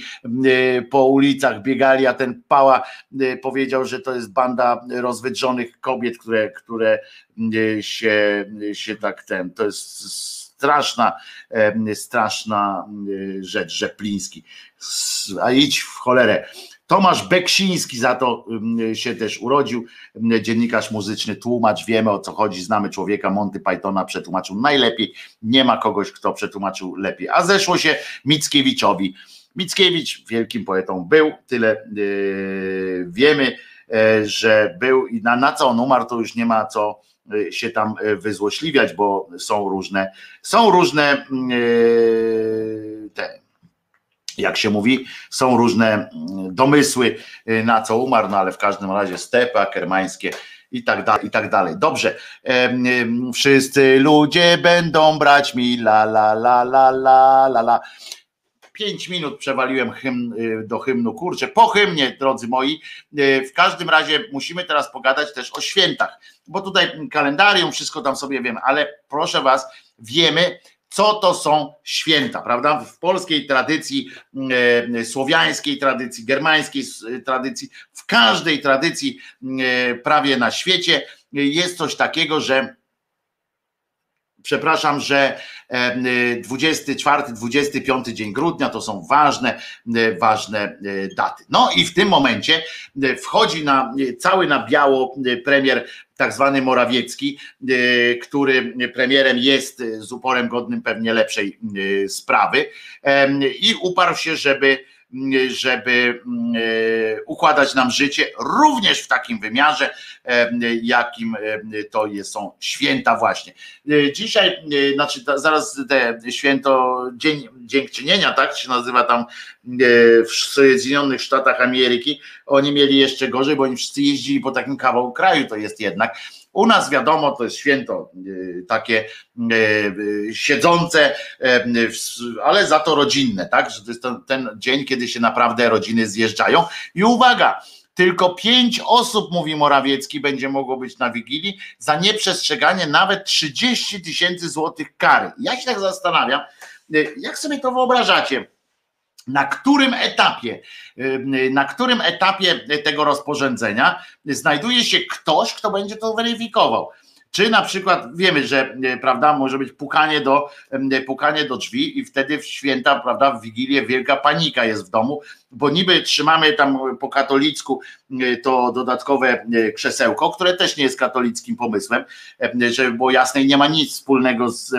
po ulicach biegali, a ten pała powiedział, że to jest banda rozwydrzonych kobiet, które się tak ten, to jest straszna rzecz, Żepliński, a idź w cholerę. Tomasz Beksiński za to się też urodził, dziennikarz muzyczny, tłumacz, wiemy o co chodzi, znamy człowieka, Monty Pythona przetłumaczył najlepiej, nie ma kogoś, kto przetłumaczył lepiej, a zeszło się Mickiewiczowi. Mickiewicz wielkim poetą był, tyle wiemy, że był i na co on umarł, to już nie ma co się tam wyzłośliwiać, bo są różne te... Jak się mówi, są różne domysły, na co umarł, no ale w każdym razie stepy akermańskie i tak dalej, i tak dalej. Dobrze, wszyscy ludzie będą brać mi la la la la la la la. 5 minut przewaliłem do hymnu, kurczę, po hymnie, drodzy moi. W każdym razie musimy teraz pogadać też o świętach, bo tutaj kalendarium, wszystko tam sobie wiemy, ale proszę was, wiemy, co to są święta, prawda? W polskiej tradycji, słowiańskiej tradycji, germańskiej tradycji, w każdej tradycji prawie na świecie jest coś takiego, że, przepraszam, że 24, 25 dzień grudnia to są ważne daty. No i w tym momencie wchodzi cały na biało premier tak zwany Morawiecki, który premierem jest z uporem godnym pewnie lepszej sprawy i uparł się, żeby układać nam życie również w takim wymiarze, jakim to są święta właśnie. Dzisiaj, znaczy zaraz te święto, Dzień Dziękczynienia, tak się nazywa tam w Sojedzinionych Sztatach Ameryki, oni mieli jeszcze gorzej, bo oni wszyscy jeździli po takim kawałku kraju, to jest jednak. U nas wiadomo, to jest święto takie siedzące, ale za to rodzinne, tak? Że to jest ten dzień, kiedy się naprawdę rodziny zjeżdżają. I uwaga, tylko 5 osób, mówi Morawiecki, będzie mogło być na Wigilii za nieprzestrzeganie nawet 30 000 złotych kary. Ja się tak zastanawiam, jak sobie to wyobrażacie? Na którym etapie tego rozporządzenia znajduje się ktoś, kto będzie to weryfikował? Czy na przykład wiemy, że, prawda, może być pukanie do drzwi i wtedy w święta, prawda, w Wigilię wielka panika jest w domu, bo niby trzymamy tam po katolicku to dodatkowe krzesełko, które też nie jest katolickim pomysłem, żeby było jasne i nie ma nic wspólnego z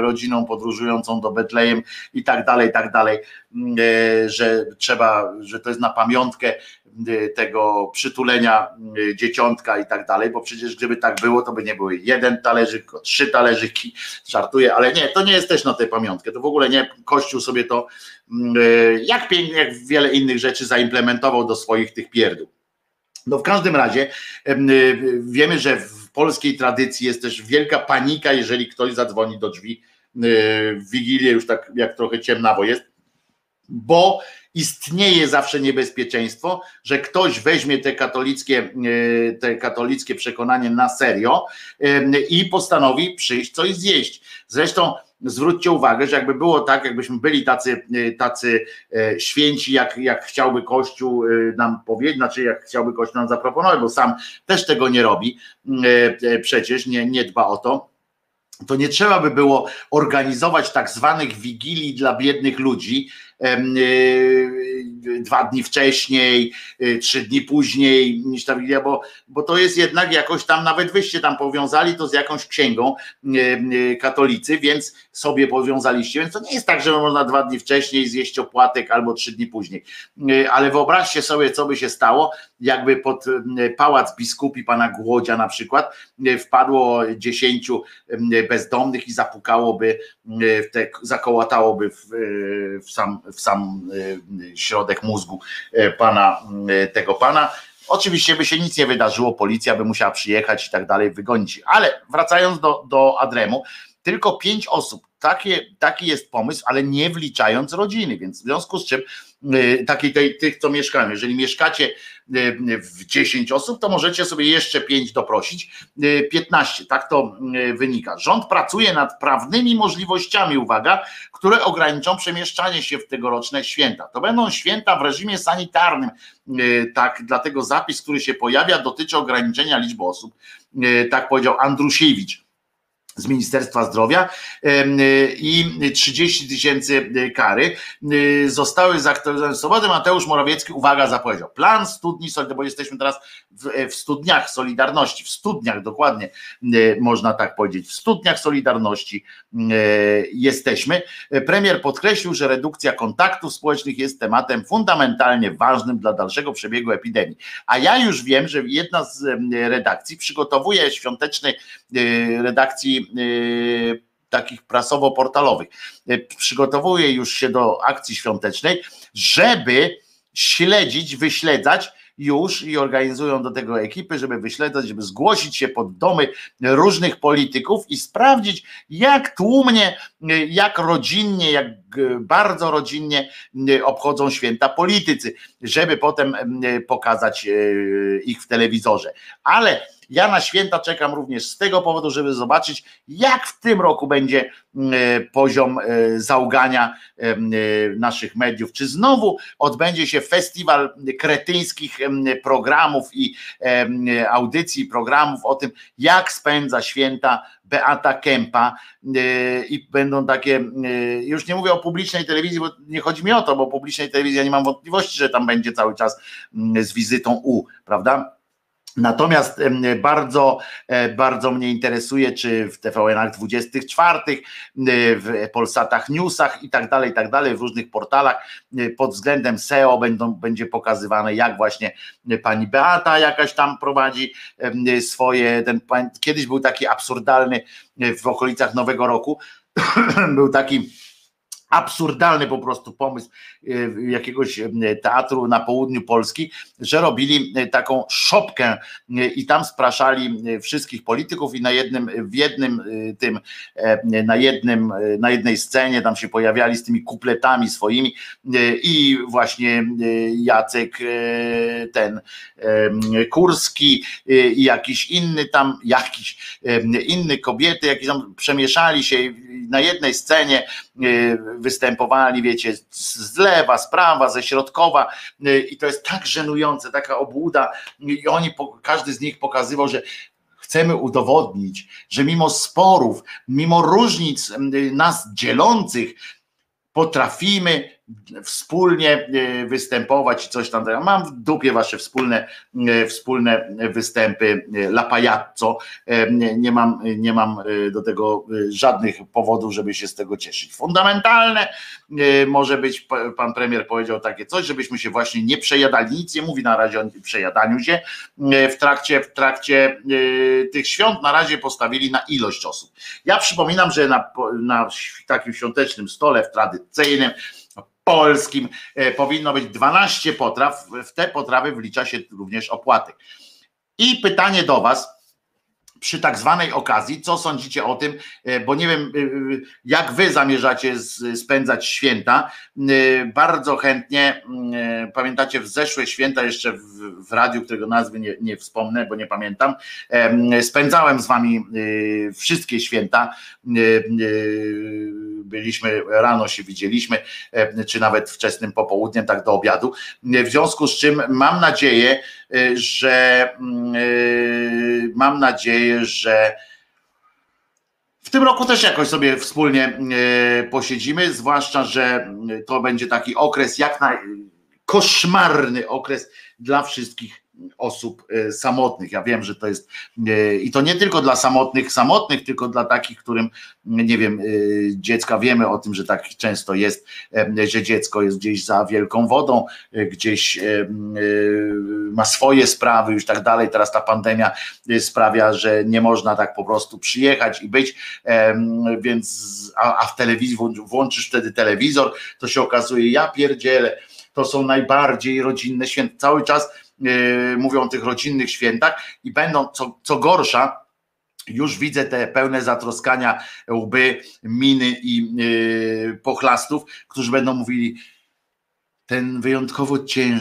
rodziną podróżującą do Betlejem i tak dalej, że to jest na pamiątkę tego przytulenia dzieciątka i tak dalej, bo przecież gdyby tak było, to by nie były 1 talerzyk, tylko 3 talerzyki, żartuję, ale nie, to nie jest też na tę pamiątkę, to w ogóle nie, Kościół sobie to, jak pięknie, jak wiele innych rzeczy zaimplementował do swoich tych pierdół. No w każdym razie wiemy, że w polskiej tradycji jest też wielka panika, jeżeli ktoś zadzwoni do drzwi w Wigilię, już tak jak trochę ciemnawo jest, bo istnieje zawsze niebezpieczeństwo, że ktoś weźmie te katolickie przekonanie na serio i postanowi przyjść coś zjeść. Zresztą zwróćcie uwagę, że jakby było tak, jakbyśmy byli tacy święci, jak chciałby Kościół nam powiedzieć, znaczy jak chciałby Kościół nam zaproponować, bo sam też tego nie robi, przecież nie dba o to, to nie trzeba by było organizować tak zwanych wigilii dla biednych ludzi 2 dni wcześniej, 3 dni później niż ta wigilia, bo to jest jednak jakoś tam, nawet wyście tam powiązali to z jakąś księgą katolicy, więc sobie powiązaliście, więc to nie jest tak, że można 2 dni wcześniej zjeść opłatek albo 3 dni później, ale wyobraźcie sobie, co by się stało, jakby pod pałac biskupi pana Głodzia na przykład wpadło 10 bezdomnych i zapukałoby, zakołatałoby w sam w sam środek mózgu tego pana. Oczywiście by się nic nie wydarzyło, policja by musiała przyjechać i tak dalej, wygonić. Ale wracając do Adremu, tylko 5 osób. Taki jest pomysł, ale nie wliczając rodziny, więc w związku z czym tych, co mieszkają, jeżeli mieszkacie w 10 osób, to możecie sobie jeszcze 5 doprosić, 15, tak to wynika. Rząd pracuje nad prawnymi możliwościami, uwaga, które ograniczą przemieszczanie się w tegoroczne święta. To będą święta w reżimie sanitarnym, tak, dlatego zapis, który się pojawia, dotyczy ograniczenia liczby osób, tak powiedział Andrusiewicz z Ministerstwa Zdrowia, i 30 000 kary zostały zaktualizowane w sobotę. Mateusz Morawiecki, uwaga, zapowiedział plan studni, bo jesteśmy teraz w studniach Solidarności, w studniach dokładnie, można tak powiedzieć, w studniach Solidarności jesteśmy. Premier podkreślił, że redukcja kontaktów społecznych jest tematem fundamentalnie ważnym dla dalszego przebiegu epidemii. A ja już wiem, że jedna z redakcji przygotowuje świątecznej redakcji takich prasowo-portalowych. Przygotowuje już się do akcji świątecznej, żeby wyśledzać już, i organizują do tego ekipy, żeby wyśledzać, żeby zgłosić się pod domy różnych polityków i sprawdzić, jak tłumnie, jak rodzinnie, jak bardzo rodzinnie obchodzą święta politycy, żeby potem pokazać ich w telewizorze. Ale ja na święta czekam również z tego powodu, żeby zobaczyć, jak w tym roku będzie poziom załgania naszych mediów. Czy znowu odbędzie się festiwal kretyńskich programów i audycji, programów o tym, jak spędza święta Beata Kempa, i będą takie, już nie mówię o publicznej telewizji, bo nie chodzi mi o to, bo publicznej telewizji ja nie mam wątpliwości, że tam będzie cały czas z wizytą U, prawda? Natomiast bardzo, bardzo mnie interesuje, czy w TVN-ach 24, w Polsatach Newsach i tak dalej, w różnych portalach pod względem SEO będzie pokazywane, jak właśnie pani Beata jakaś tam prowadzi swoje, kiedyś był taki absurdalny, w okolicach Nowego Roku, był taki absurdalny po prostu pomysł jakiegoś teatru na południu Polski, że robili taką szopkę i tam spraszali wszystkich polityków i na jednej scenie tam się pojawiali z tymi kupletami swoimi i właśnie Jacek ten Kurski i jakiś inny kobiety, jakieś tam przemieszali się na jednej scenie, występowali, wiecie, z lewa, z prawa, ze środkowa, i to jest tak żenujące, taka obłuda, i każdy z nich pokazywał, że chcemy udowodnić, że mimo sporów, mimo różnic nas dzielących, potrafimy wspólnie występować i coś tam. Mam w dupie wasze wspólne występy la pajazzo. Nie mam do tego żadnych powodów, żeby się z tego cieszyć. Fundamentalne może być, pan premier powiedział takie coś, żebyśmy się właśnie nie przejadali. Nic nie mówi na razie o przejadaniu się w trakcie tych świąt. Na razie postawili na ilość osób. Ja przypominam, że na takim świątecznym stole, w tradycyjnym polskim, powinno być 12 potraw, w te potrawy wlicza się również opłaty. I pytanie do was, przy tak zwanej okazji, co sądzicie o tym, bo nie wiem, jak wy zamierzacie spędzać święta. Bardzo chętnie, pamiętacie, w zeszłe święta jeszcze w radiu, którego nazwy nie wspomnę, bo nie pamiętam, spędzałem z wami wszystkie święta, byliśmy, rano się widzieliśmy, czy nawet wczesnym popołudniem, tak do obiadu, w związku z czym mam nadzieję, że w tym roku też jakoś sobie wspólnie posiedzimy, zwłaszcza że to będzie taki okres, koszmarny okres dla wszystkich osób samotnych. Ja wiem, że to jest i to nie tylko dla samotnych, tylko dla takich, którym, nie wiem, dziecka, wiemy o tym, że tak często jest, że dziecko jest gdzieś za wielką wodą, gdzieś ma swoje sprawy już tak dalej. Teraz ta pandemia sprawia, że nie można tak po prostu przyjechać i być, więc a w telewizji włączysz wtedy telewizor, to się okazuje, ja pierdzielę, to są najbardziej rodzinne święta. Cały czas mówią o tych rodzinnych świętach i będą, co gorsza, już widzę te pełne zatroskania, łby, miny i pochlastów, którzy będą mówili: ten wyjątkowo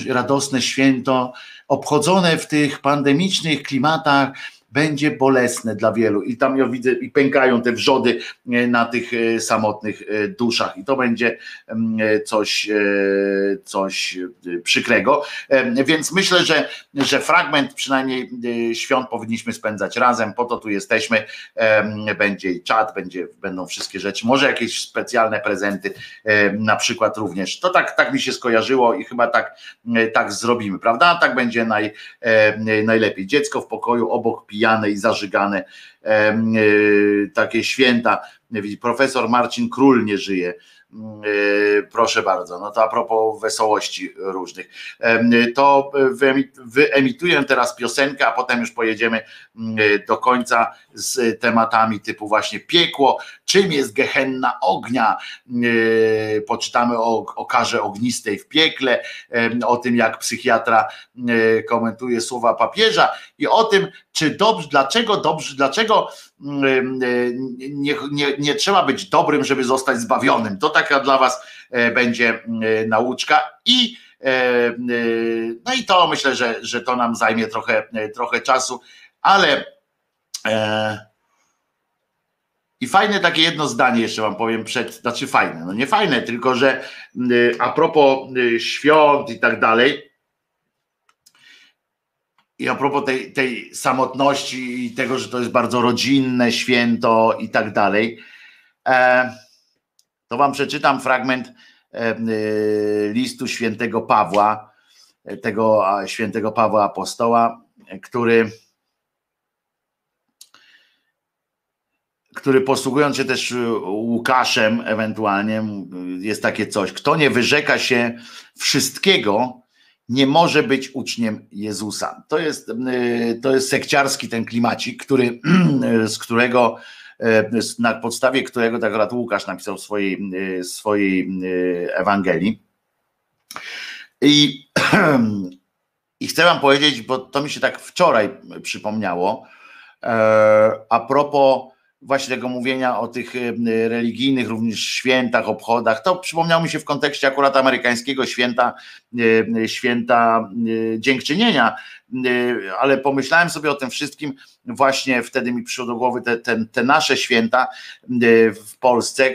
radosne święto obchodzone w tych pandemicznych klimatach będzie bolesne dla wielu. I tam ja widzę, i pękają te wrzody na tych samotnych duszach. I to będzie coś przykrego. Więc myślę, że fragment przynajmniej świąt powinniśmy spędzać razem. Po to tu jesteśmy. Będzie i czat, będą wszystkie rzeczy. Może jakieś specjalne prezenty na przykład również. To tak mi się skojarzyło i chyba tak zrobimy, prawda? Tak będzie najlepiej. Dziecko w pokoju obok pijany i zażygane, takie święta. Profesor Marcin Król nie żyje, proszę bardzo. No to a propos wesołości różnych, to wyemituję teraz piosenkę, a potem już pojedziemy do końca z tematami typu właśnie piekło, czym jest gehenna ognia, poczytamy o karze ognistej w piekle, o tym, jak psychiatra komentuje słowa papieża i o tym, dlaczego nie trzeba być dobrym, żeby zostać zbawionym. To taka dla was będzie nauczka i no i to myślę, że to nam zajmie trochę czasu, ale i fajne takie jedno zdanie jeszcze wam powiem znaczy fajne, no nie fajne, tylko że a propos świąt i tak dalej, i a propos tej samotności i tego, że to jest bardzo rodzinne święto i tak dalej, to wam przeczytam fragment listu świętego Pawła, tego świętego Pawła Apostoła, który posługując się też Łukaszem ewentualnie, jest takie coś: kto nie wyrzeka się wszystkiego, nie może być uczniem Jezusa. To jest sekciarski ten klimacik, na podstawie którego tak akurat Łukasz napisał w swojej Ewangelii. I chcę wam powiedzieć, bo to mi się tak wczoraj przypomniało, a propos właśnie tego mówienia o tych religijnych również świętach, obchodach, to przypomniało mi się w kontekście akurat amerykańskiego święta dziękczynienia, ale pomyślałem sobie o tym wszystkim, właśnie wtedy mi przyszło do głowy te nasze święta w Polsce,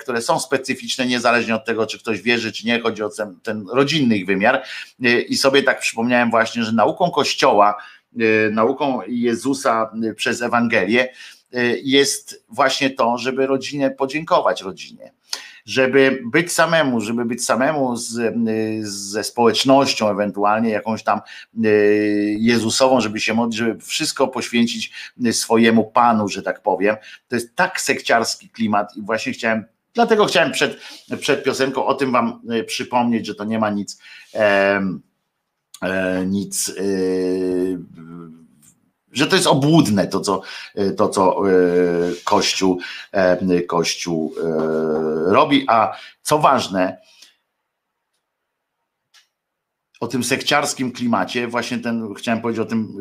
które są specyficzne, niezależnie od tego, czy ktoś wierzy, czy nie, chodzi o ten rodzinny ich wymiar, i sobie tak przypomniałem właśnie, że nauką Kościoła, nauką Jezusa przez Ewangelię jest właśnie to, żeby rodzinę podziękować rodzinie, żeby być samemu ze społecznością ewentualnie jakąś tam Jezusową, żeby się modlić, żeby wszystko poświęcić swojemu Panu, że tak powiem. To jest tak sekciarski klimat i właśnie dlatego chciałem przed piosenką o tym wam przypomnieć, że to nie ma nic że to jest obłudne, to co Kościół robi, a co ważne, o tym sekciarskim klimacie, właśnie chciałem powiedzieć o tym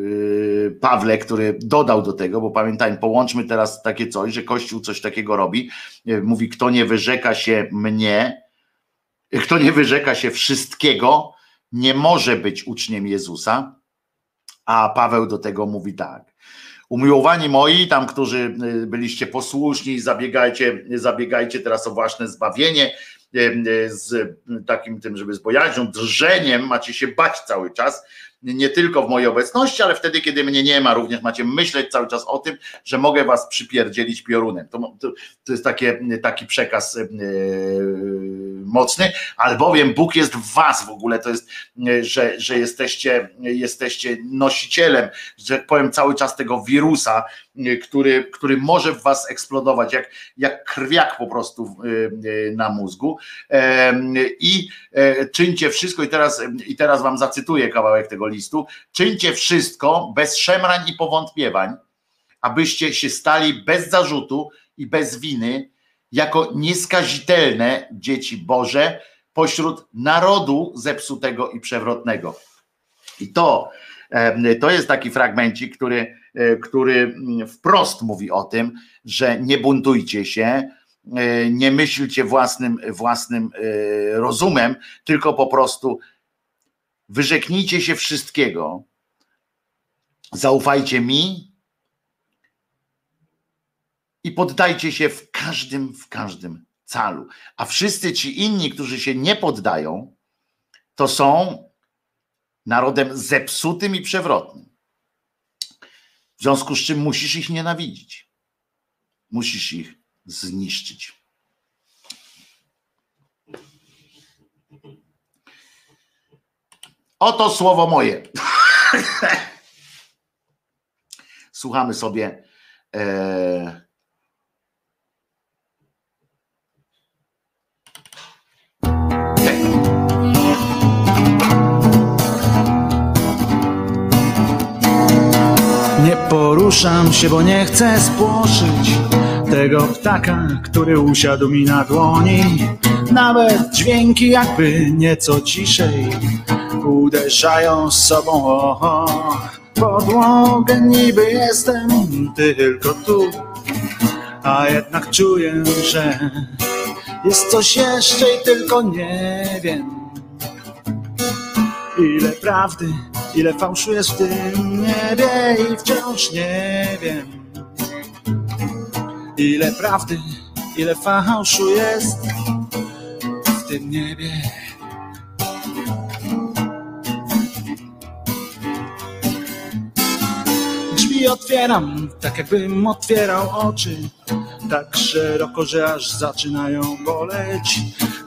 Pawle, który dodał do tego, bo pamiętajmy, połączmy teraz takie coś, że Kościół coś takiego robi, mówi: kto nie wyrzeka się wszystkiego, nie może być uczniem Jezusa. A Paweł do tego mówi tak: umiłowani moi, tam, którzy byliście posłuszni, zabiegajcie teraz o własne zbawienie, z takim tym, żeby z bojaźnią, drżeniem macie się bać cały czas, nie tylko w mojej obecności, ale wtedy, kiedy mnie nie ma, również macie myśleć cały czas o tym, że mogę was przypierdzielić piorunem. To jest taki przekaz mocny, albowiem Bóg jest w was w ogóle, to jest, że jesteście nosicielem, że powiem cały czas tego wirusa, który może w was eksplodować, jak krwiak po prostu na mózgu. I czyńcie wszystko, i teraz wam zacytuję kawałek tego listu. Czyńcie wszystko bez szemrań i powątpiewań, abyście się stali bez zarzutu i bez winy, jako nieskazitelne dzieci Boże pośród narodu zepsutego i przewrotnego. I to jest taki fragmencik, który wprost mówi o tym, że nie buntujcie się, nie myślcie własnym rozumem, tylko po prostu wyrzeknijcie się wszystkiego, zaufajcie mi i poddajcie się w każdym calu. A wszyscy ci inni, którzy się nie poddają, to są narodem zepsutym i przewrotnym. W związku z czym musisz ich nienawidzić. Musisz ich zniszczyć. Oto słowo moje. Słuchamy sobie Nie poruszam się, bo nie chcę spłoszyć tego ptaka, który usiadł mi na dłoni. Nawet dźwięki jakby nieco ciszej uderzają z sobą o podłogę. Niby jestem tylko tu, a jednak czuję, że jest coś jeszcze i tylko nie wiem. Ile prawdy, ile fałszu jest w tym niebie i wciąż nie wiem. Ile prawdy, ile fałszu jest w tym niebie. Drzwi otwieram, tak jakbym otwierał oczy, tak szeroko, że aż zaczynają boleć.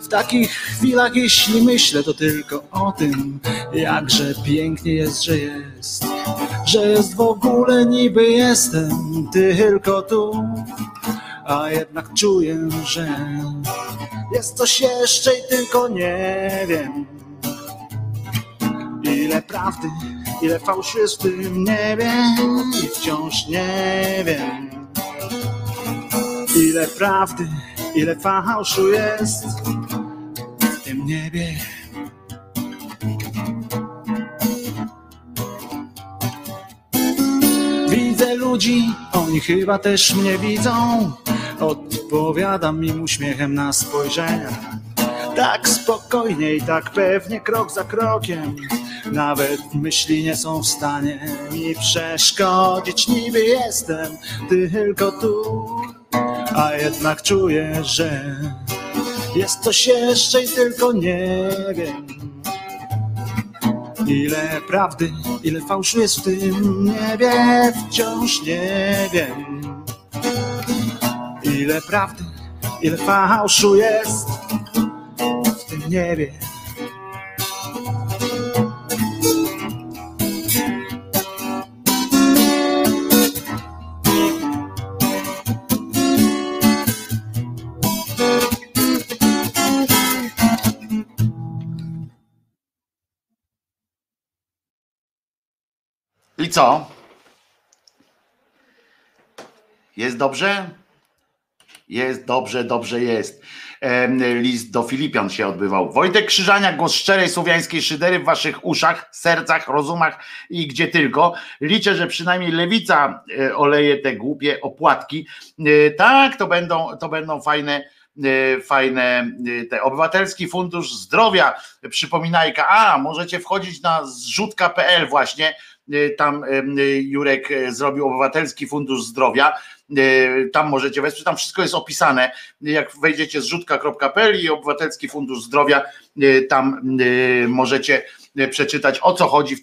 W takich chwilach, jeśli myślę, to tylko o tym, jakże pięknie jest, że jest w ogóle. Niby jestem tylko tu, a jednak czuję, że jest coś jeszcze i tylko nie wiem. Ile prawdy, ile fałszu jest w tym niebie i wciąż nie wiem. Ile prawdy, ile fałszu jest w tym niebie. Widzę ludzi, oni chyba też mnie widzą. Odpowiadam im uśmiechem na spojrzenia. Tak spokojnie i tak pewnie, krok za krokiem. Nawet myśli nie są w stanie mi przeszkodzić. Niby jestem tylko tu, a jednak czuję, że jest coś jeszcze i tylko nie wiem. Ile prawdy, ile fałszu jest w tym niebie, wciąż nie wiem. Ile prawdy, ile fałszu jest w tym niebie. I co? Jest dobrze? Jest dobrze, dobrze jest. List do Filipian się odbywał. Wojtek Krzyżaniak, głos szczerej słowiańskiej szydery w waszych uszach, sercach, rozumach i gdzie tylko. Liczę, że przynajmniej lewica oleje te głupie opłatki. Tak, to będą fajne te Obywatelski Fundusz Zdrowia, przypominajka. A, możecie wchodzić na zrzutka.pl właśnie tam Jurek zrobił Obywatelski Fundusz Zdrowia, tam możecie wesprzeć, tam wszystko jest opisane, jak wejdziecie zrzutka.pl i Obywatelski Fundusz Zdrowia, tam możecie przeczytać, o co chodzi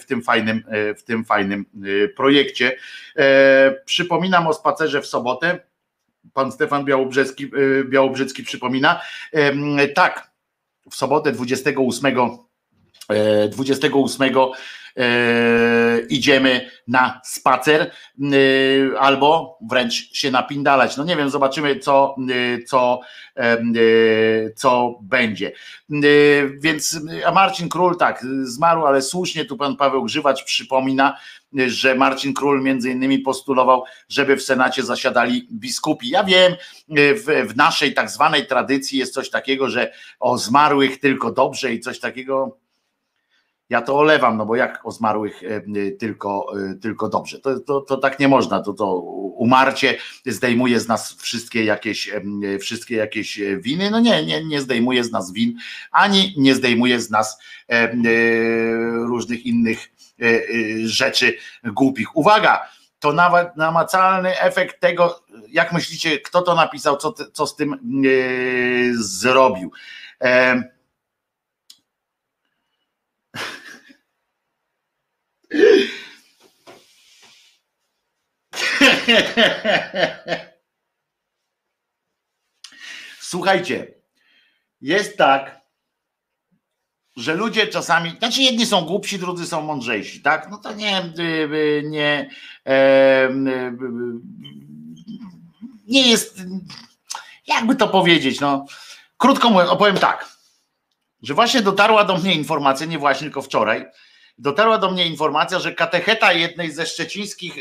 w tym fajnym projekcie. Przypominam o spacerze w sobotę, pan Stefan Białobrzycki przypomina, tak, w sobotę 28 idziemy na spacer albo wręcz się napindalać. No nie wiem, zobaczymy co będzie. Więc a Marcin Król tak, zmarł, ale słusznie tu pan Paweł Grzywacz przypomina, że Marcin Król między innymi postulował, żeby w Senacie zasiadali biskupi. Ja wiem, w naszej tak zwanej tradycji jest coś takiego, że o zmarłych tylko dobrze i coś takiego. Ja to olewam, no bo jak o zmarłych tylko dobrze. To tak nie można, to umarcie zdejmuje z nas wszystkie jakieś winy. No nie zdejmuje z nas win, ani nie zdejmuje z nas różnych innych rzeczy głupich. Uwaga, to nawet namacalny efekt tego, jak myślicie, kto to napisał, co z tym zrobił. Słuchajcie, jest tak, że ludzie czasami, znaczy jedni są głupsi, drudzy są mądrzejsi, tak? No to nie jest, jakby to powiedzieć, no krótko mówiąc, opowiem tak, że właśnie dotarła do mnie informacja, nie właśnie, tylko wczoraj, dotarła do mnie informacja, że katecheta jednej ze szczecińskich,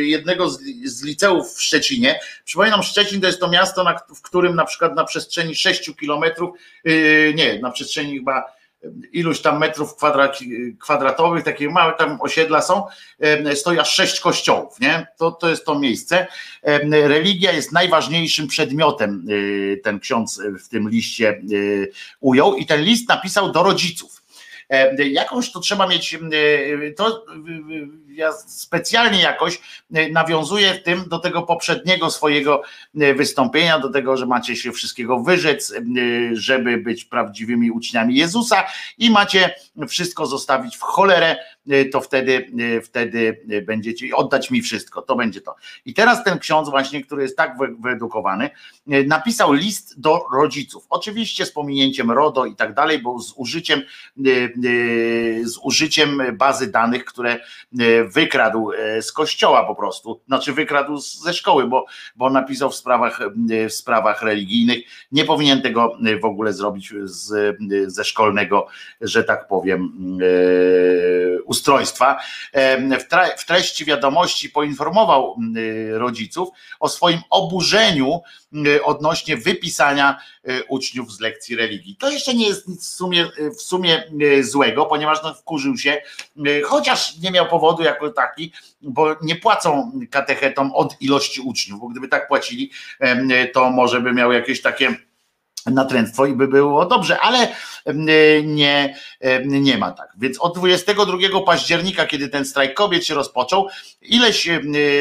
jednego z liceów w Szczecinie, przypominam, Szczecin to jest to miasto, w którym na przykład na przestrzeni 6 kilometrów, nie, na przestrzeni chyba iluś tam metrów kwadratowych, takie małe tam osiedla są, stoi aż 6 kościołów, nie? To jest to miejsce. Religia jest najważniejszym przedmiotem, ten ksiądz w tym liście ujął i ten list napisał do rodziców. Jakąś to trzeba mieć, to ja specjalnie jakoś nawiązuję w tym do tego poprzedniego swojego wystąpienia, do tego, że macie się wszystkiego wyrzec, żeby być prawdziwymi uczniami Jezusa i macie wszystko zostawić w cholerę, to wtedy będziecie, oddać mi wszystko, to będzie to. I teraz ten ksiądz właśnie, który jest tak wyedukowany, napisał list do rodziców, oczywiście z pominięciem RODO i tak dalej, bo z użyciem bazy danych, które wykradł z kościoła po prostu, znaczy wykradł ze szkoły, bo napisał w sprawach religijnych, nie powinien tego w ogóle zrobić ze szkolnego, że tak powiem, ustrojstwa. W treści wiadomości poinformował rodziców o swoim oburzeniu odnośnie wypisania uczniów z lekcji religii. To jeszcze nie jest nic w sumie złego, ponieważ no wkurzył się, chociaż nie miał powodu jako taki, bo nie płacą katechetom od ilości uczniów, bo gdyby tak płacili, to może by miał jakieś takie natręctwo i by było dobrze, ale nie ma tak. Więc od 22 października, kiedy ten strajk kobiet się rozpoczął, ileś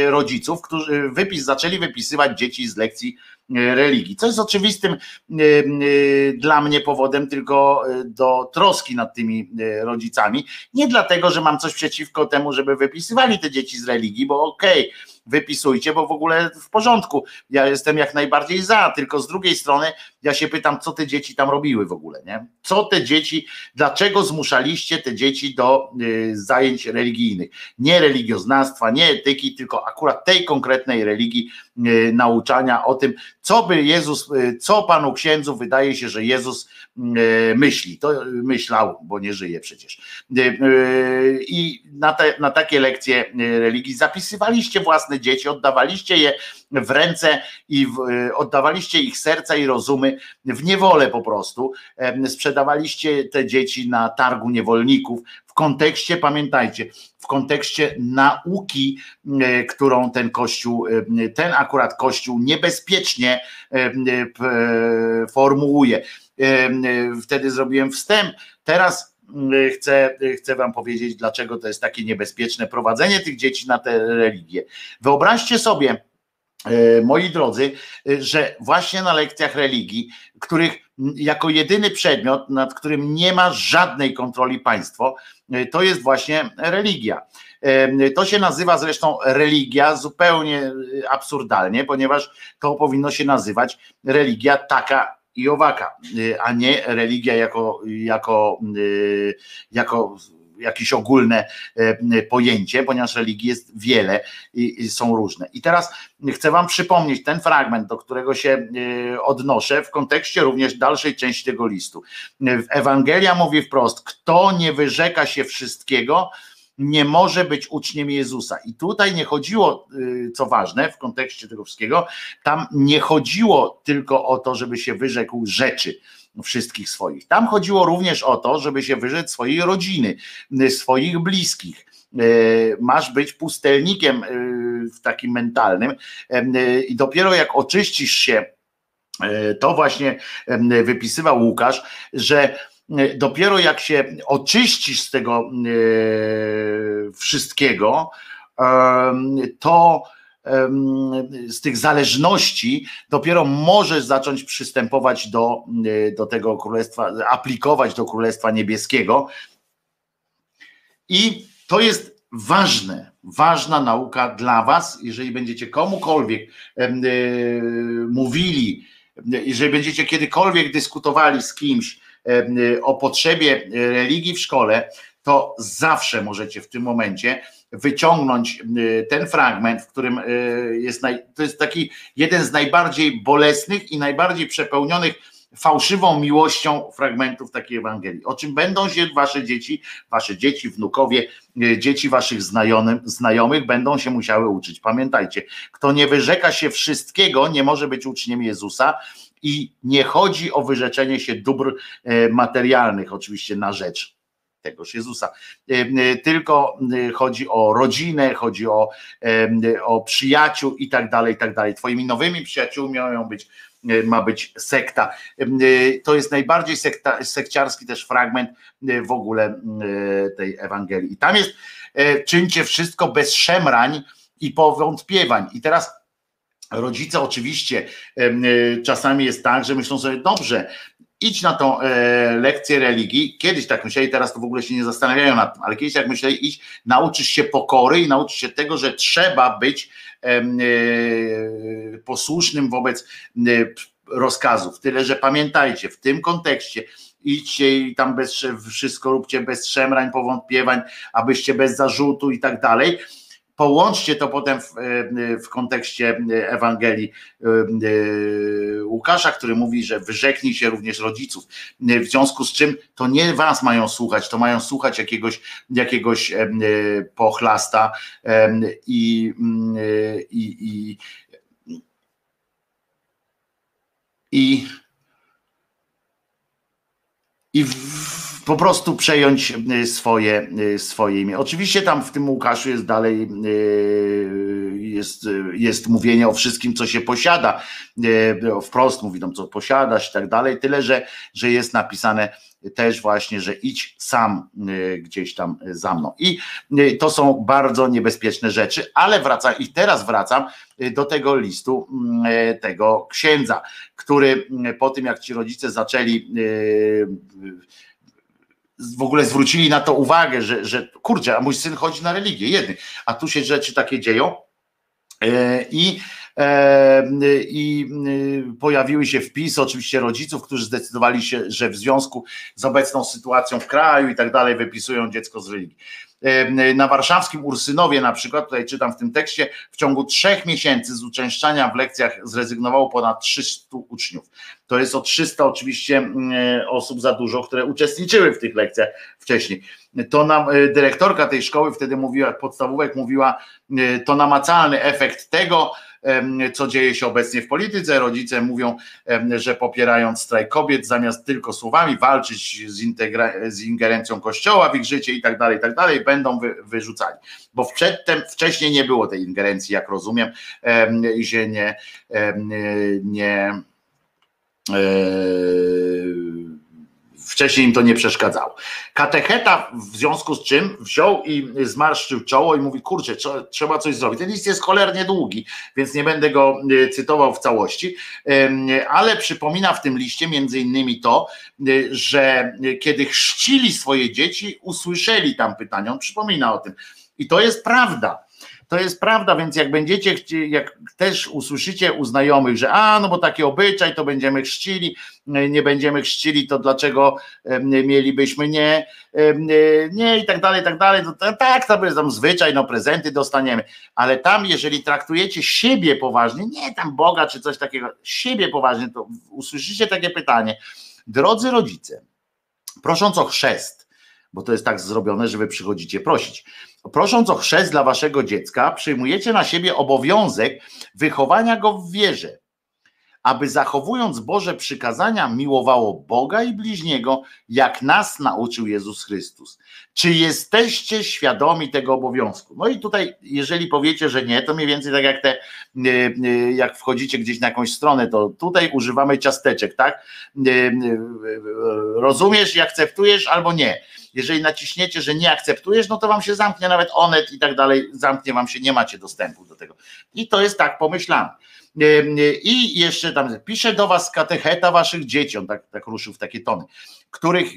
rodziców, którzy zaczęli wypisywać dzieci z lekcji religii, co jest oczywistym dla mnie powodem tylko do troski nad tymi rodzicami, nie dlatego, że mam coś przeciwko temu, żeby wypisywali te dzieci z religii, bo okej, wypisujcie, bo w ogóle w porządku, ja jestem jak najbardziej za, tylko z drugiej strony ja się pytam, co te dzieci tam robiły w ogóle, nie? Dlaczego zmuszaliście te dzieci do zajęć religijnych, nie religioznawstwa, nie etyki, tylko akurat tej konkretnej religii, nauczania o tym, co panu księdzu wydaje się, że Jezus myśli, to myślał, bo nie żyje przecież. I na takie lekcje religii zapisywaliście własne dzieci, oddawaliście je w ręce i oddawaliście ich serca i rozumy w niewolę po prostu, sprzedawaliście te dzieci na targu niewolników w kontekście, pamiętajcie, w kontekście nauki, którą ten akurat kościół niebezpiecznie formułuje. Wtedy zrobiłem wstęp, teraz chcę wam powiedzieć, dlaczego to jest takie niebezpieczne prowadzenie tych dzieci na te religie. Wyobraźcie sobie, moi drodzy, że właśnie na lekcjach religii, których jako jedyny przedmiot, nad którym nie ma żadnej kontroli państwo, to jest właśnie religia. To się nazywa zresztą religia zupełnie absurdalnie, ponieważ to powinno się nazywać religia taka i owaka, a nie religia jako jakieś ogólne pojęcie, ponieważ religii jest wiele i są różne. I teraz chcę wam przypomnieć ten fragment, do którego się odnoszę w kontekście również dalszej części tego listu. Ewangelia mówi wprost, kto nie wyrzeka się wszystkiego, nie może być uczniem Jezusa. I tutaj nie chodziło, co ważne, w kontekście tego wszystkiego, tam nie chodziło tylko o to, żeby się wyrzekł rzeczy wszystkich swoich. Tam chodziło również o to, żeby się wyrzec swojej rodziny, swoich bliskich. Masz być pustelnikiem w takim mentalnym i dopiero jak oczyścisz się, to właśnie wypisywał Łukasz, że dopiero jak się oczyścisz z tego wszystkiego, to z tych zależności dopiero możesz zacząć przystępować do tego królestwa, aplikować do Królestwa Niebieskiego. I to jest ważne, ważna nauka dla was, jeżeli będziecie komukolwiek mówili, jeżeli będziecie kiedykolwiek dyskutowali z kimś o potrzebie religii w szkole, to zawsze możecie w tym momencie wyciągnąć ten fragment, w którym to jest taki jeden z najbardziej bolesnych i najbardziej przepełnionych fałszywą miłością fragmentów takiej Ewangelii. O czym będą się wasze dzieci, wnukowie, dzieci waszych znajomych będą się musiały uczyć. Pamiętajcie, kto nie wyrzeka się wszystkiego, nie może być uczniem Jezusa. I nie chodzi o wyrzeczenie się dóbr materialnych, oczywiście na rzecz tegoż Jezusa. Tylko chodzi o rodzinę, chodzi o przyjaciół i tak dalej, i tak dalej. Twoimi nowymi przyjaciółmi ma być sekta. To jest najbardziej sekciarski też fragment w ogóle tej Ewangelii. I tam jest, czyńcie wszystko bez szemrań i powątpiewań. I teraz rodzice oczywiście czasami jest tak, że myślą sobie, dobrze, idź na tą lekcję religii, kiedyś tak myśleli, teraz to w ogóle się nie zastanawiają nad tym, ale kiedyś tak myśleli, idź, nauczysz się pokory i nauczysz się tego, że trzeba być posłusznym wobec rozkazów, tyle, że pamiętajcie, w tym kontekście idźcie i tam wszystko róbcie bez szemrań, powątpiewań, abyście bez zarzutu i tak dalej. Połączcie to potem w kontekście Ewangelii Łukasza, który mówi, że wyrzeknij się również rodziców, w związku z czym to nie was mają słuchać, to mają słuchać jakiegoś pochlasta po prostu przejąć swoje imię. Oczywiście tam w tym Łukaszu jest dalej jest mówienie o wszystkim, co się posiada. Wprost mówi tam, co posiadasz i tak dalej. Tyle, że jest napisane też właśnie, że idź sam gdzieś tam za mną. I to są bardzo niebezpieczne rzeczy, ale teraz wracam do tego listu tego księdza, który po tym, jak ci rodzice zaczęli w ogóle zwrócili na to uwagę, że kurczę, a mój syn chodzi na religię, a tu się rzeczy takie dzieją i pojawiły się wpisy oczywiście rodziców, którzy zdecydowali się, że w związku z obecną sytuacją w kraju i tak dalej wypisują dziecko z religii. Na warszawskim Ursynowie na przykład, tutaj czytam w tym tekście, w ciągu 3 miesięcy z uczęszczania w lekcjach zrezygnowało ponad 300 uczniów. To jest o 300 oczywiście osób za dużo, które uczestniczyły w tych lekcjach wcześniej. To nam dyrektorka tej szkoły wtedy mówiła, podstawówek mówiła, to namacalny efekt tego, co dzieje się obecnie w polityce. Rodzice mówią, że popierając strajk kobiet, zamiast tylko słowami walczyć z ingerencją Kościoła w ich życie i tak dalej, będą wyrzucani. Bo wcześniej nie było tej ingerencji, jak rozumiem, i się nie wcześniej im to nie przeszkadzało. Katecheta w związku z czym wziął i zmarszczył czoło i mówi, kurczę, trzeba coś zrobić. Ten list jest cholernie długi, więc nie będę go cytował w całości, ale przypomina w tym liście między innymi to, że kiedy chrzcili swoje dzieci, usłyszeli tam pytania. On przypomina o tym. I to jest prawda. To jest prawda, więc jak będziecie, jak też usłyszycie u znajomych, że no bo taki obyczaj, to będziemy chrzcili, nie będziemy chrzcili, to dlaczego mielibyśmy nie i tak dalej, to będzie tam zwyczaj, prezenty dostaniemy, ale tam jeżeli traktujecie siebie poważnie, nie tam Boga czy coś takiego, siebie poważnie, to usłyszycie takie pytanie, drodzy rodzice, prosząc o chrzest, bo to jest tak zrobione, że wy przychodzicie prosić, prosząc o chrzest dla waszego dziecka, przyjmujecie na siebie obowiązek wychowania go w wierze, aby zachowując Boże przykazania miłowało Boga i bliźniego, jak nas nauczył Jezus Chrystus. Czy jesteście świadomi tego obowiązku? No i tutaj, jeżeli powiecie, że nie, to mniej więcej tak jak jak wchodzicie gdzieś na jakąś stronę, to tutaj używamy ciasteczek, tak? Rozumiesz i akceptujesz albo nie. Jeżeli naciśniecie, że nie akceptujesz, no to wam się zamknie nawet Onet i tak dalej, zamknie wam się, nie macie dostępu do tego. I to jest tak pomyślane. I jeszcze tam pisze do was katecheta waszych dzieci, on tak ruszył w takie tony, których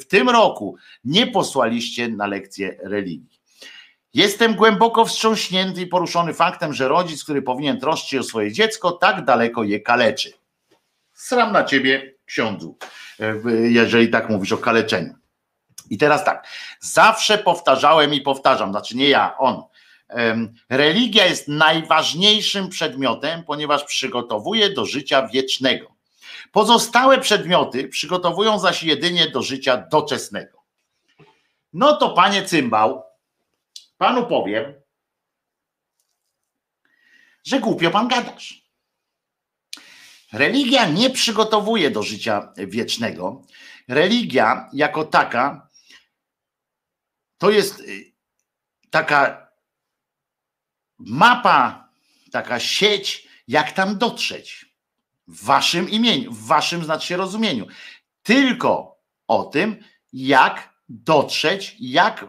w tym roku nie posłaliście na lekcje religii. Jestem głęboko wstrząśnięty i poruszony faktem, że rodzic, który powinien troszczyć się o swoje dziecko, tak daleko je kaleczy. Sram na ciebie, ksiądzu, jeżeli tak mówisz o kaleczeniu. I teraz tak, zawsze powtarzałem i powtarzam, znaczy nie ja, on. Religia jest najważniejszym przedmiotem, ponieważ przygotowuje do życia wiecznego. Pozostałe przedmioty przygotowują zaś jedynie do życia doczesnego. No to panie cymbał, panu powiem, że głupio pan gadasz. Religia nie przygotowuje do życia wiecznego. Religia jako taka to jest taka mapa, taka sieć, jak tam dotrzeć w waszym imieniu, w waszym znaczy rozumieniu. Tylko o tym, jak dotrzeć, jak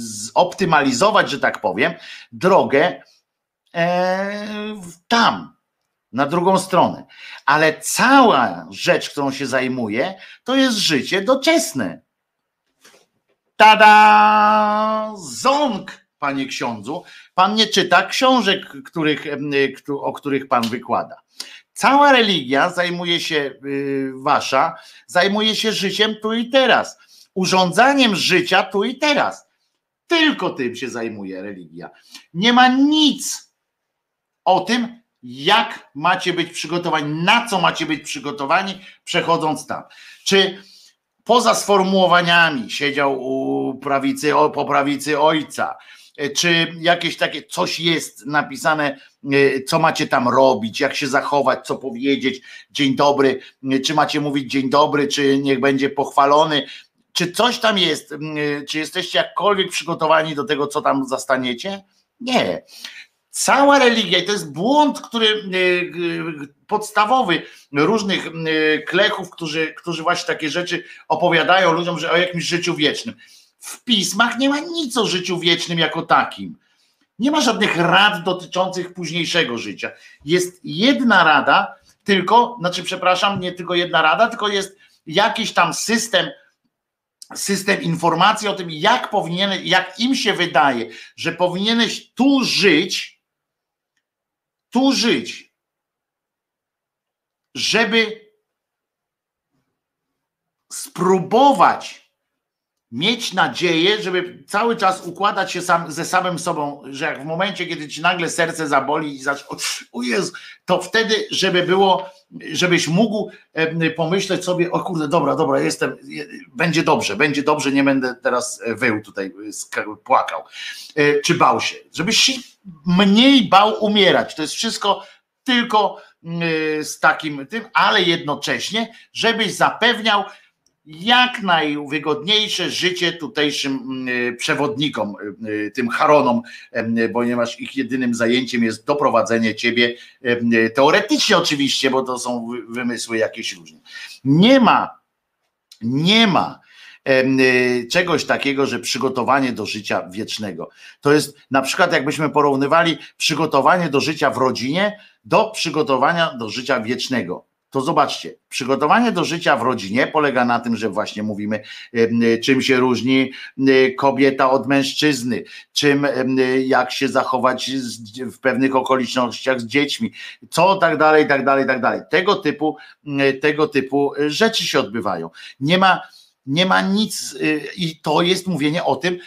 zoptymalizować, że tak powiem, drogę tam, na drugą stronę. Ale cała rzecz, którą się zajmuje, to jest życie doczesne. Tada! Ząg, panie ksiądzu. Pan nie czyta książek, o których pan wykłada. Cała religia zajmuje się, wasza, zajmuje się życiem tu i teraz. Urządzaniem życia tu i teraz. Tylko tym się zajmuje religia. Nie ma nic o tym, jak macie być przygotowani, na co macie być przygotowani, przechodząc tam. Czy poza sformułowaniami siedział u prawicy, po prawicy ojca, czy jakieś takie coś jest napisane, co macie tam robić, jak się zachować, co powiedzieć, dzień dobry, czy macie mówić dzień dobry, czy niech będzie pochwalony, czy coś tam jest, czy jesteście jakkolwiek przygotowani do tego, co tam zastaniecie? Nie. Cała religia, i to jest błąd, który podstawowy różnych klechów, którzy właśnie takie rzeczy opowiadają ludziom, że o jakimś życiu wiecznym. W pismach nie ma nic o życiu wiecznym jako takim. Nie ma żadnych rad dotyczących późniejszego życia. Jest jedna rada, nie tylko jedna rada, tylko jest jakiś tam system informacji o tym, jak im się wydaje, że powinieneś tu żyć, żeby spróbować mieć nadzieję, żeby cały czas układać się ze samym sobą, że jak w momencie, kiedy ci nagle serce zaboli i to wtedy, żebyś mógł pomyśleć sobie, o kurde, dobra, jestem, będzie dobrze, nie będę teraz wył tutaj, płakał, czy bał się, żebyś się mniej bał umierać, to jest wszystko tylko z takim tym, ale jednocześnie, żebyś zapewniał jak najwygodniejsze życie tutejszym przewodnikom, tym charonom, ponieważ ich jedynym zajęciem jest doprowadzenie ciebie, teoretycznie oczywiście, bo to są wymysły jakieś różne. Nie ma Nie ma czegoś takiego, że przygotowanie do życia wiecznego. To jest na przykład, jakbyśmy porównywali przygotowanie do życia w rodzinie do przygotowania do życia wiecznego. To zobaczcie, przygotowanie do życia w rodzinie polega na tym, że właśnie mówimy, czym się różni kobieta od mężczyzny, czym, jak się zachować w pewnych okolicznościach z dziećmi, co tak dalej. Tego typu rzeczy się odbywają. Nie ma nic i to jest mówienie o tym,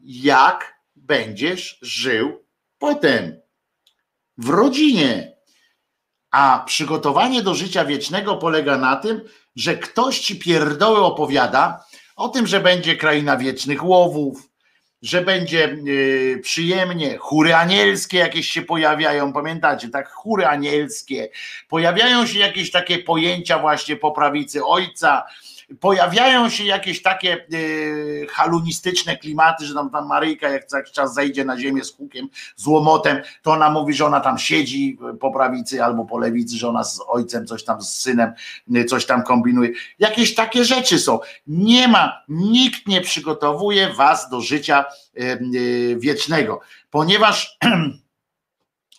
jak będziesz żył potem w rodzinie. A przygotowanie do życia wiecznego polega na tym, że ktoś ci pierdoły opowiada o tym, że będzie kraina wiecznych łowów, że będzie przyjemnie, chóry anielskie jakieś się pojawiają, pamiętacie, tak, chóry anielskie, pojawiają się jakieś takie pojęcia właśnie po prawicy ojca, pojawiają się jakieś takie halunistyczne klimaty, że tam Maryjka jak cały czas zejdzie na ziemię z hukiem, z łomotem, to ona mówi, że ona tam siedzi po prawicy albo po lewicy, że ona z ojcem coś tam, z synem coś tam kombinuje. Jakieś takie rzeczy są. Nie ma, nikt nie przygotowuje was do życia wiecznego, ponieważ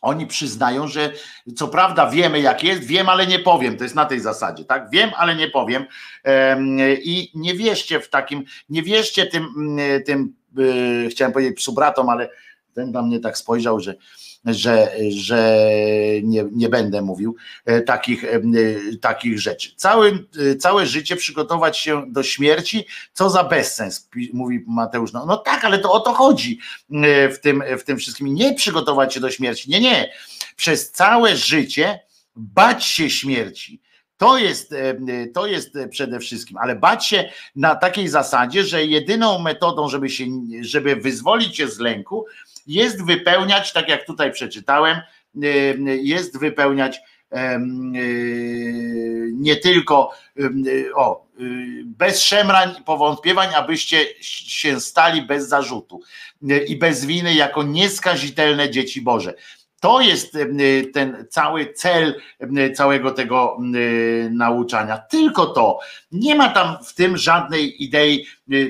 oni przyznają, że co prawda wiemy jak jest, wiem, ale nie powiem, to jest na tej zasadzie, tak? Wiem, ale nie powiem i nie wierzcie w takim, nie wierzcie tym chciałem powiedzieć psu bratom, ale ten na mnie tak spojrzał, że nie będę mówił takich rzeczy. Całe życie przygotować się do śmierci, co za bezsens, mówi Mateusz. No tak, ale to o to chodzi w tym wszystkim. Nie przygotować się do śmierci, nie. Przez całe życie bać się śmierci. To jest przede wszystkim, ale bać się na takiej zasadzie, że jedyną metodą, żeby wyzwolić się z lęku, jest wypełniać, tak jak tutaj przeczytałem, jest wypełniać nie tylko bez szemrań, powątpiewań, abyście się stali bez zarzutu i bez winy jako nieskazitelne dzieci Boże. To jest ten cały cel całego tego nauczania. Tylko to. Nie ma tam w tym żadnej idei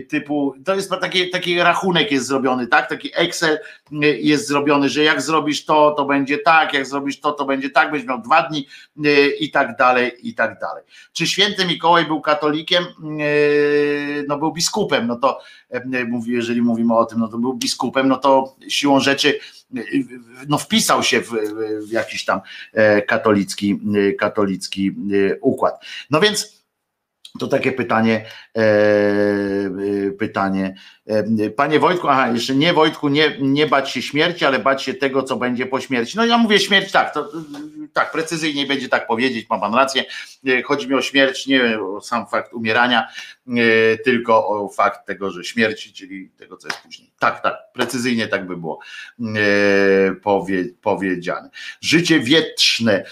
typu, to jest taki rachunek jest zrobiony, tak? Taki Excel jest zrobiony, że jak zrobisz to, to będzie tak, jak zrobisz to, to będzie tak, będziesz miał 2 dni i tak dalej. Czy święty Mikołaj był katolikiem? No był biskupem, no to jeżeli mówimy o tym, no to był biskupem, no to siłą rzeczy no wpisał się w jakiś tam katolicki układ. No więc to takie pytanie. Panie Wojtku, jeszcze nie Wojtku, nie bać się śmierci, ale bać się tego, co będzie po śmierci. No ja mówię śmierć, tak, to, tak precyzyjniej będzie tak powiedzieć, ma pan rację. Chodzi mi o śmierć, nie o sam fakt umierania, tylko o fakt tego, że śmierci, czyli tego, co jest później. Tak, precyzyjnie tak by było powiedziane. Życie wieczne,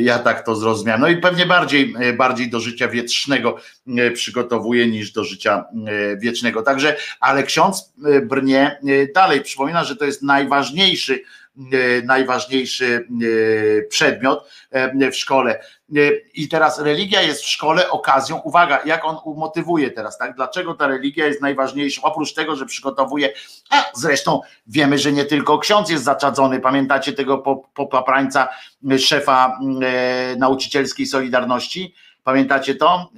ja tak to zrozumiałem. No i pewnie bardziej do życia wiecznego przygotowuje niż do życia wiecznego. Także, ale ksiądz brnie dalej. Przypomina, że to jest najważniejszy przedmiot w szkole. I teraz religia jest w szkole okazją, uwaga, jak on umotywuje teraz, tak? Dlaczego ta religia jest najważniejsza? Oprócz tego, że przygotowuje, a zresztą wiemy, że nie tylko ksiądz jest zaczadzony, pamiętacie tego popaprańca, szefa nauczycielskiej Solidarności? Pamiętacie to?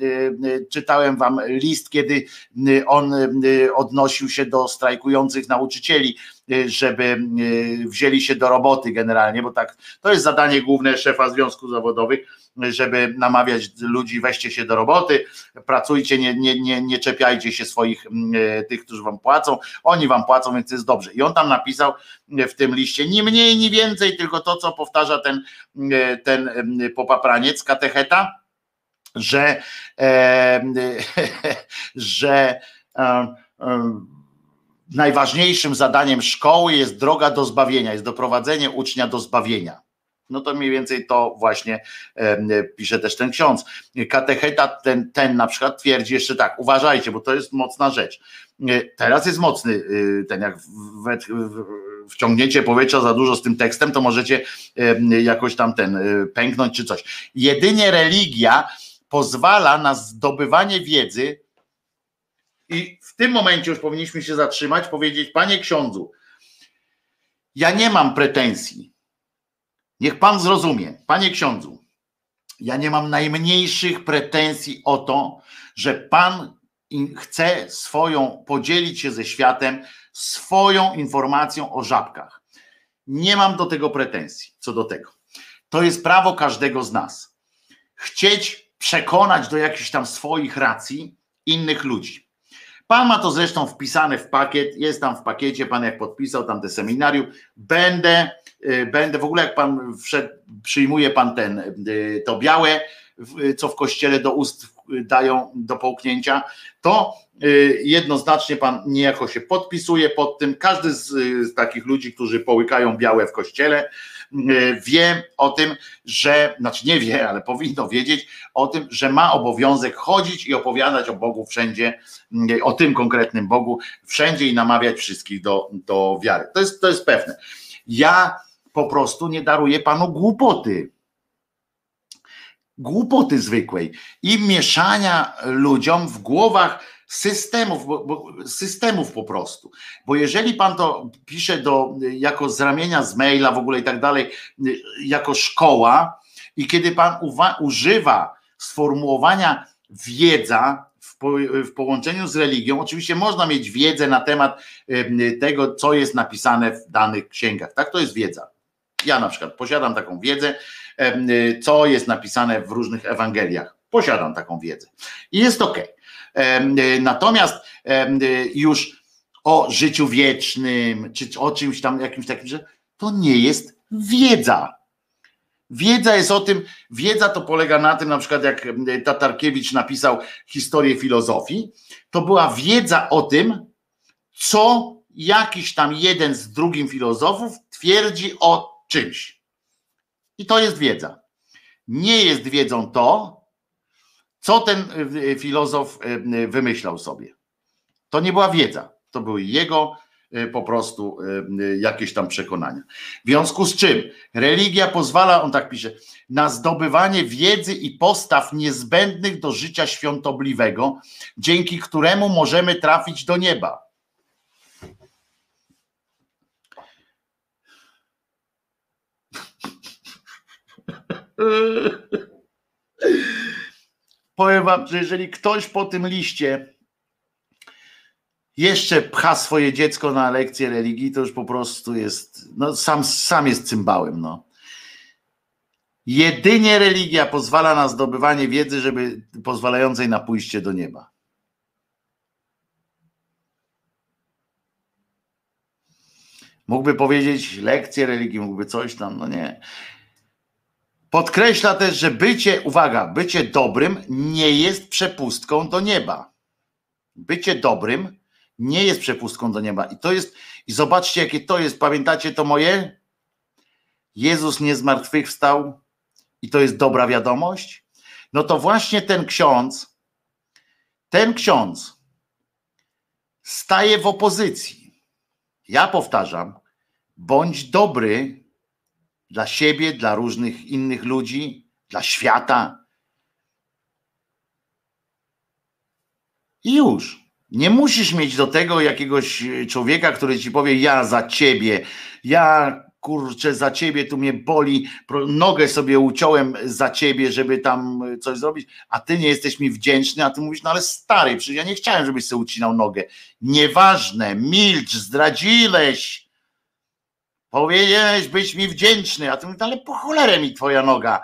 Czytałem wam list, kiedy on odnosił się do strajkujących nauczycieli, żeby wzięli się do roboty generalnie, bo tak to jest zadanie główne szefa związków zawodowych, żeby namawiać ludzi, weźcie się do roboty, pracujcie, nie czepiajcie się swoich, tych, którzy wam płacą, oni wam płacą, więc jest dobrze. I on tam napisał w tym liście, ni mniej, ni więcej, tylko to, co powtarza ten popapraniec, katecheta, że najważniejszym zadaniem szkoły jest droga do zbawienia, jest doprowadzenie ucznia do zbawienia. No to mniej więcej to właśnie pisze też ten ksiądz. Katecheta ten na przykład twierdzi jeszcze tak, uważajcie, bo to jest mocna rzecz. Teraz jest mocny ten, jak wciągniecie powietrza za dużo z tym tekstem, to możecie jakoś tam pęknąć czy coś. Jedynie religia pozwala na zdobywanie wiedzy I w tym momencie już powinniśmy się zatrzymać, powiedzieć: panie ksiądzu, ja nie mam pretensji. Niech pan zrozumie, panie ksiądzu, ja nie mam najmniejszych pretensji o to, że pan chce podzielić się ze światem swoją informacją o żabkach. Nie mam do tego pretensji, co do tego. To jest prawo każdego z nas. Chcieć przekonać do jakichś tam swoich racji innych ludzi. Pan ma to zresztą wpisane w pakiet, jest tam w pakiecie, pan jak podpisał tam te seminarium, będę w ogóle, jak pan wszedł, przyjmuje pan to białe, co w kościele do ust dają do połknięcia, to jednoznacznie pan niejako się podpisuje pod tym. Każdy z takich ludzi, którzy połykają białe w kościele, wie o tym, że, znaczy nie wie, ale powinno wiedzieć o tym, że ma obowiązek chodzić i opowiadać o Bogu wszędzie, o tym konkretnym Bogu wszędzie i namawiać wszystkich do wiary. To jest pewne. Ja po prostu nie daruję panu głupoty zwykłej i mieszania ludziom w głowach systemów po prostu, bo jeżeli pan to pisze jako z ramienia, z maila w ogóle i tak dalej, jako szkoła, i kiedy pan używa sformułowania wiedza w połączeniu z religią, oczywiście można mieć wiedzę na temat tego, co jest napisane w danych księgach, tak, to jest wiedza. Ja na przykład posiadam taką wiedzę, co jest napisane w różnych Ewangeliach. Posiadam taką wiedzę. I jest okej. Natomiast już o życiu wiecznym, czy o czymś tam, jakimś takim, że to nie jest wiedza. Wiedza jest o tym, wiedza to polega na tym, na przykład jak Tatarkiewicz napisał historię filozofii, to była wiedza o tym, co jakiś tam jeden z drugim filozofów twierdzi o czymś. I to jest wiedza. Nie jest wiedzą to, co ten filozof wymyślał sobie. To nie była wiedza. To były jego po prostu jakieś tam przekonania. W związku z czym religia pozwala, on tak pisze, na zdobywanie wiedzy i postaw niezbędnych do życia świątobliwego, dzięki któremu możemy trafić do nieba. Powiem wam, że jeżeli ktoś po tym liście jeszcze pcha swoje dziecko na lekcję religii, to już po prostu jest, no sam jest cymbałem, no. Jedynie religia pozwala na zdobywanie wiedzy, pozwalającej na pójście do nieba. Mógłby powiedzieć lekcję religii, mógłby coś tam, no nie. Podkreśla też, że bycie dobrym nie jest przepustką do nieba. Bycie dobrym nie jest przepustką do nieba. I zobaczcie, jakie to jest. Pamiętacie to moje? Jezus nie zmartwychwstał i to jest dobra wiadomość? No to właśnie ten ksiądz staje w opozycji. Ja powtarzam, bądź dobry dla siebie, dla różnych innych ludzi, dla świata. I już. Nie musisz mieć do tego jakiegoś człowieka, który ci powie: ja za ciebie, ja kurczę za ciebie, tu mnie boli, nogę sobie uciąłem za ciebie, żeby tam coś zrobić, a ty nie jesteś mi wdzięczny, a ty mówisz: no ale stary, przecież ja nie chciałem, żebyś sobie ucinał nogę. Nieważne, milcz, zdradziłeś. Powinieneś być mi wdzięczny, a ty mówisz: ale po cholerę mi twoja noga,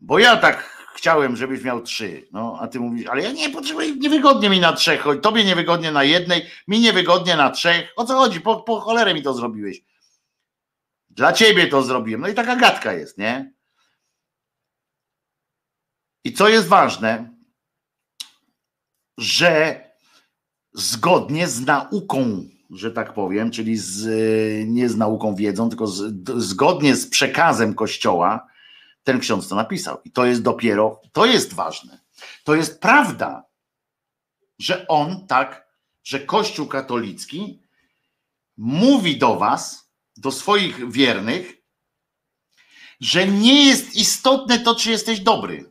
bo ja tak chciałem, żebyś miał 3, no, a ty mówisz: ale ja nie potrzebuję, niewygodnie mi na 3, tobie niewygodnie na 1, mi niewygodnie na 3, o co chodzi, po cholerę mi to zrobiłeś, dla ciebie to zrobiłem, no i taka gadka jest, nie? I co jest ważne, że zgodnie z nauką, że tak powiem, czyli nie z nauką, wiedzą, tylko zgodnie z przekazem Kościoła, ten ksiądz to napisał. I to jest dopiero, to jest ważne. To jest prawda, że on tak, że Kościół katolicki mówi do was, do swoich wiernych, że nie jest istotne to, czy jesteś dobry.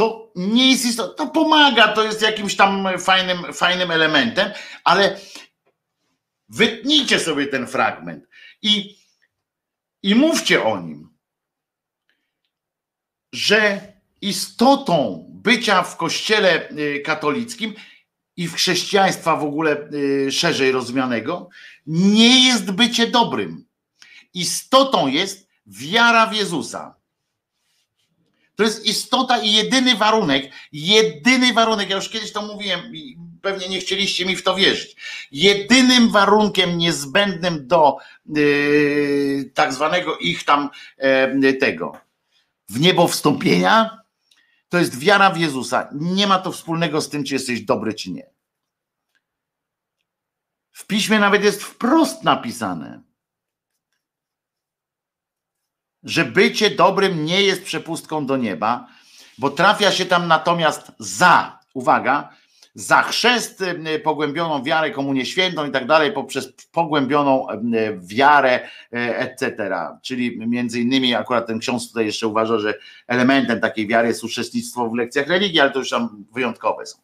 to nie jest istotne, to pomaga, to jest jakimś tam fajnym elementem, ale wytnijcie sobie ten fragment i mówcie o nim, że istotą bycia w kościele katolickim i w chrześcijaństwa w ogóle szerzej rozumianego nie jest bycie dobrym. Istotą jest wiara w Jezusa. To jest istota i jedyny warunek, ja już kiedyś to mówiłem i pewnie nie chcieliście mi w to wierzyć, jedynym warunkiem niezbędnym do tak zwanego ich tam tego w niebo wstąpienia, to jest wiara w Jezusa. Nie ma to wspólnego z tym, czy jesteś dobry, czy nie. W piśmie nawet jest wprost napisane, że bycie dobrym nie jest przepustką do nieba, bo trafia się tam natomiast za chrzest, pogłębioną wiarę, komunię świętą i tak dalej, poprzez pogłębioną wiarę, etc. Czyli między innymi akurat ten ksiądz tutaj jeszcze uważa, że elementem takiej wiary jest uczestnictwo w lekcjach religii, ale to już tam wyjątkowe są.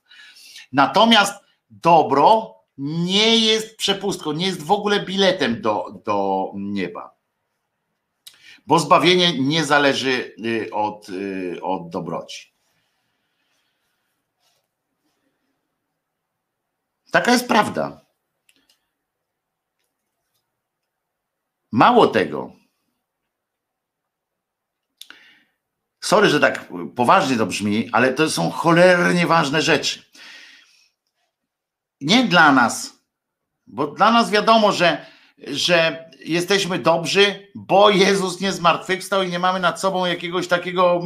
Natomiast dobro nie jest przepustką, nie jest w ogóle biletem do nieba. Bo zbawienie nie zależy od dobroci. Taka jest prawda. Mało tego. Sorry, że tak poważnie to brzmi, ale to są cholernie ważne rzeczy. Nie dla nas, bo dla nas wiadomo, że jesteśmy dobrzy, bo Jezus nie zmartwychwstał i nie mamy nad sobą jakiegoś takiego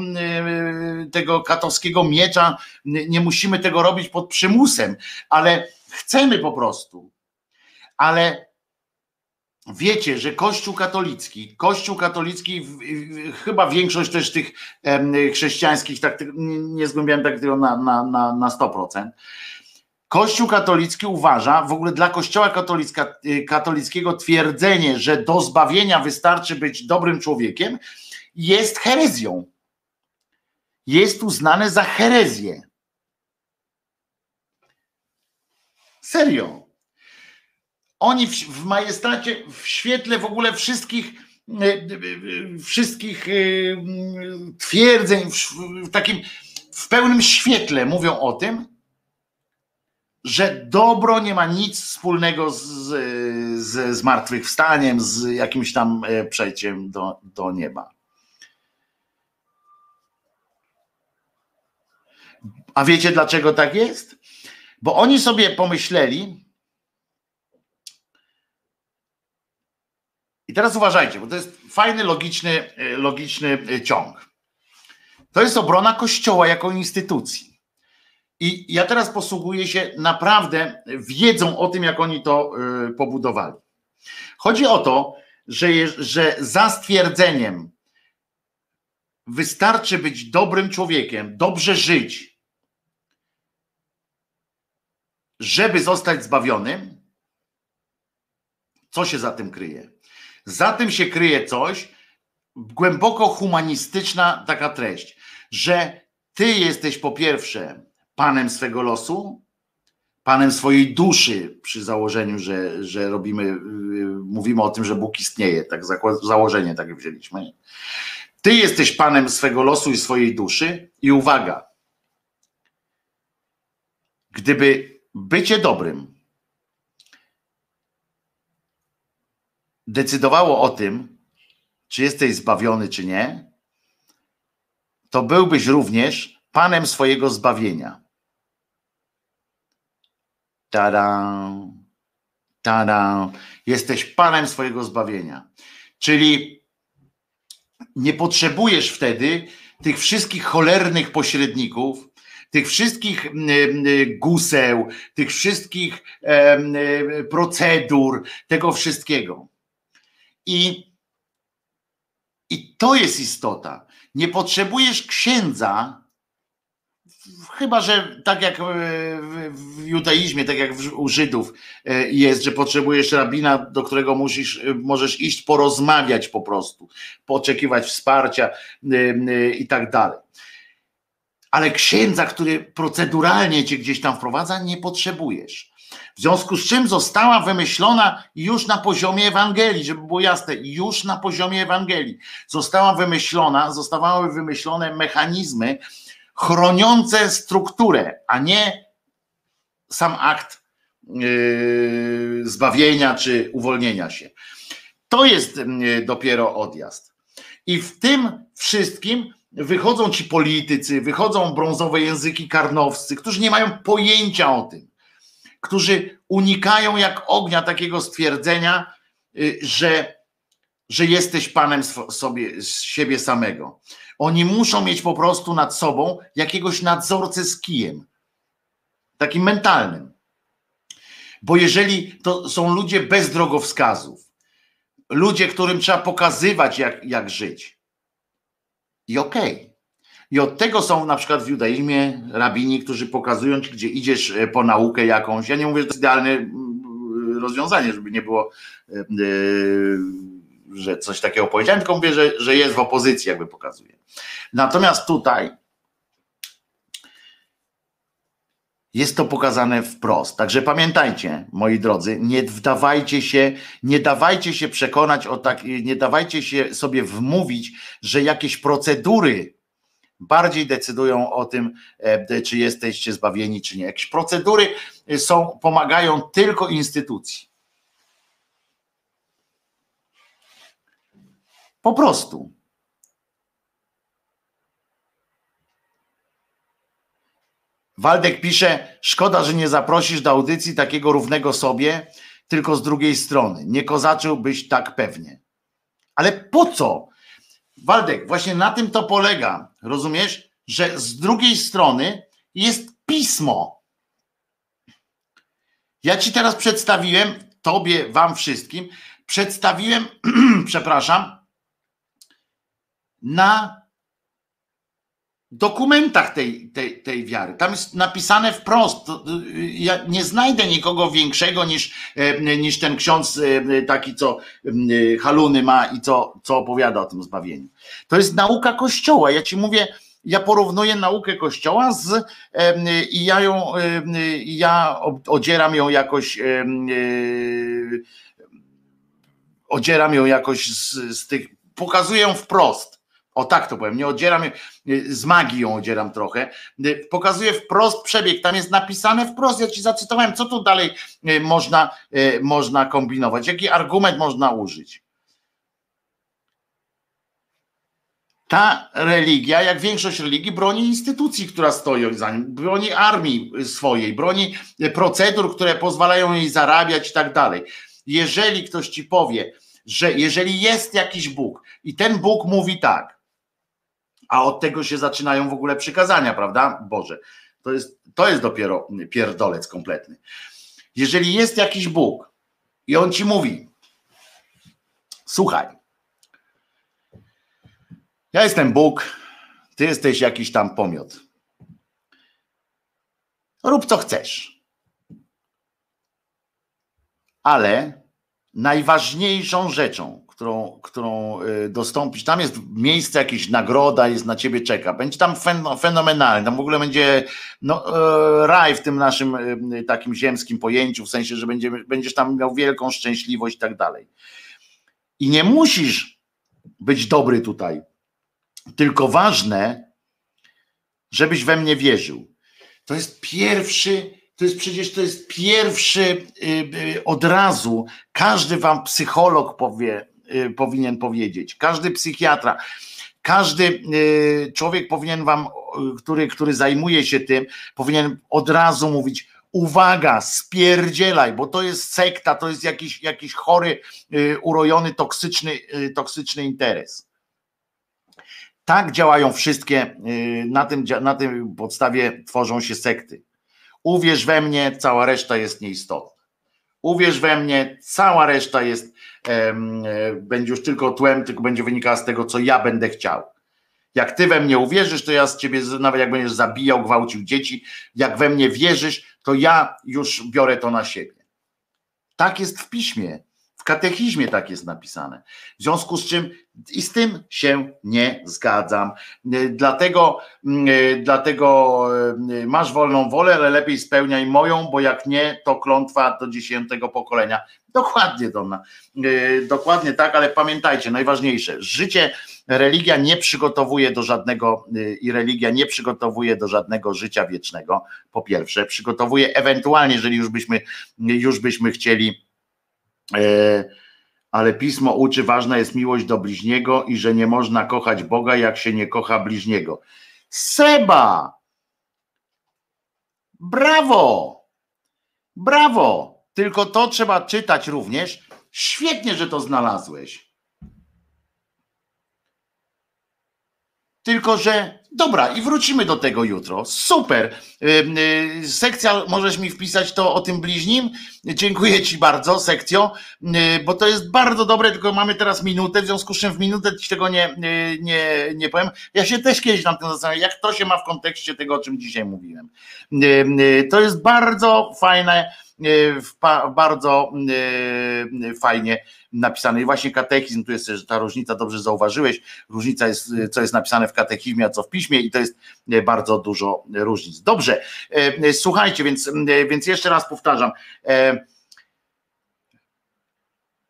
tego katowskiego miecza, nie musimy tego robić pod przymusem, ale chcemy po prostu. Ale wiecie, że Kościół katolicki, chyba większość też tych chrześcijańskich, tak, nie zgłębiałem tak tego na 100%, Kościół katolicki uważa, w ogóle dla Kościoła katolickiego twierdzenie, że do zbawienia wystarczy być dobrym człowiekiem, jest herezją. Jest uznane za herezję. Serio. Oni w majestacie, w świetle w ogóle wszystkich twierdzeń, w takim w pełnym świetle mówią o tym, że dobro nie ma nic wspólnego z zmartwychwstaniem, z jakimś tam przejściem do nieba. A wiecie, dlaczego tak jest? Bo oni sobie pomyśleli, i teraz uważajcie, bo to jest fajny, logiczny ciąg. To jest obrona Kościoła jako instytucji. I ja teraz posługuję się naprawdę wiedzą o tym, jak oni to pobudowali. Chodzi o to, że za stwierdzeniem wystarczy być dobrym człowiekiem, dobrze żyć, żeby zostać zbawionym. Co się za tym kryje? Za tym się kryje coś, głęboko humanistyczna taka treść, że ty jesteś po pierwsze Panem swego losu, Panem swojej duszy, przy założeniu, że mówimy o tym, że Bóg istnieje, tak założenie takie wzięliśmy. Ty jesteś Panem swego losu i swojej duszy i uwaga, gdyby bycie dobrym decydowało o tym, czy jesteś zbawiony, czy nie, to byłbyś również Panem swojego zbawienia. Tada. Jesteś Panem swojego zbawienia. Czyli nie potrzebujesz wtedy tych wszystkich cholernych pośredników, tych wszystkich guseł, tych wszystkich procedur, tego wszystkiego. I to jest istota. Nie potrzebujesz księdza, chyba że tak jak w judaizmie, tak jak u Żydów jest, że potrzebujesz rabina, do którego możesz iść porozmawiać po prostu, poczekiwać wsparcia i tak dalej. ale księdza, który proceduralnie cię gdzieś tam wprowadza, nie potrzebujesz. W związku z czym została wymyślona już na poziomie Ewangelii, żeby było jasne, już na poziomie Ewangelii została wymyślona, zostawały wymyślone mechanizmy chroniące strukturę, a nie sam akt zbawienia czy uwolnienia się. To jest dopiero odjazd. I w tym wszystkim wychodzą ci politycy, wychodzą brązowe języki karnowscy, którzy nie mają pojęcia o tym, którzy unikają jak ognia takiego stwierdzenia, że jesteś panem z siebie samego. Oni muszą mieć po prostu nad sobą jakiegoś nadzorcę z kijem, takim mentalnym. Bo jeżeli to są ludzie bez drogowskazów, ludzie, którym trzeba pokazywać, jak żyć. I okej. I od tego są na przykład w judaizmie rabini, którzy pokazują ci, gdzie idziesz po naukę jakąś. Ja nie mówię, że to jest idealne rozwiązanie, żeby nie było, że coś takiego powiedziałem, tylko mówię, że jest w opozycji, jakby pokazuje. Natomiast tutaj jest to pokazane wprost. Także pamiętajcie, moi drodzy, nie dawajcie się przekonać o tak, nie dawajcie się sobie wmówić, że jakieś procedury bardziej decydują o tym, czy jesteście zbawieni, czy nie. Jakieś procedury pomagają tylko instytucji. Po prostu. Waldek pisze, szkoda, że nie zaprosisz do audycji takiego równego sobie, tylko z drugiej strony. Nie kozaczyłbyś tak pewnie. Ale po co? Waldek, właśnie na tym to polega. Rozumiesz, że z drugiej strony jest pismo. Ja ci teraz przedstawiłem, tobie, wam wszystkim, przepraszam, na dokumentach tej wiary. Tam jest napisane wprost. Ja nie znajdę nikogo większego niż ten ksiądz taki, co haluny ma i co opowiada o tym zbawieniu. To jest nauka Kościoła. Ja ci mówię, ja porównuję naukę Kościoła i odzieram ją jakoś z tych, pokazuję ją wprost. O tak to powiem, nie odzieram, z magii ją odzieram trochę, pokazuję wprost przebieg, tam jest napisane wprost, ja ci zacytowałem, co tu dalej można kombinować, jaki argument można użyć. Ta religia, jak większość religii, broni instytucji, która stoi za nim, broni armii swojej, broni procedur, które pozwalają jej zarabiać i tak dalej. Jeżeli ktoś ci powie, że jeżeli jest jakiś Bóg i ten Bóg mówi tak, a od tego się zaczynają w ogóle przykazania, prawda? Boże, to jest dopiero pierdolec kompletny. Jeżeli jest jakiś Bóg i on ci mówi, słuchaj, ja jestem Bóg, ty jesteś jakiś tam pomiot. Rób co chcesz. Ale najważniejszą rzeczą, którą dostąpisz, tam jest miejsce, jakieś nagroda jest na ciebie czeka, będzie tam fenomenalne, tam w ogóle będzie raj w tym naszym takim ziemskim pojęciu, w sensie, że będziesz tam miał wielką szczęśliwość i tak dalej. I nie musisz być dobry tutaj, tylko ważne, żebyś we mnie wierzył. To jest przecież pierwszy od razu, każdy wam psycholog powinien powiedzieć, każdy psychiatra, każdy człowiek powinien wam, który zajmuje się tym, powinien od razu mówić, uwaga, spierdzielaj, bo to jest sekta, to jest jakiś chory, urojony, toksyczny interes. Tak działają wszystkie, na tym podstawie tworzą się sekty. Uwierz we mnie, cała reszta jest nieistotna. Uwierz we mnie, cała reszta jest, będzie już tylko tłem, tylko będzie wynikała z tego, co ja będę chciał. Jak ty we mnie uwierzysz, to ja z ciebie, nawet jak będziesz zabijał, gwałcił dzieci, jak we mnie wierzysz, to ja już biorę to na siebie. Tak jest w piśmie. katechizmie tak jest napisane. W związku z czym i z tym się nie zgadzam. Dlatego masz wolną wolę, ale lepiej spełniaj moją, bo jak nie, to klątwa do 10. pokolenia. Dokładnie, Donna. Dokładnie tak, ale pamiętajcie, najważniejsze, życie, religia nie przygotowuje do żadnego i religia nie przygotowuje do żadnego życia wiecznego, po pierwsze. Przygotowuje ewentualnie, jeżeli już byśmy chcieli, ale Pismo uczy, ważna jest miłość do bliźniego i że nie można kochać Boga, jak się nie kocha bliźniego. Seba! Brawo! Brawo! Tylko to trzeba czytać również. Świetnie, że to znalazłeś. Tylko, że... Dobra, i wrócimy do tego jutro. Super. Sekcja, możesz mi wpisać to o tym bliźnim? Dziękuję ci bardzo, sekcjo, bo to jest bardzo dobre, tylko mamy teraz minutę, w związku z czym w minutę ci tego nie powiem. Ja się też kiedyś nad tym zastanawiam, jak to się ma w kontekście tego, o czym dzisiaj mówiłem. To jest bardzo fajne, bardzo fajnie napisane. I właśnie katechizm, tu jest też ta różnica, dobrze zauważyłeś, różnica jest, co jest napisane w katechizmie, a co w piśmie, i to jest bardzo dużo różnic. Dobrze, słuchajcie, więc jeszcze raz powtarzam.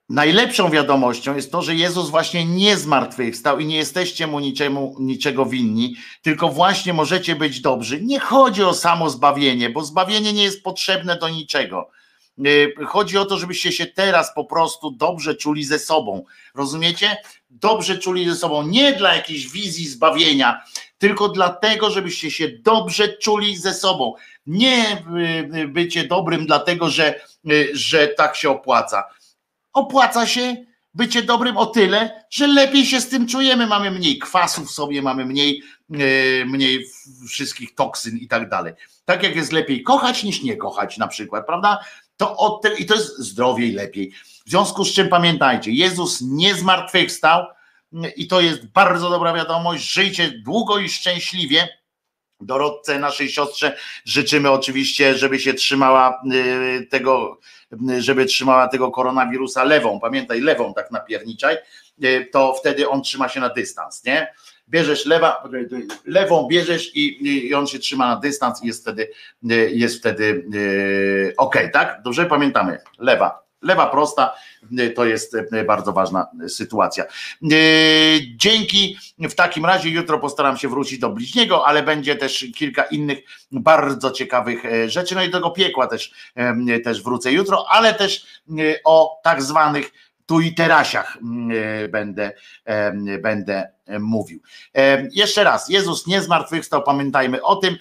Najlepszą wiadomością jest to, że Jezus właśnie nie zmartwychwstał i nie jesteście mu niczego winni, tylko właśnie możecie być dobrzy. Nie chodzi o samo zbawienie, bo zbawienie nie jest potrzebne do niczego. Chodzi o to, żebyście się teraz po prostu dobrze czuli ze sobą. Rozumiecie? Dobrze czuli ze sobą. Nie dla jakiejś wizji zbawienia, tylko dlatego, żebyście się dobrze czuli ze sobą. Nie bycie dobrym dlatego, że tak się opłaca. Opłaca się bycie dobrym o tyle, że lepiej się z tym czujemy, mamy mniej kwasu w sobie, mamy mniej wszystkich toksyn i tak dalej. Tak jak jest lepiej kochać niż nie kochać na przykład, prawda? I to jest zdrowiej, lepiej. W związku z czym pamiętajcie, Jezus nie zmartwychwstał i to jest bardzo dobra wiadomość. Żyjcie długo i szczęśliwie. Dorodce, naszej siostrze życzymy oczywiście, żeby się trzymała tego, żeby trzymała tego koronawirusa lewą, pamiętaj, lewą tak napierniczaj, to wtedy on trzyma się na dystans, nie? Bierzesz lewą bierzesz i on się trzyma na dystans i jest wtedy okej, tak? Dobrze pamiętamy, lewa prosta, to jest bardzo ważna sytuacja. Dzięki, w takim razie jutro postaram się wrócić do bliźniego, ale będzie też kilka innych bardzo ciekawych rzeczy, no i do piekła też wrócę jutro, ale też o tak zwanych tu i terasiach będę mówił. Jeszcze raz, Jezus nie zmartwychwstał, pamiętajmy o tym,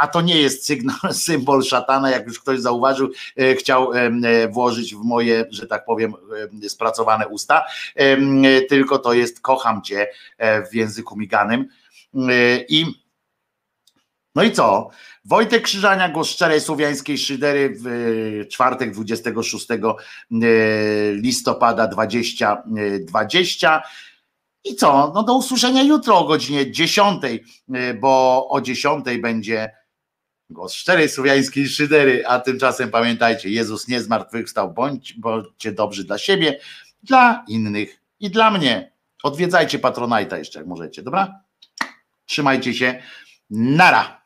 a to nie jest symbol szatana, jak już ktoś zauważył, chciał włożyć w moje, że tak powiem, spracowane usta, tylko to jest kocham cię w języku miganym. No i co? Wojtek Krzyżaniak, głos szczerej słowiańskiej szydery, w czwartek 26 listopada 2020. I co? No do usłyszenia jutro o godzinie 10, bo o 10 będzie głos szczerej słowiańskiej szydery, a tymczasem pamiętajcie, Jezus nie zmartwychwstał, bądźcie dobrzy dla siebie, dla innych i dla mnie. Odwiedzajcie Patronite'a jeszcze jak możecie, dobra? Trzymajcie się, nara!